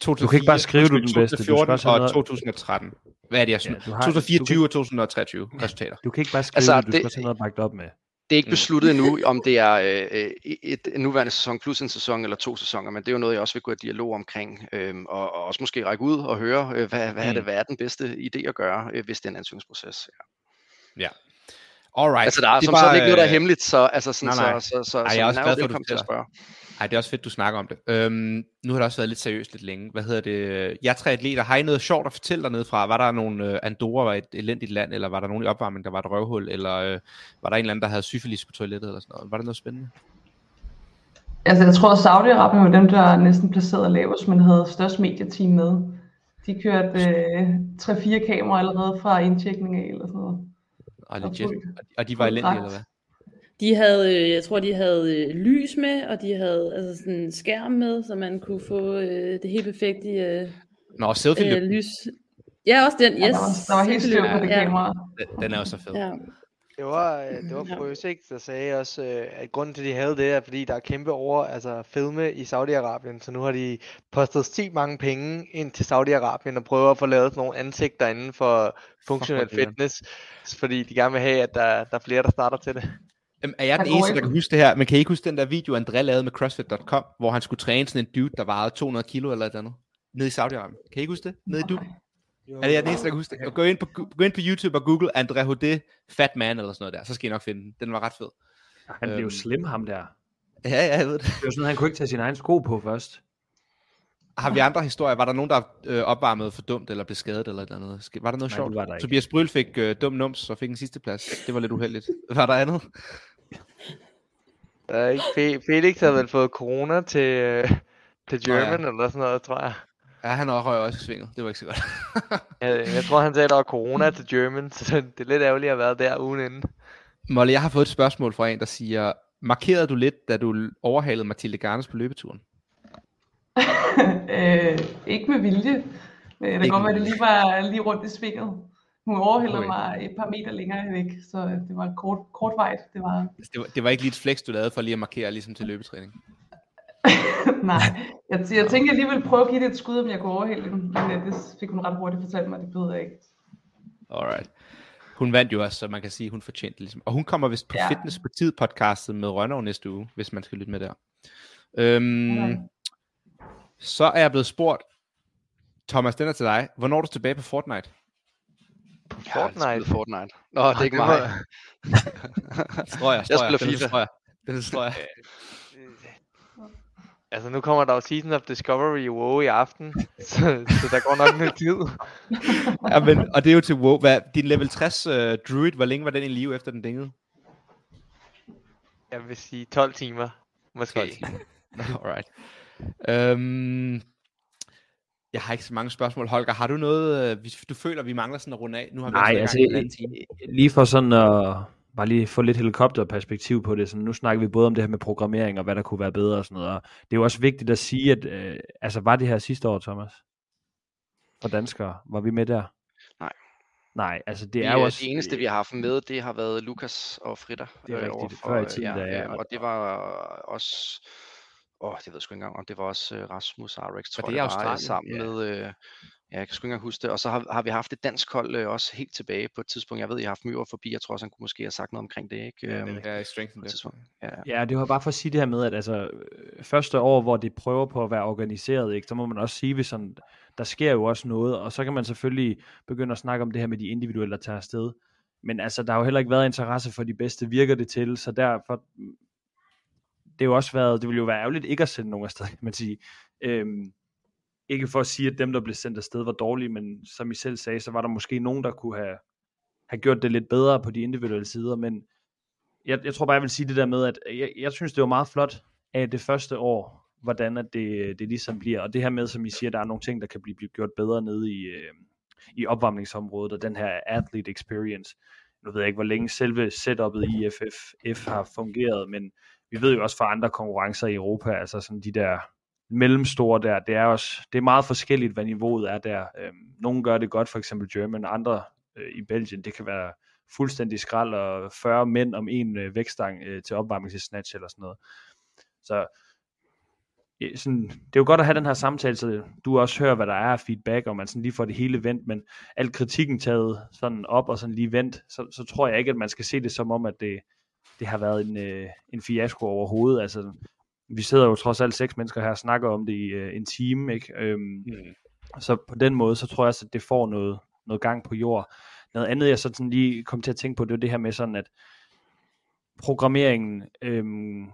to tusind og fire, du kan ikke bare skrive, du den bedste. to tusind og fjorten og to tusind og tretten. Hvad er det, jeg synes? Ja, to tusind og fireogtyve kan... og to tusind og treogtyve resultater. Du kan ikke bare skrive, altså, du det... skal sådan noget bagt op med. Det er ikke besluttet endnu, om det er øh, et, en nuværende sæson plus en sæson eller to sæsoner, men det er jo noget, jeg også vil gå i dialog omkring, øh, og, og også måske række ud og høre, øh, hvad, hvad, er det, hvad er den bedste idé at gøre, øh, hvis det er en ansøgningsproces. Ja. Ja. Alright. Altså der er det som bare, sådan ikke noget, der er hemmeligt, så altså sådan nej, nej. så så så Ej, jeg er også glad for, at til at spørge. Nej, det er også fedt, du snakker om det. Øhm, nu har det også været lidt seriøst lidt længe. Hvad hedder det? Jeg er triatleter. Har I noget sjovt at fortælle dernede fra? Var der nogle Andorra var et elendigt land, eller var der nogen i opvarmning, der var et røvhul, eller øh, var der en eller anden, der havde syfilis på toilettet eller sådan noget? Var det noget spændende? Altså jeg tror, at Saudi-Arabien var dem, der næsten placeret lavest, men havde størst medieteam med. De kørte øh, tre fire kameraer allerede fra indtjekning af eller sådan noget. Og, legit, og de var elendige, eller hvad? De havde, jeg tror, de havde lys med, og de havde altså sådan en skærm med, så man kunne få øh, det helt perfekte øh, Nå, øh, lys. Ja, også den, yes. Ja, der var, der var helt styr på det kamera. Ja. Den er også så fed. Ja. Det var, det var Frøsig, der sagde også, at grunden til, at de havde det, er, fordi der er kæmpe over altså fedme i Saudi-Arabien. Så nu har de postet sygt mange penge ind til Saudi-Arabien og prøver at få lavet nogle ansigter inden for functional fitness. Fordi de gerne vil have, at der, der er flere, der starter til det. Jamen, er jeg den eneste, der kan huske det her? Men kan I ikke huske den der video, André lavede med crossfit punktum com, hvor han skulle træne sådan en dude, der vejede to hundrede kilo eller et eller andet, nede i Saudi-Arabien? Kan I ikke huske det? Nede i Dubai? Jo. Er det jeg den eneste, der kan huske det? Gå ind på, gå ind på YouTube og google André Hodé Fat Man eller sådan noget der, så skal I nok finde den. Den var ret fed. Han blev øhm. slim, ham der. Ja, ja, jeg ved det. Det var sådan, han kunne ikke tage sin egen sko på først. Har vi andre historier? Var der nogen, der øh, opvarmede for dumt, eller blev skadet, eller eller andet? Var der noget Nej, sjovt? Var der Tobias Bryl fik øh, dum nums, og fik en sidste plads. Det var lidt uheldigt. Var der andet? Der er ikke Felix havde vel fået corona til, øh, til German, ja. Eller sådan noget, tror jeg. Ja, han røg også svinget. Det var ikke så godt. jeg, jeg tror, han sagde, at der var corona til German, så det er lidt ærgerligt at være der ugen inden. Molle, jeg har fået et spørgsmål fra en, der siger, markerede du lidt, da du overhalede Mathilde Garnes på løbeturen? øh, ikke med vilje. Det kan godt være, at det lige var lige rundt i svinget. Hun overhældede okay. mig et par meter længere væk, så det var kort, kortvejt. Det var... Det, var, det var ikke lige et flex, du lavede for lige at markere ligesom til løbetræning? Nej, jeg, t- jeg tænkte, jeg lige ville prøve at give det et skud, om jeg kunne overhælde den, men det fik hun ret hurtigt fortalt mig, det bød jeg ikke. Alright. Hun vandt jo også, så man kan sige, hun fortjente ligesom. Og hun kommer vist på ja. Fitness på Tid podcastet med Rønnow næste uge, hvis man skal lytte med der. Øhm, okay. Så er jeg blevet spurgt, Thomas, den er til dig. Hvornår er du tilbage på Fortnite? Jeg Fortnite? Jeg Fortnite. Nå, det er ikke mig. Strøier, Strøier. Jeg spiller FIFA. Den slår jeg. Altså nu kommer der jo Season of Discovery WoW i aften, så, så der går nok noget tid. Ja, men, og det er jo til WoW. Hvad, din level tres uh, druid, hvor længe var den i live efter den dingede? Jeg vil sige tolv timer, måske. tolv timer. Alright. Um, jeg har ikke så mange spørgsmål. Holger, har du noget, uh, du føler, vi mangler sådan at runde af? Nu har vi Nej, altså lige for sådan at... Uh... bare lige få lidt helikopterperspektiv på det. Så nu snakker vi både om det her med programmering og hvad der kunne være bedre og sådan noget. Og det er jo også vigtigt at sige, at øh, altså var det her sidste år, Thomas? For danskere, var vi med der? Nej. Nej, altså det er jo også... Det eneste, vi har haft med, det har været Lukas og Fritter. Det er rigtigt, før i tiden, ja, ja, og det var også... Åh, oh, det ved jeg sgu ikke engang, om det var også Rasmus og R X, tror og det jeg, var sammen ja. med... Øh, ja, jeg kan sgu ikke engang huske det. Og så har, har vi haft et dansk hold øh, også helt tilbage på et tidspunkt. Jeg ved, jeg har haft Myre forbi, jeg tror også, han kunne måske have sagt noget omkring det, ikke? Ja, det er i strengthen det. Ja, ja. Ja, det var bare for at sige det her med, at altså første år, hvor det prøver på at være organiseret, ikke, så må man også sige, hvis sådan, der sker jo også noget, og så kan man selvfølgelig begynde at snakke om det her med de individuelle, der tager afsted. Men altså, der har jo heller ikke været interesse for de bedste, virker det til, så derfor... Det, jo også været, det ville jo være ærgerligt ikke at sende nogen afsted, kan man sige. Øhm, ikke for at sige, at dem, der blev sendt afsted, var dårlige, men som I selv sagde, så var der måske nogen, der kunne have, have gjort det lidt bedre på de individuelle sider. Men jeg, jeg tror bare, jeg vil sige det der med, at jeg, jeg synes, det var meget flot af det første år, hvordan at det, det ligesom bliver. Og det her med, som I siger, der er nogle ting, der kan blive, blive gjort bedre nede i, øh, i opvarmningsområdet, og den her athlete experience. Nu ved jeg ikke, hvor længe selve setupet i I F F F har fungeret, men vi ved jo også fra andre konkurrencer i Europa, altså sådan de der mellemstore der, det er også, det er meget forskelligt, hvad niveauet er der. Øhm, nogle gør det godt, for eksempel German, andre øh, i Belgien, det kan være fuldstændig skrald og fyrre mænd om en øh, vægtstang øh, til opvarmning til snatch eller sådan noget. Så øh, sådan, det er jo godt at have den her samtale, så du også hører, hvad der er af feedback, og man sådan lige får det hele vendt, men al kritikken taget sådan op og sådan lige vendt, så, så tror jeg ikke, at man skal se det som om, at det det har været en, øh, en fiasko overhovedet. Altså, vi sidder jo trods alt seks mennesker her og snakker om det i øh, en time, ikke? Øhm, mm. Så på den måde, så tror jeg også, at det får noget, noget gang på jord. Noget andet, jeg sådan lige kom til at tænke på, det er det her med sådan, at programmeringen, øhm,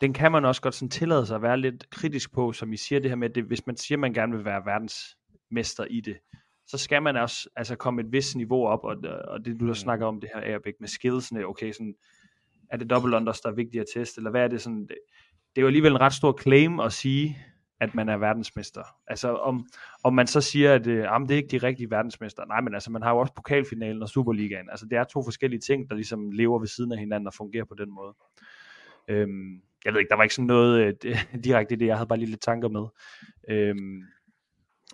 den kan man også godt sådan tillade sig at være lidt kritisk på, som I siger det her med, det, hvis man siger, at man gerne vil være verdensmester i det, så skal man også altså komme et vist niveau op, og, og det du der snakker om, det her Agerbeck med skillsene, okay, sådan, er det double unders, der er vigtigt at teste, eller hvad er det sådan, det, det er jo alligevel en ret stor claim at sige, at man er verdensmester. Altså om, om man så siger, at øh, det er ikke de rigtige verdensmester, nej, men altså man har jo også pokalfinalen og Superligaen, altså det er to forskellige ting, der ligesom lever ved siden af hinanden og fungerer på den måde. Øhm, jeg ved ikke, der var ikke sådan noget øh, det, direkte i det, jeg havde bare lige lidt tanker med. Øhm,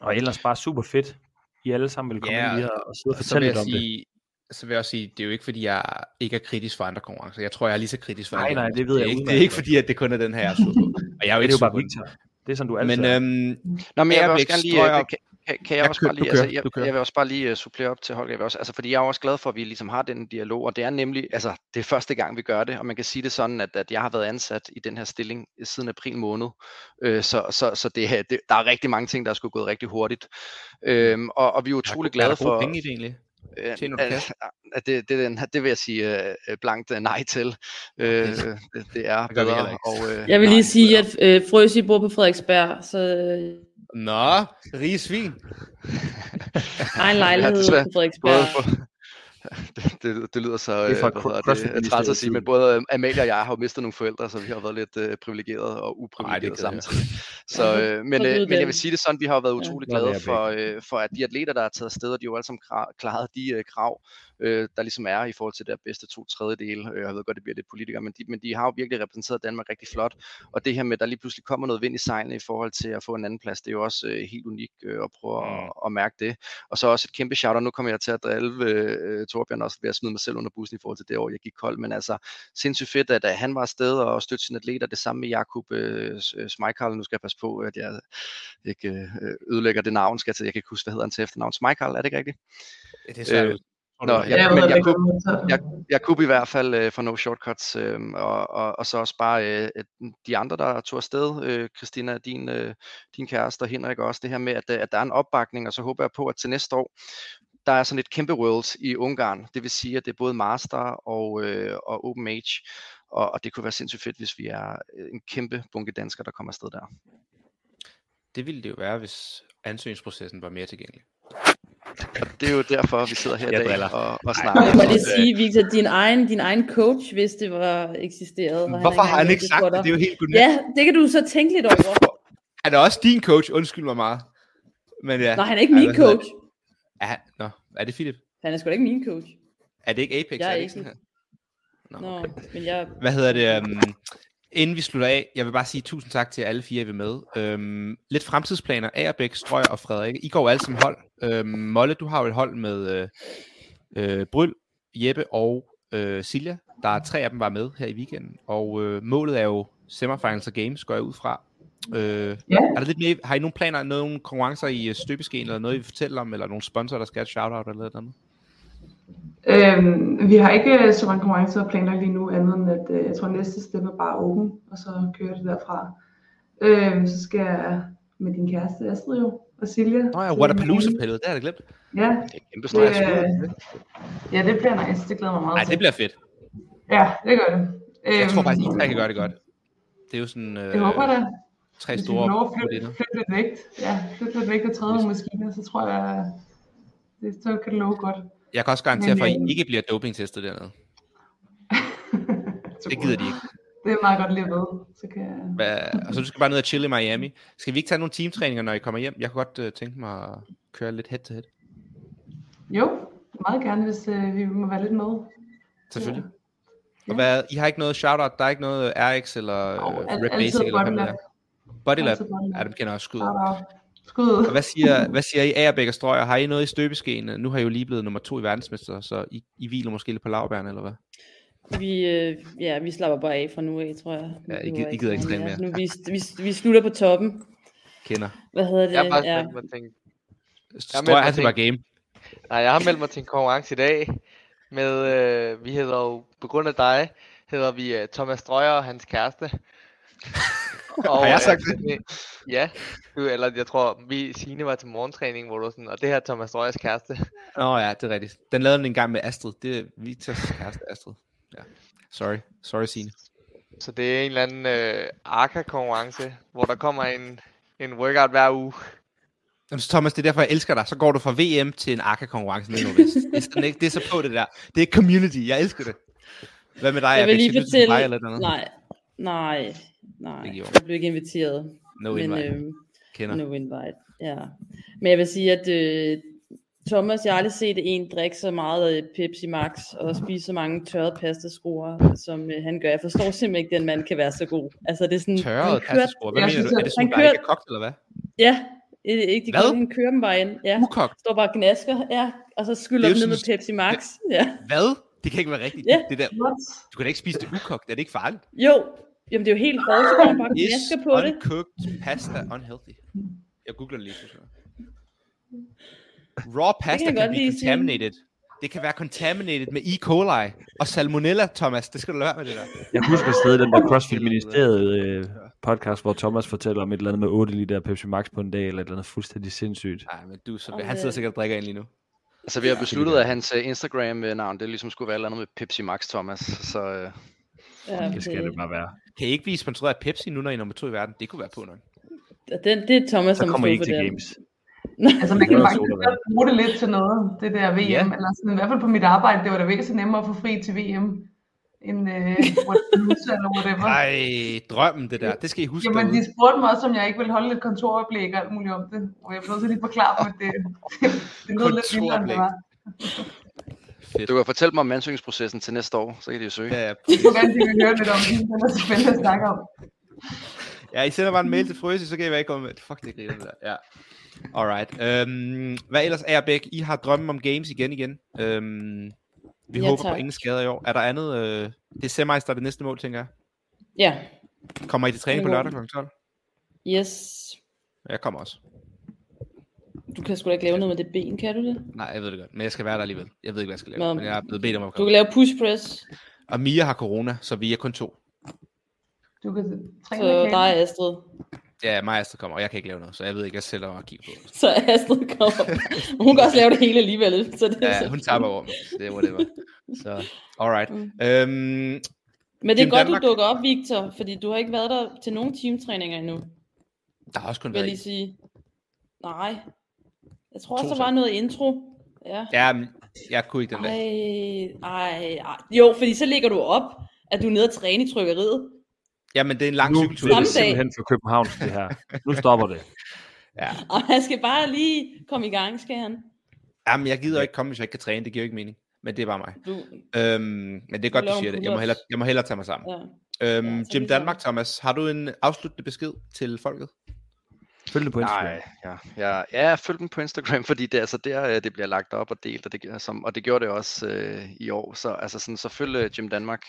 og ellers bare super fedt, I alle sammen vil komme yeah, ind og sidde og fortælle lidt om sige... det. Så vil jeg også sige, det er jo ikke fordi, jeg ikke er kritisk for andre konkurrencer. Jeg tror, jeg er lige så kritisk for nej, andre. Nej, nej, det ved jeg ikke. Det er ikke fordi, at det kun er den her, jeg er sur på. Og jeg er jo ikke sur på. Det er sådan, du altid men, øhm, Nå, men jeg vil også gerne lige... Strøier... Kan, kan jeg, jeg også kører, bare lige, kører, altså, jeg, jeg vil også bare lige uh, supplere op til Holger, jeg vil også, altså, fordi jeg er også glad for, at vi ligesom har den dialog, og det er nemlig, altså det er første gang, vi gør det, og man kan sige det sådan, at, at jeg har været ansat i den her stilling siden april måned, øh, så, så, så det, det, der er rigtig mange ting, der er sgu gået rigtig hurtigt, øhm, og, og vi er utrolig glade for... Er der gode penge i det egentlig? Altså, det, det, det vil jeg sige øh, blankt nej til. Øh, det, det er bedre. Og, øh, jeg vil lige nej, sige, at øh, Frøsig bor på Frederiksberg. Så... Nå, rige svin. Egen lejlighed ja, på Frederiksberg. Både, det, det, det lyder så det er det, træls at sige, men både Amalie og jeg har jo mistet nogle forældre, så vi har været lidt øh, privilegerede og uprivilegerede samtidig. Så, øh, men, øh, men jeg vil sige det sådan, vi har været utrolig ja, glade for, øh, for, at de atleter, der er taget afsted, og de jo alle sammen klarede de øh, krav, øh, der ligesom er i forhold til der bedste to tredjedele. Øh, jeg ved godt, det bliver lidt politikere, men de, men de har jo virkelig repræsenteret Danmark rigtig flot. Og det her med, at der lige pludselig kommer noget vind i sejlene i forhold til at få en anden plads, det er jo også øh, helt unikt øh, at prøve mm. at, at mærke det. Og så også et kæmpe shout-out. Nu kommer jeg til at drille øh, Torbjørn også ved at smide mig selv under bussen i forhold til det år, jeg gik kold, men altså sindssygt fedt, at, at han var afsted og støtte sine atleter, det samme med Jakob øh, Smeichal, nu skal jeg passe på, at jeg ikke øh, ødelægger det navn, skal jeg, jeg kan ikke huske, hvad hedder han til efternavn, Smeichal, er det ikke rigtigt? Det er svært. Øh, Nå, jeg, jeg, men jeg, jeg, jeg, jeg kunne i hvert fald øh, for No Shortcuts, øh, og, og, og så også bare øh, de andre, der tog afsted, øh, Christina, din, øh, din kæreste og Henrik også, det her med, at, at der er en opbakning, og så håber jeg på, at til næste år, der er sådan et kæmpe worlds i Ungarn, det vil sige, at det er både master og, øh, og open age, og, og det kunne være sindssygt fedt, hvis vi er en kæmpe bunke danskere, der kommer afsted der. Det ville det jo være, hvis ansøgningsprocessen var mere tilgængelig. Og det er jo derfor, vi sidder her i dag og, og snakker. Jeg må lige sige, Victor, din egen, din egen coach, hvis det var eksisteret. Hvorfor har han ikke sagt det? Det er jo helt gudnært. Ja, det kan du så tænke lidt over. Han er også din coach, undskyld mig meget. Men ja, nej, han er ikke min coach. Er, no. er det Philip? Han er sgu da ikke min coach. Er det ikke Apex? Jeg er, er det ikke sådan her? Nå, okay. Nå, men jeg... Hvad hedder det? Um, Inden vi slutter af, jeg vil bare sige tusind tak til alle fire, I vil med. Øhm, lidt fremtidsplaner, Agerbeck, Strøier og Frederik. I går alle som hold. Øhm, Molle, du har jo et hold med øh, Bryl, Jeppe og øh, Silja. Der er tre af dem, var med her i weekenden. Og øh, målet er jo semifinals og games, går jeg ud fra. Øh, yeah. er der lidt mere, har I nogle planer, nogle konkurrencer i støbeskeen, eller noget, I vil fortælle om, eller nogle sponsorer, der skal have et shout-out eller noget andet? Øhm, vi har ikke så mange konkurrencer planlagt lige nu, andet end at øh, jeg tror næste step er bare åben, og så kører det derfra. Øhm, så skal jeg med din kæreste Astrid jo, og Silja. Nå ja, Waterpalooza-pillet, det har jeg glemt. Ja. Det er kæmpe snart. Øh, ja, det bliver nice, det glæder mig meget. Nej, det bliver fedt. Ja, det gør det. Jeg øhm, tror faktisk ikke, at jeg kan gøre det godt. Det er jo sådan øh, jeg håber det. Tre store flytte lidt vægt. Ja, flytte lidt vægt og træde nogle maskiner, så tror jeg, det så kan det love godt. Jeg kan også garantere for, at I ikke bliver dopingtestet dernede. Det gider de ikke. Det er meget godt lige ved. Så kan jeg... Hva, altså, du skal bare ned og chille i Miami. Skal vi ikke tage nogle teamtræninger, når I kommer hjem? Jeg kunne godt uh, tænke mig at køre lidt head to head. Jo, meget gerne, hvis uh, vi må være lidt med. Selvfølgelig. Ja. Og hvad, I har ikke noget shoutout? Der er ikke noget R X eller no, uh, Red Basic eller hvad det er? Bodylab. Ja, dem kender også skud. Og hvad siger, hvad siger I, Agerbeck og Strøier? Har I noget i støbeskeen? Nu har I jo lige blevet nummer to i verdensmester, så I, I hviler måske lidt på laurbærrene, eller hvad? Vi, øh, ja, vi slapper bare af fra nu af, tror jeg. Ja, I, I gider ikke træne mere. Nu, vi, vi, vi slutter på toppen. Kender. Hvad hedder det? Jeg har bare meldt mig til en... Strøier, han bare game. Nej, jeg har meldt mig til en konkurrence i dag. Med, øh, vi hedder jo, på grund af dig, hedder vi øh, Thomas Strøier og hans kæreste. Og, har jeg sagt det? Ja, eller jeg tror, vi Signe var til morgentræning, hvor du var sådan, og det her er Thomas Strøiers kæreste. Åh oh, ja, det er rigtigt. Den lavede den en gang med Astrid. Det er Vitas kæreste, Astrid. Ja. Sorry, sorry Signe. Så det er en eller anden øh, A R C A-konkurrence, hvor der kommer en, en workout hver uge. Jamen, Thomas, det er derfor, jeg elsker dig. Så går du fra V M til en A R C A-konkurrence. Det er, ikke, det er så på det der. Det er community, jeg elsker det. Hvad med dig? Jeg vil lige jeg fortælle... Dig, eller noget? Nej, nej. Nej, jeg blev ikke inviteret. No men, invite. Øh, Kender. No invite, ja. Men jeg vil sige, at øh, Thomas, jeg har aldrig set en drikke så meget Pepsi Max og spise så mange tørrede pastaskruer, som øh, han gør. Jeg forstår simpelthen ikke, at den mand kan være så god. Altså, det er sådan, tørrede pastaskruer? Hvad mener du? Er det sådan, der ikke er kogt, eller hvad? Ja, ikke, de kører, han kører dem bare ind. Ja. Ukogt? Står bare og gnasker, ja, og så skyller dem ned med Pepsi Max. Ja. Hvad? Det kan ikke være rigtigt. Yeah. Det der. Du kan da ikke spise det ukogt, er det ikke farligt? Jo. Jamen, det er jo helt hårdt, så man bare gnasker på det. Uncooked pasta, unhealthy. Jeg googler det lige. Så. Raw pasta kan, kan blive contaminated. Sige. Det kan være contaminated med E. coli og salmonella, Thomas. Det skal du lade med det der. Jeg husker stadig den der CrossFit-ministeriet podcast, hvor Thomas fortæller om et eller andet med otte liter Pepsi Max på en dag, eller et eller andet fuldstændig sindssygt. Nej, men du, så... han sidder sikkert og drikker ind lige nu. Altså, vi har besluttet, at hans Instagram-navn, det ligesom skulle være et eller andet med Pepsi Max, Thomas. Så... Okay. Det skal det bare være. Kan I ikke blive sponsoreret af Pepsi nu, når I er nummer to i verden? Det kunne være på nok. Den, det er Thomas, som kommer ikke til den. Games. Altså man kan faktisk bruge det lidt til noget, det der V M. Ja. Eller sådan, i hvert fald på mit arbejde, det var da væsentligt nemmere at få fri til V M, end øh, eller whatever. Nej, drømmen det der, det skal I huske. Jamen derude. De spurgte mig også, om jeg ikke ville holde lidt kontoroplæg og alt muligt om det. Og jeg blev så lige forklare på, at det, det lød lidt vildere, det var. Fedt. Du kan fortælle mig om ansøgningsprocessen til næste år, så kan de jo søge. Ja, ja, det er vanligt, at vi hører lidt om, det er så spændende at snakke om. Ja, I sender bare en mail til Frøsig, så kan I være ikke om, fuck det griner der. Ja. Alright. Øhm, hvad ellers, Agerbeck? I har drømme om games igen igen. Øhm, vi ja, håber tak. På ingen skader i år. Er der andet? Øh, det er semis, der er det næste mål, tænker jeg. Ja. Kommer I til træning på lørdag klokken tolv? Yes. Jeg kommer også. Du kan sgu da ikke lave noget med det ben, kan du det? Nej, jeg ved det godt, men jeg skal være der alligevel. Jeg ved ikke, hvad jeg skal lave, Nå, men jeg er blevet bedt om at komme. Du kan lave push press. Og Mia har corona, så vi er kun to. Du kan træne så dig og Astrid. Ja, mig og Astrid kommer, og jeg kan ikke lave noget, så jeg ved ikke, jeg selv har arkiv på. Så Astrid kommer. Hun kan også lave det hele alligevel. Så det ja, så hun taber over mig, det var det var. Så, alright. Mm. Øhm, men det er godt, Danmark... du dukker op, Victor, fordi du har ikke været der til nogen teamtræninger endnu. Der har også kun været vil I sige. Nej. Jeg tror også, der var noget intro. Ja, ja men jeg kunne ikke den der. Ej, ej, ej. Jo, fordi så ligger du op, at du er nede og træne i trykkeriet. Jamen, det er en lang nu cykeltur. Nu er det simpelthen for København, det her. Nu stopper det. Ja. Og han skal bare lige komme i gang, skal han? Jamen, jeg gider ikke komme, hvis jeg ikke kan træne. Det giver jo ikke mening. Men det er bare mig. Du, øhm, men det er godt, du, du siger det. Jeg må, hellere, jeg må hellere tage mig sammen. Ja. Øhm, ja, Gym Danmark, Thomas, har du en afsluttende besked til folket? Følg dem på Instagram. Nej, ja, ja, ja, følg dem på Instagram, fordi det er altså der, det bliver lagt op og delt, og det, som, og det gjorde det også øh, i år. Så altså sådan, så følg Gym Danmark.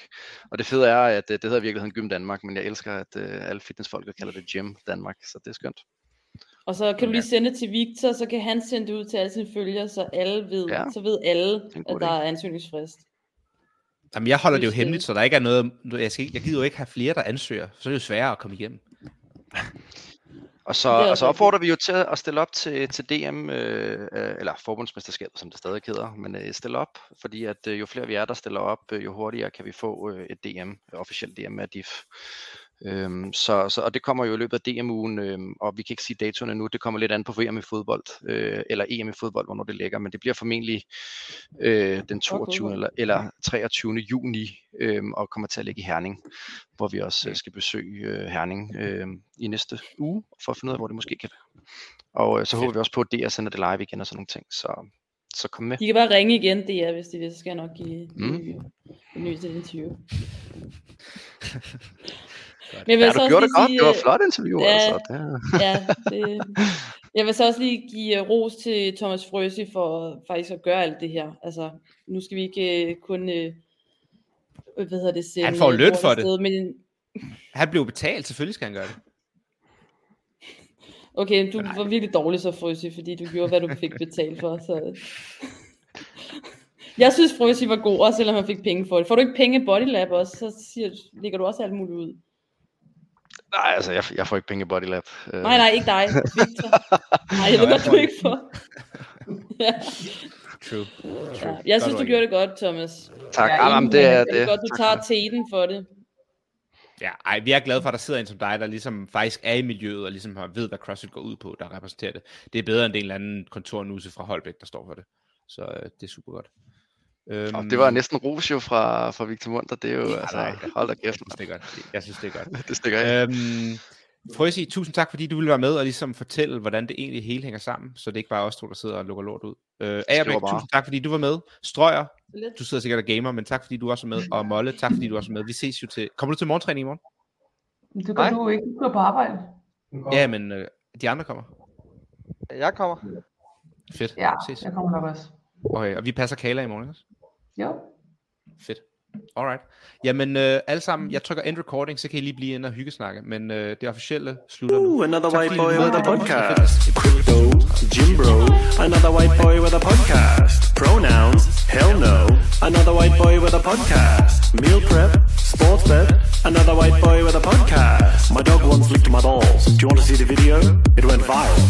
Og det fede er, at det hedder i virkeligheden Gym Danmark, men jeg elsker, at øh, alle fitnessfolket kalder det Gym Danmark, så det er skønt. Og så kan du lige sende det til Victor, så kan han sende det ud til alle sine følgere, så alle ved, ja, så ved alle, at der er ansøgningsfrist. Jamen, jeg holder det jo hemmeligt, så der ikke er noget, jeg, skal, jeg gider jo ikke have flere, der ansøger, så er det jo sværere at komme igennem. Og så, og så opfordrer vi jo til at stille op til, til D M, øh, eller forbundsmesterskabet, som det stadig hedder, men øh, stille op, fordi at øh, jo flere vi er, der stiller op, øh, jo hurtigere kan vi få øh, et D M, officielt D M af D I F. Øhm, så, så, og det kommer jo i løbet af D M-ugen, øhm, og vi kan ikke sige datoerne nu, det kommer lidt an på V M i fodbold, øh, eller E M i fodbold, hvornår det ligger, men det bliver formentlig øh, den toogtyvende Okay. eller, eller treogtyvende juni, øh, og kommer til at ligge i Herning, hvor vi også øh, skal besøge øh, Herning øh, i næste uge, for at finde ud af, hvor det måske kan være. Og øh, så håber vi også på, at D R sender det live igen og sådan nogle ting, så, så kom med. De kan bare ringe igen, D R, hvis de vil, så skal jeg nok give mm. en ny til interview. Men ja, du gjorde det godt, sige, det var et flot interview, ja, altså. Det ja, det, jeg vil så også lige give ros til Thomas Frøsig for faktisk at gøre alt det her. Altså, nu skal vi ikke uh, kun, uh, hvad hedder det, sende... Han får løn for sted, det. Men... Han blev betalt, selvfølgelig skal han gøre det. Okay, du Nej. var virkelig dårlig så, Frøsig, fordi du gjorde, hvad du fik betalt for. Så... Jeg synes, Frøsig var god, også selvom han fik penge for det. Får du ikke penge i Bodylab også, så siger, ligger du også alt muligt ud. Nej, altså, jeg, jeg får ikke penge i Bodylab. Øh. Nej, nej, ikke dig, Victor. Nej, jeg ved godt, du ikke får. Ja. True. True. Ja, jeg godt synes, du gjorde det godt, Thomas. Tak, ja, jamen, det er det. Det er godt, du tager teten for det. Ja, ej, vi er glade for, at der sidder en som dig, der ligesom faktisk er i miljøet, og ligesom ved, hvad CrossFit går ud på, der repræsenterer det. Det er bedre end en eller anden kontornuse fra Holbæk, der står for det. Så øh, det er super godt. Øhm... Og det var næsten ros jo fra, fra Victor Munter, det er jo, ja, altså, nej, hold da kæft. Det er godt. Jeg synes, det er godt. Det stikker øhm, Frøsig, tusind tak, fordi du ville være med og ligesom fortælle, hvordan det egentlig hele hænger sammen, så det er ikke bare os to, der sidder og lukker lort ud. Øh, Agerbeck, tusind tak, fordi du var med. Strøier, du sidder sikkert og gamer, men tak, fordi du også er med. Og Molle, tak, fordi du også er med. Vi ses jo til... Kommer du til morgentræning i morgen? Det gør du ikke, du går på arbejde. Ja, men øh, de andre kommer. Jeg kommer. Fedt. Ja, ses. Jeg kommer nok også. Okay, og vi passer Kala i morgen, ikke? Jo. Fedt. Alright. Jamen, øh, alle sammen, jeg trykker end recording, så kan I lige blive inde og hyggesnakke, men øh, det officielle slutter nu. Ooh, another white boy with a podcast. Crypto, gym bro. Another white boy with a podcast. Pronouns, hell no. Another white boy with a podcast. Meal prep, sports bet. Another white boy with a podcast. My dog once licked my balls. Do you want to see the video? It went viral.